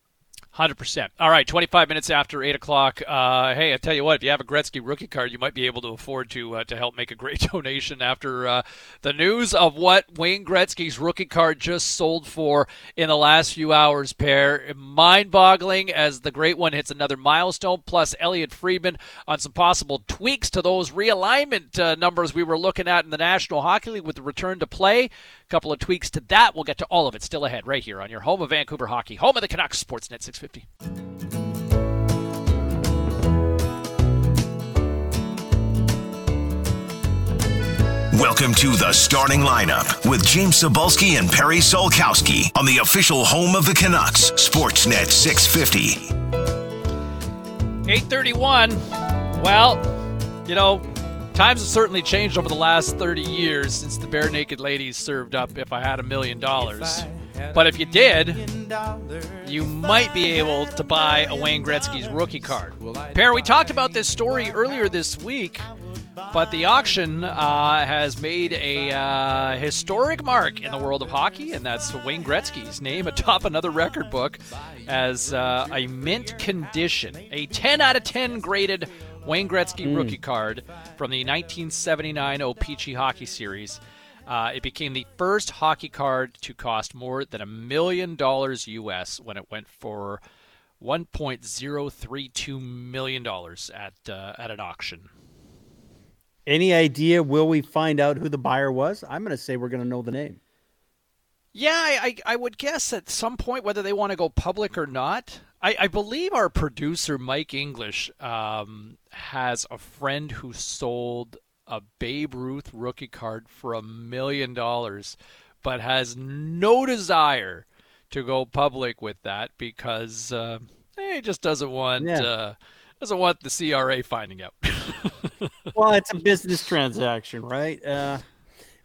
hundred percent. All right, twenty-five minutes after eight o'clock. Uh, hey, I tell you what, if you have a Gretzky rookie card, you might be able to afford to uh, to help make a great donation after uh, the news of what Wayne Gretzky's rookie card just sold for in the last few hours, pair. Mind-boggling as the great one hits another milestone, plus Elliot Friedman on some possible tweaks to those realignment uh, numbers we were looking at in the National Hockey League with the return to play. A couple of tweaks to that. We'll get to all of it still ahead right here on your home of Vancouver hockey, home of the Canucks, Sportsnet six fifty. Welcome to the starting lineup with James Cebulski and Perry Solkowski on the official home of the Canucks, Sportsnet six fifty. eight thirty-one. Well, you know, times have certainly changed over the last thirty years since the Bare Naked Ladies served up If I Had a Million Dollars. But if you did, you might be able to buy a Wayne Gretzky's rookie card. Perry, we talked about this story earlier this week, but the auction uh, has made a uh, historic mark in the world of hockey, and that's Wayne Gretzky's name atop another record book as uh, a mint condition, a ten out of ten graded Wayne Gretzky mm. rookie card from the nineteen seventy-nine O-Pee-Chee hockey series. Uh, it became the first hockey card to cost more than a million dollars U S when it went for one point zero three two million dollars at uh, at an auction. Any idea, will we find out who the buyer was? I'm going to say we're going to know the name. Yeah, I, I would guess at some point whether they want to go public or not. I, I believe our producer, Mike English, um, has a friend who sold a Babe Ruth rookie card for a million dollars, but has no desire to go public with that because uh, he just doesn't want yeah. uh, doesn't want the C R A finding out. Well, it's a business transaction, right? Uh,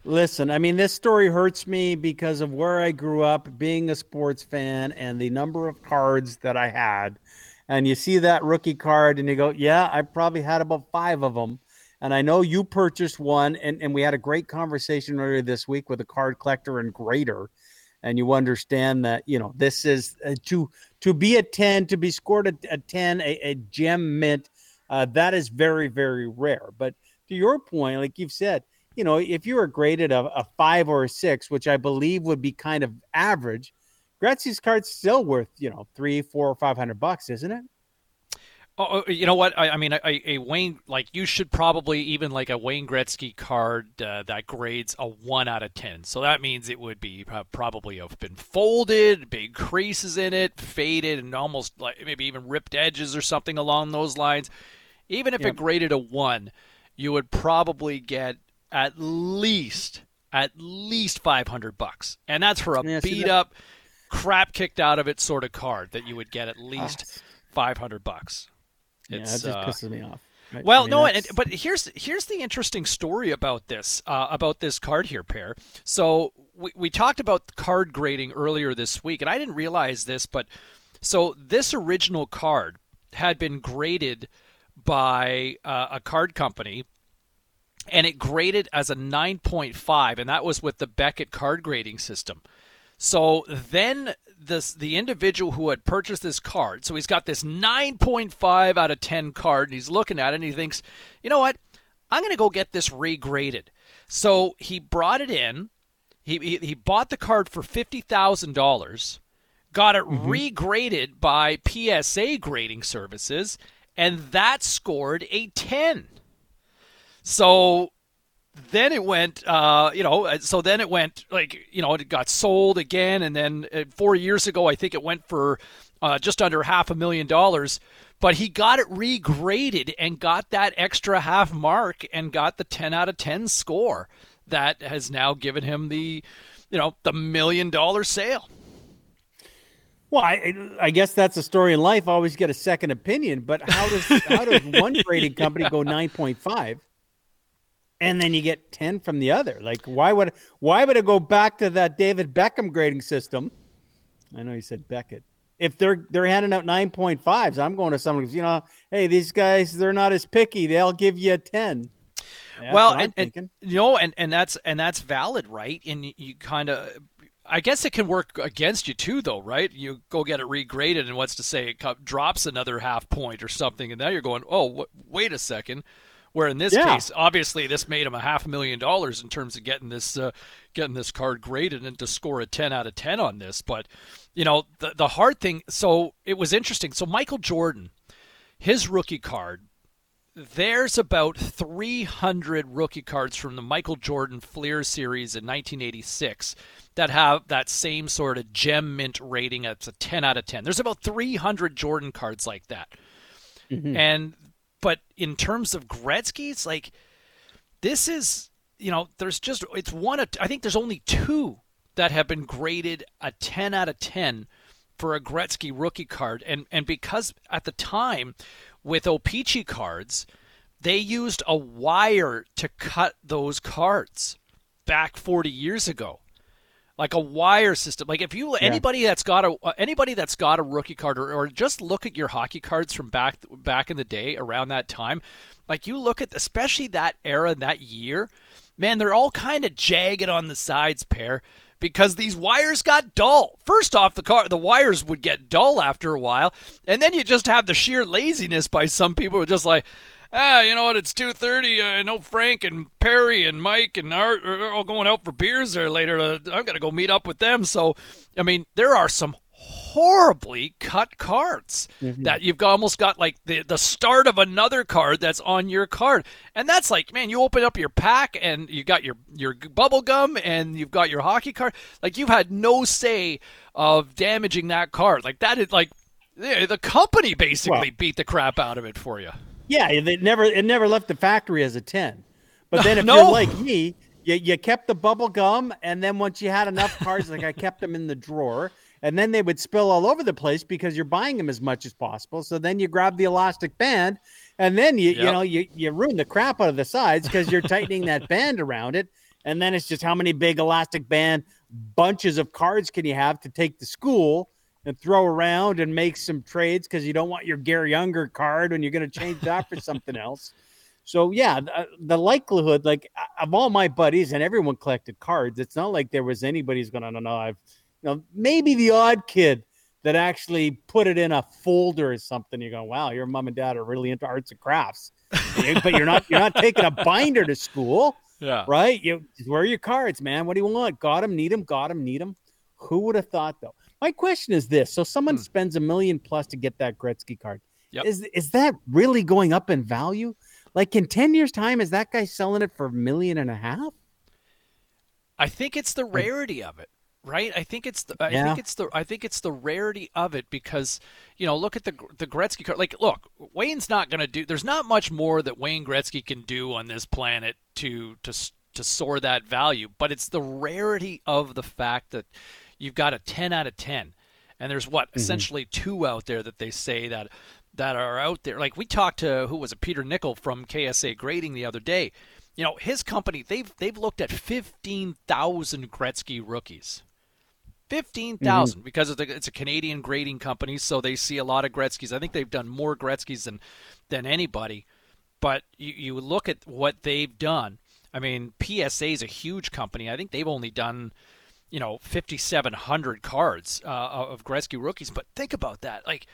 listen, I mean, this story hurts me because of where I grew up, being a sports fan, and the number of cards that I had. And you see that rookie card, and you go, "Yeah, I probably had about five of them." And I know you purchased one, and, and we had a great conversation earlier this week with a card collector and grader, and you understand that, you know, this is uh, to to be a ten, to be scored a, a ten, a, a gem mint, uh, that is very, very rare. But to your point, like you've said, you know, if you were graded a, a five or a six, which I believe would be kind of average, Gretzky's card's still worth, you know, three, four, or five hundred bucks, isn't it? Oh, you know what? I, I mean, a, a Wayne, like you should probably even like a Wayne Gretzky card uh, that grades a one out of ten. So that means it would be uh, probably have been folded, big creases in it, faded, and almost like maybe even ripped edges or something along those lines. Even if yeah. it graded a one, you would probably get at least, at least five hundred bucks. And that's for a yeah, beat up, crap kicked out of it sort of card that you would get at least five hundred bucks. It's, yeah, that just pisses uh, me off. Right? Well, I mean, no, and, but here's here's the interesting story about this uh, about this card here, Pear. So we we talked about card grading earlier this week, and I didn't realize this, but so this original card had been graded by uh, a card company, and it graded as a nine point five, and that was with the Beckett card grading system. So then this the individual who had purchased this card, so he's got this nine point five out of ten card, and he's looking at it, and he thinks, you know what, I'm going to go get this regraded. So he brought it in. He he, he bought the card for fifty thousand dollars, got it mm-hmm. regraded by P S A grading services, and that scored a ten. So then it went, uh, you know, so then it went, like, you know, it got sold again. And then four years ago, I think it went for uh, just under half a million dollars. But he got it regraded and got that extra half mark and got the ten out of ten score that has now given him the, you know, the million dollar sale. Well, I, I guess that's a story in life. I always get a second opinion. But how does how does one trading company yeah. go nine point five, and then you get ten from the other? Like, why would why would it go back to that David Beckham grading system? I know you said Beckett. If they're they're handing out nine point fives, I'm going to someone who's, you know, hey, these guys, they're not as picky. They'll give you a ten. That's well, and, and you know, and, and that's and that's valid, right? And you, you kind of. I guess it can work against you too, though, right? You go get it regraded, and what's to say it co- drops another half point or something, and now you're going, oh, w- wait a second. Where in this yeah. case, obviously, this made him a half a million dollars in terms of getting this uh, getting this card graded and to score a ten out of ten on this. But, you know, the, the hard thing, so it was interesting. So Michael Jordan, his rookie card, there's about three hundred rookie cards from the Michael Jordan Fleer series in nineteen eighty-six that have that same sort of gem mint rating. It's a ten out of ten. There's about three hundred Jordan cards like that. Mm-hmm. And, but in terms of Gretzky, it's like, this is, you know, there's just, it's one, I think there's only two that have been graded a ten out of ten for a Gretzky rookie card. And, and because at the time, with O-Pee-Chee cards, they used a wire to cut those cards back forty years ago, like a wire system. Like if you yeah. anybody that's got a anybody that's got a rookie card, or, or just look at your hockey cards from back back in the day around that time, like you look at especially that era, that year, man, they're all kind of jagged on the sides, pair. Because these wires got dull. First off, the car, the wires would get dull after a while, and then you just have the sheer laziness by some people who are just like, ah, you know what, it's two thirty, I know Frank and Perry and Mike and Art are all going out for beers there later, I'm going to go meet up with them. So, I mean, there are some horribly cut cards mm-hmm. that you've got, almost got like the, the start of another card that's on your card. And that's like, man, you open up your pack and you got your, your bubble gum and you've got your hockey card. Like you've had no say of damaging that card. Like that is like the company basically well, beat the crap out of it for you. Yeah. It never, it never left the factory as a ten, but then if no. you're like me, you, you kept the bubble gum. And then once you had enough cards, like I kept them in the drawer. And then they would spill all over the place because you're buying them as much as possible. So then you grab the elastic band, and then you yep. you know you, you ruin the crap out of the sides because you're tightening that band around it. And then it's just how many big elastic band bunches of cards can you have to take to school and throw around and make some trades, because you don't want your Gary Unger card and you're going to change that for something else. So yeah, the, the likelihood, like of all my buddies and everyone collected cards, it's not like there was anybody's going, no, no, I've. You know, maybe the odd kid that actually put it in a folder or something. You go, wow, your mom and dad are really into arts and crafts, but you're not you're not taking a binder to school, yeah, right? You where are your cards, man? What do you want? Got them, need them, got them, need them. Who would have thought though? My question is this: so someone hmm. spends a million plus to get that Gretzky card. Yep. Is is that really going up in value? Like in ten years' time, is that guy selling it for a million and a half? I think it's the rarity of it. Right, I think it's the I yeah. think it's the I think it's the rarity of it, because you know, look at the the Gretzky card. Like, look, Wayne's not going to do. There's not much more that Wayne Gretzky can do on this planet to to to soar that value. But it's the rarity of the fact that you've got a ten out of ten, and there's what mm-hmm. essentially two out there that they say that that are out there. Like we talked to who was it, Peter Nickel from K S A Grading the other day. You know, his company they've they've looked at fifteen thousand Gretzky rookies. fifteen thousand, mm-hmm. because of the, it's a Canadian grading company, so they see a lot of Gretzky's. I think they've done more Gretzky's than than anybody. But you, you look at what they've done. I mean, P S A is a huge company. I think they've only done, you know, fifty-seven hundred cards uh, of Gretzky rookies. But think about that. Like,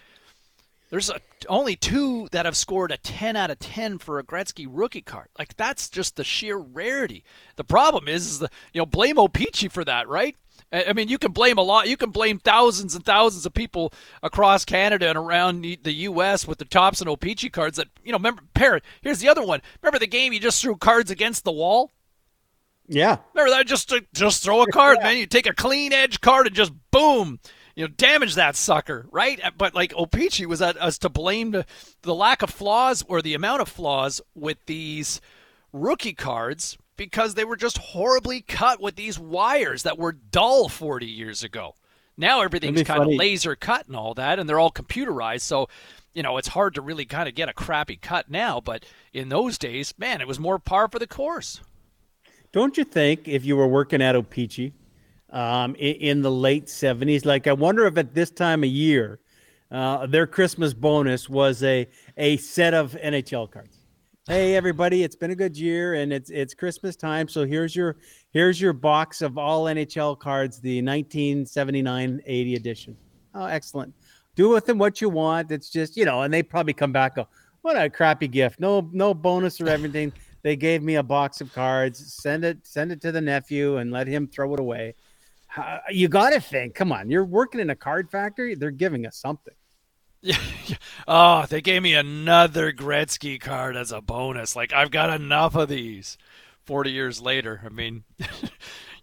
there's a, only two that have scored a ten out of ten for a Gretzky rookie card. Like, that's just the sheer rarity. The problem is, is the, you know, blame O-Pee-Chee for that, right? I mean, you can blame a lot. You can blame thousands and thousands of people across Canada and around the U S with the Thompson O-Pee-Chee cards that, you know, remember, Parrot, here's the other one. Remember the game you just threw cards against the wall? Yeah. Remember that? Just just throw a card, yeah. man. You take a clean edge card and just boom, you know, damage that sucker, right? But, like, O-Pee-Chee was at us to blame the, the lack of flaws or the amount of flaws with these rookie cards, because they were just horribly cut with these wires that were dull forty years ago. Now everything's kind funny. of laser cut and all that, and they're all computerized. So, you know, it's hard to really kind of get a crappy cut now. But in those days, man, it was more par for the course. Don't you think if you were working at O-Pee-Chee um, in, in the late seventies, like I wonder if at this time of year, uh, their Christmas bonus was a, a set of N H L cards. Hey everybody, it's been a good year and it's it's Christmas time, so here's your here's your box of all N H L cards, the nineteen seventy-nine eighty edition. Oh, excellent. Do with them what you want. It's just, you know, and they probably come back go, what a crappy gift. No no bonus or everything. They gave me a box of cards. Send it send it to the nephew and let him throw it away. Uh, you got to think. Come on. You're working in a card factory. They're giving us something. Yeah. Oh, they gave me another Gretzky card as a bonus. Like, I've got enough of these. forty years later, I mean,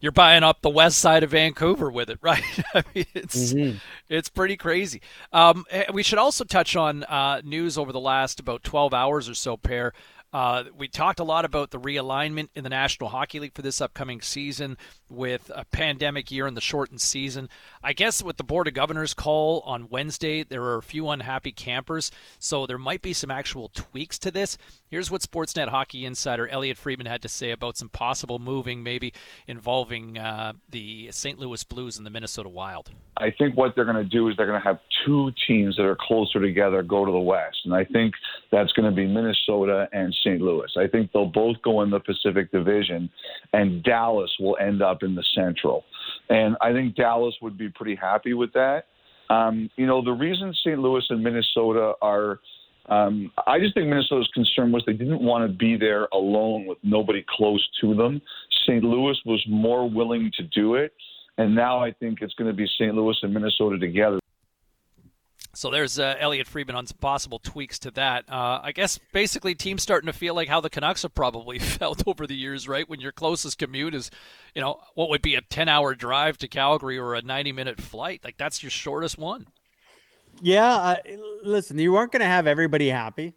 you're buying up the west side of Vancouver with it, right? I mean, it's mm-hmm. it's pretty crazy. Um, we should also touch on uh, news over the last about twelve hours or so, Pear. Uh, we talked a lot about the realignment in the National Hockey League for this upcoming season with a pandemic year and the shortened season. I guess with the Board of Governors call on Wednesday, there are a few unhappy campers, so there might be some actual tweaks to this. Here's what Sportsnet Hockey Insider Elliot Friedman had to say about some possible moving, maybe involving uh, the Saint Louis Blues and the Minnesota Wild. I think what they're going to do is they're going to have two teams that are closer together go to the West, and I think that's going to be Minnesota and Saint Louis. I think they'll both go in the Pacific Division, and Dallas will end up in the Central. And I think Dallas would be pretty happy with that. Um, you know, the reason Saint Louis and Minnesota are um, – I just think Minnesota's concern was they didn't want to be there alone with nobody close to them. Saint Louis was more willing to do it, and now I think it's going to be Saint Louis and Minnesota together. So there's uh, Elliot Friedman on some possible tweaks to that. Uh, I guess basically teams starting to feel like how the Canucks have probably felt over the years, right? When your closest commute is, you know, what would be a ten-hour drive to Calgary or a ninety-minute flight. Like, that's your shortest one. Yeah, uh, listen, you aren't going to have everybody happy.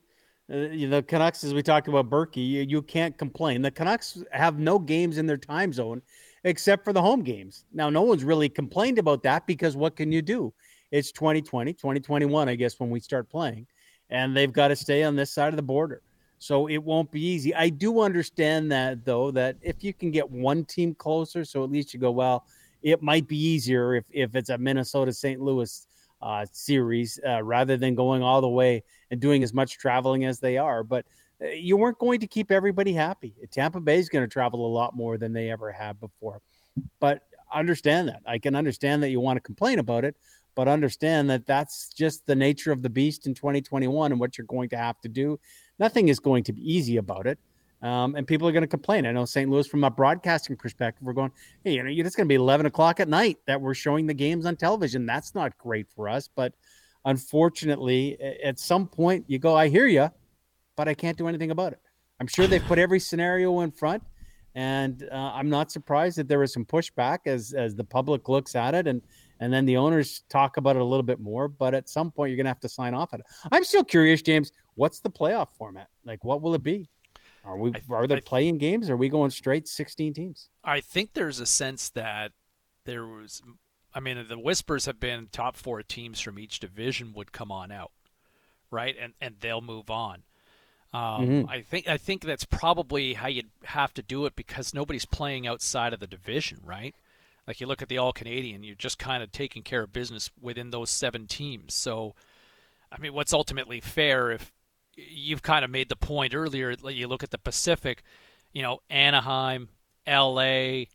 Uh, you know, the Canucks, as we talked about Berkey, you, you can't complain. The Canucks have no games in their time zone except for the home games. Now, no one's really complained about that because what can you do? It's twenty twenty, twenty twenty-one, I guess, when we start playing. And they've got to stay on this side of the border. So it won't be easy. I do understand that, though, that if you can get one team closer, so at least you go, well, it might be easier if, if it's a Minnesota-Saint Louis uh, series uh, rather than going all the way and doing as much traveling as they are. But you weren't going to keep everybody happy. Tampa Bay is going to travel a lot more than they ever have before. But understand that. I can understand that you want to complain about it. But understand that that's just the nature of the beast in twenty twenty-one and what you're going to have to do. Nothing is going to be easy about it. Um, and people are going to complain. I know Saint Louis, from a broadcasting perspective, we're going, hey, you know, it's going to be eleven o'clock at night that we're showing the games on television. That's not great for us. But unfortunately, at some point you go, I hear you, but I can't do anything about it. I'm sure they put every scenario in front. And uh, I'm not surprised that there was some pushback as as the public looks at it. And And then the owners talk about it a little bit more, but at some point you're going to have to sign off on it. I'm still curious, James, what's the playoff format? Like, what will it be? Are we I, are there playing games? Are we going straight sixteen teams? I think there's a sense that there was – I mean, the whispers have been top four teams from each division would come on out, right? And and they'll move on. Um, mm-hmm. I think I think that's probably how you'd have to do it because nobody's playing outside of the division, right? Like, you look at the All-Canadian, you're just kind of taking care of business within those seven teams. So, I mean, what's ultimately fair if you've kind of made the point earlier, you look at the Pacific, you know, Anaheim, L A,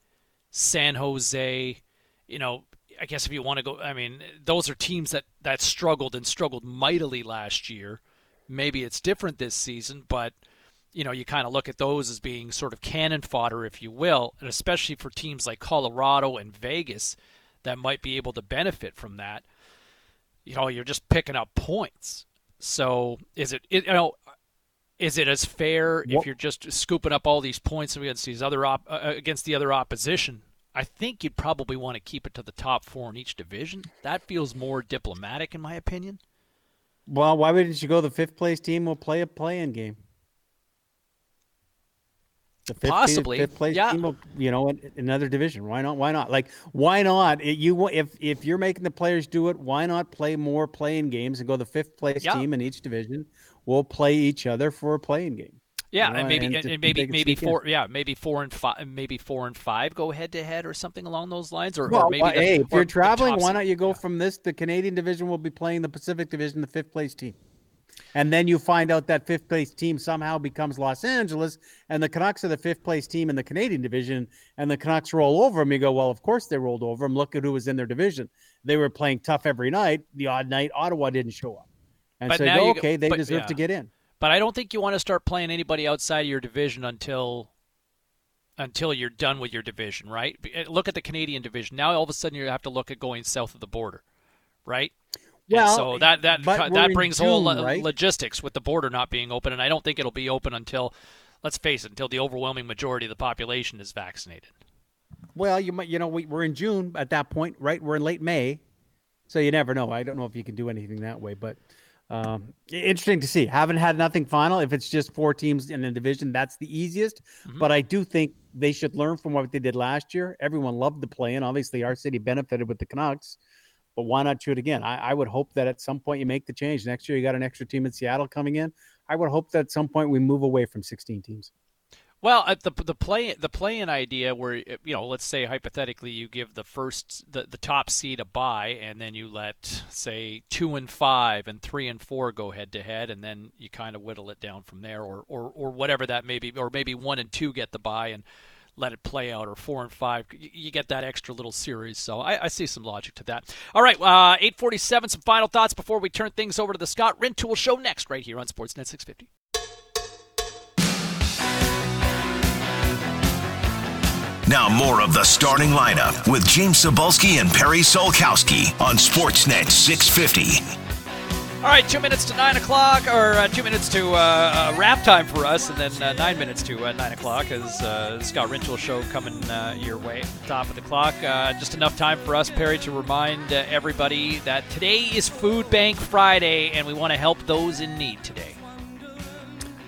San Jose, you know, I guess if you want to go, I mean, those are teams that, that struggled and struggled mightily last year. Maybe it's different this season, but... you know, you kind of look at those as being sort of cannon fodder, if you will, and especially for teams like Colorado and Vegas that might be able to benefit from that. You know, you're just picking up points. So is it, you know, is it as fair what? if you're just scooping up all these points against these other op- against the other opposition? I think you'd probably want to keep it to the top four in each division. That feels more diplomatic, in my opinion. Well, why wouldn't you go the fifth place team will play a play-in game? the fifth, possibly fifth place yeah. team will, you know, in, in another division. Why not? Why not? Like, why not? It, you if if you're making the players do it, why not play more play-in games and go the fifth place yeah. team in each division will play each other for a play-in game. Yeah, you know, and maybe and, and, and maybe maybe four in. yeah, maybe four and five maybe four and five go head to head or something along those lines, or, well, or maybe well, the, hey, or if you're traveling, why not you go yeah. from this the Canadian Division will be playing the Pacific Division, the fifth place team. And then you find out that fifth place team somehow becomes Los Angeles, and the Canucks are the fifth place team in the Canadian Division, and the Canucks roll over them. You go, well, of course they rolled over them. Look at who was in their division. They were playing tough every night. The odd night, Ottawa didn't show up. And but so you go, you okay, go, they but, deserve yeah. to get in. But I don't think you want to start playing anybody outside of your division until until you're done with your division, right? Look at the Canadian Division. Now all of a sudden you have to look at going south of the border, right? Well, so that that that brings June, whole lo- right? logistics with the border not being open, and I don't think it'll be open until, let's face it, until the overwhelming majority of the population is vaccinated. Well, you might, you know, we, we're in June at that point, right? We're in late May, so you never know. I don't know if you can do anything that way, but um, interesting to see. Haven't had nothing final. If it's just four teams in a division, that's the easiest. Mm-hmm. But I do think they should learn from what they did last year. Everyone loved the play-in. Obviously, our city benefited with the Canucks. But why not shoot again? I, I would hope that at some point you make the change. Next year you got an extra team in Seattle coming in. I would hope that at some point we move away from sixteen teams. Well, at the the play the play-in idea where, you know, let's say hypothetically you give the first the, the top seed a bye, and then you let, say, two and five and three and four go head to head, and then you kind of whittle it down from there, or or or whatever that may be, or maybe one and two get the bye and let it play out, or four and five. You get that extra little series. So I, I see some logic to that. All right, uh, eight forty-seven, some final thoughts before we turn things over to the Scott Rintoul Show next, right here on Sportsnet six fifty. Now more of the starting lineup with James Cebulski and Perry Solkowski on Sportsnet six fifty. All right, two minutes to nine o'clock, or uh, two minutes to uh, uh, wrap time for us, and then uh, nine minutes to uh, nine o'clock is uh, Scott Rintoul Show coming uh, your way at the top of the clock. Uh, just enough time for us, Perry, to remind uh, everybody that today is Food Bank Friday, and we want to help those in need today.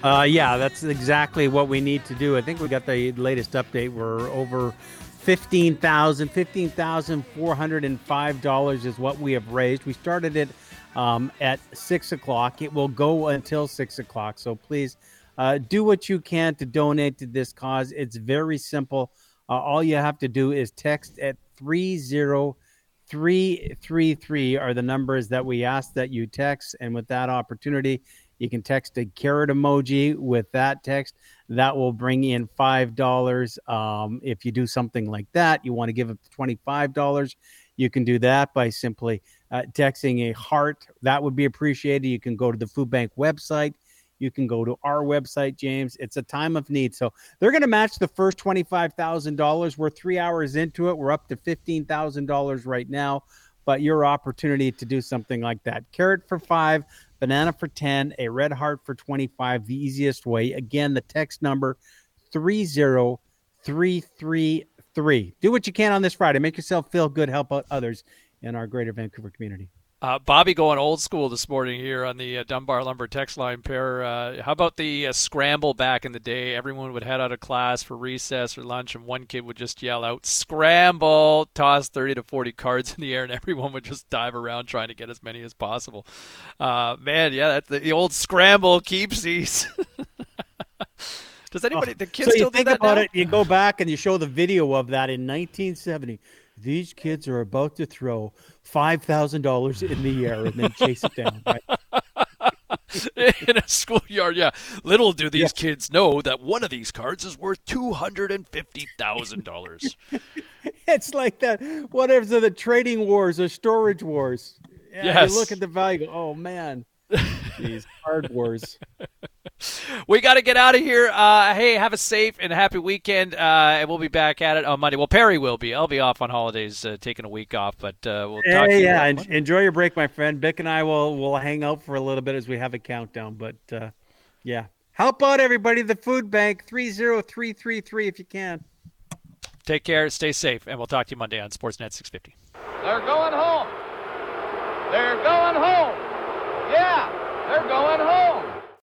Uh, yeah, that's exactly what we need to do. I think we got the latest update. We're over fifteen thousand dollars, fifteen thousand four hundred five dollars is what we have raised. We started it Um, at six o'clock. It will go until six o'clock. So please uh, do what you can to donate to this cause. It's very simple. Uh, all you have to do is text at three zero three three three are the numbers that we ask that you text. And with that opportunity, you can text a carrot emoji with that text. That will bring in five dollars. Um, if you do something like that, you want to give up twenty-five dollars. You can do that by simply Uh, texting a heart. That would be appreciated. You can go to the food bank website. You can go to our website, James. It's a time of need. So they're going to match the first twenty-five thousand dollars. We're three hours into it. We're up to fifteen thousand dollars right now. But your opportunity to do something like that. Carrot for five, banana for ten, a red heart for twenty-five. The easiest way. Again, the text number three zero three three three. Do what you can on this Friday. Make yourself feel good. Help out others in our greater Vancouver community. Uh, Bobby going old school this morning here on the uh, Dunbar Lumber text line, pair. Uh, how about the uh, scramble back in the day? Everyone would head out of class for recess or lunch, and one kid would just yell out, scramble, toss thirty to forty cards in the air, and everyone would just dive around trying to get as many as possible. Uh, man, yeah, that's the, the old scramble keepsies. Does anybody, oh, the kids so still you think do that about now? It, you go back and you show the video of that in nineteen seventy. These kids are about to throw five thousand dollars in the air and then chase it down. Right? In a schoolyard, yeah. Little do these yeah. kids know that one of these cards is worth two hundred fifty thousand dollars. It's like that. Whatever the trading wars or storage wars. Yeah, yes. You look at the value. Oh, man. These card wars. We got to get out of here. Uh, hey, have a safe and happy weekend, uh, and we'll be back at it on Monday. Well, Perry will be. I'll be off on holidays, uh, taking a week off, but uh, we'll talk hey, to you. Yeah, en- enjoy your break, my friend. Bick and I will will hang out for a little bit as we have a countdown, but uh, yeah. Help out, everybody. The food bank, three zero three three three if you can. Take care, stay safe, and we'll talk to you Monday on Sportsnet six fifty. They're going home. They're going home. Yeah, they're going home.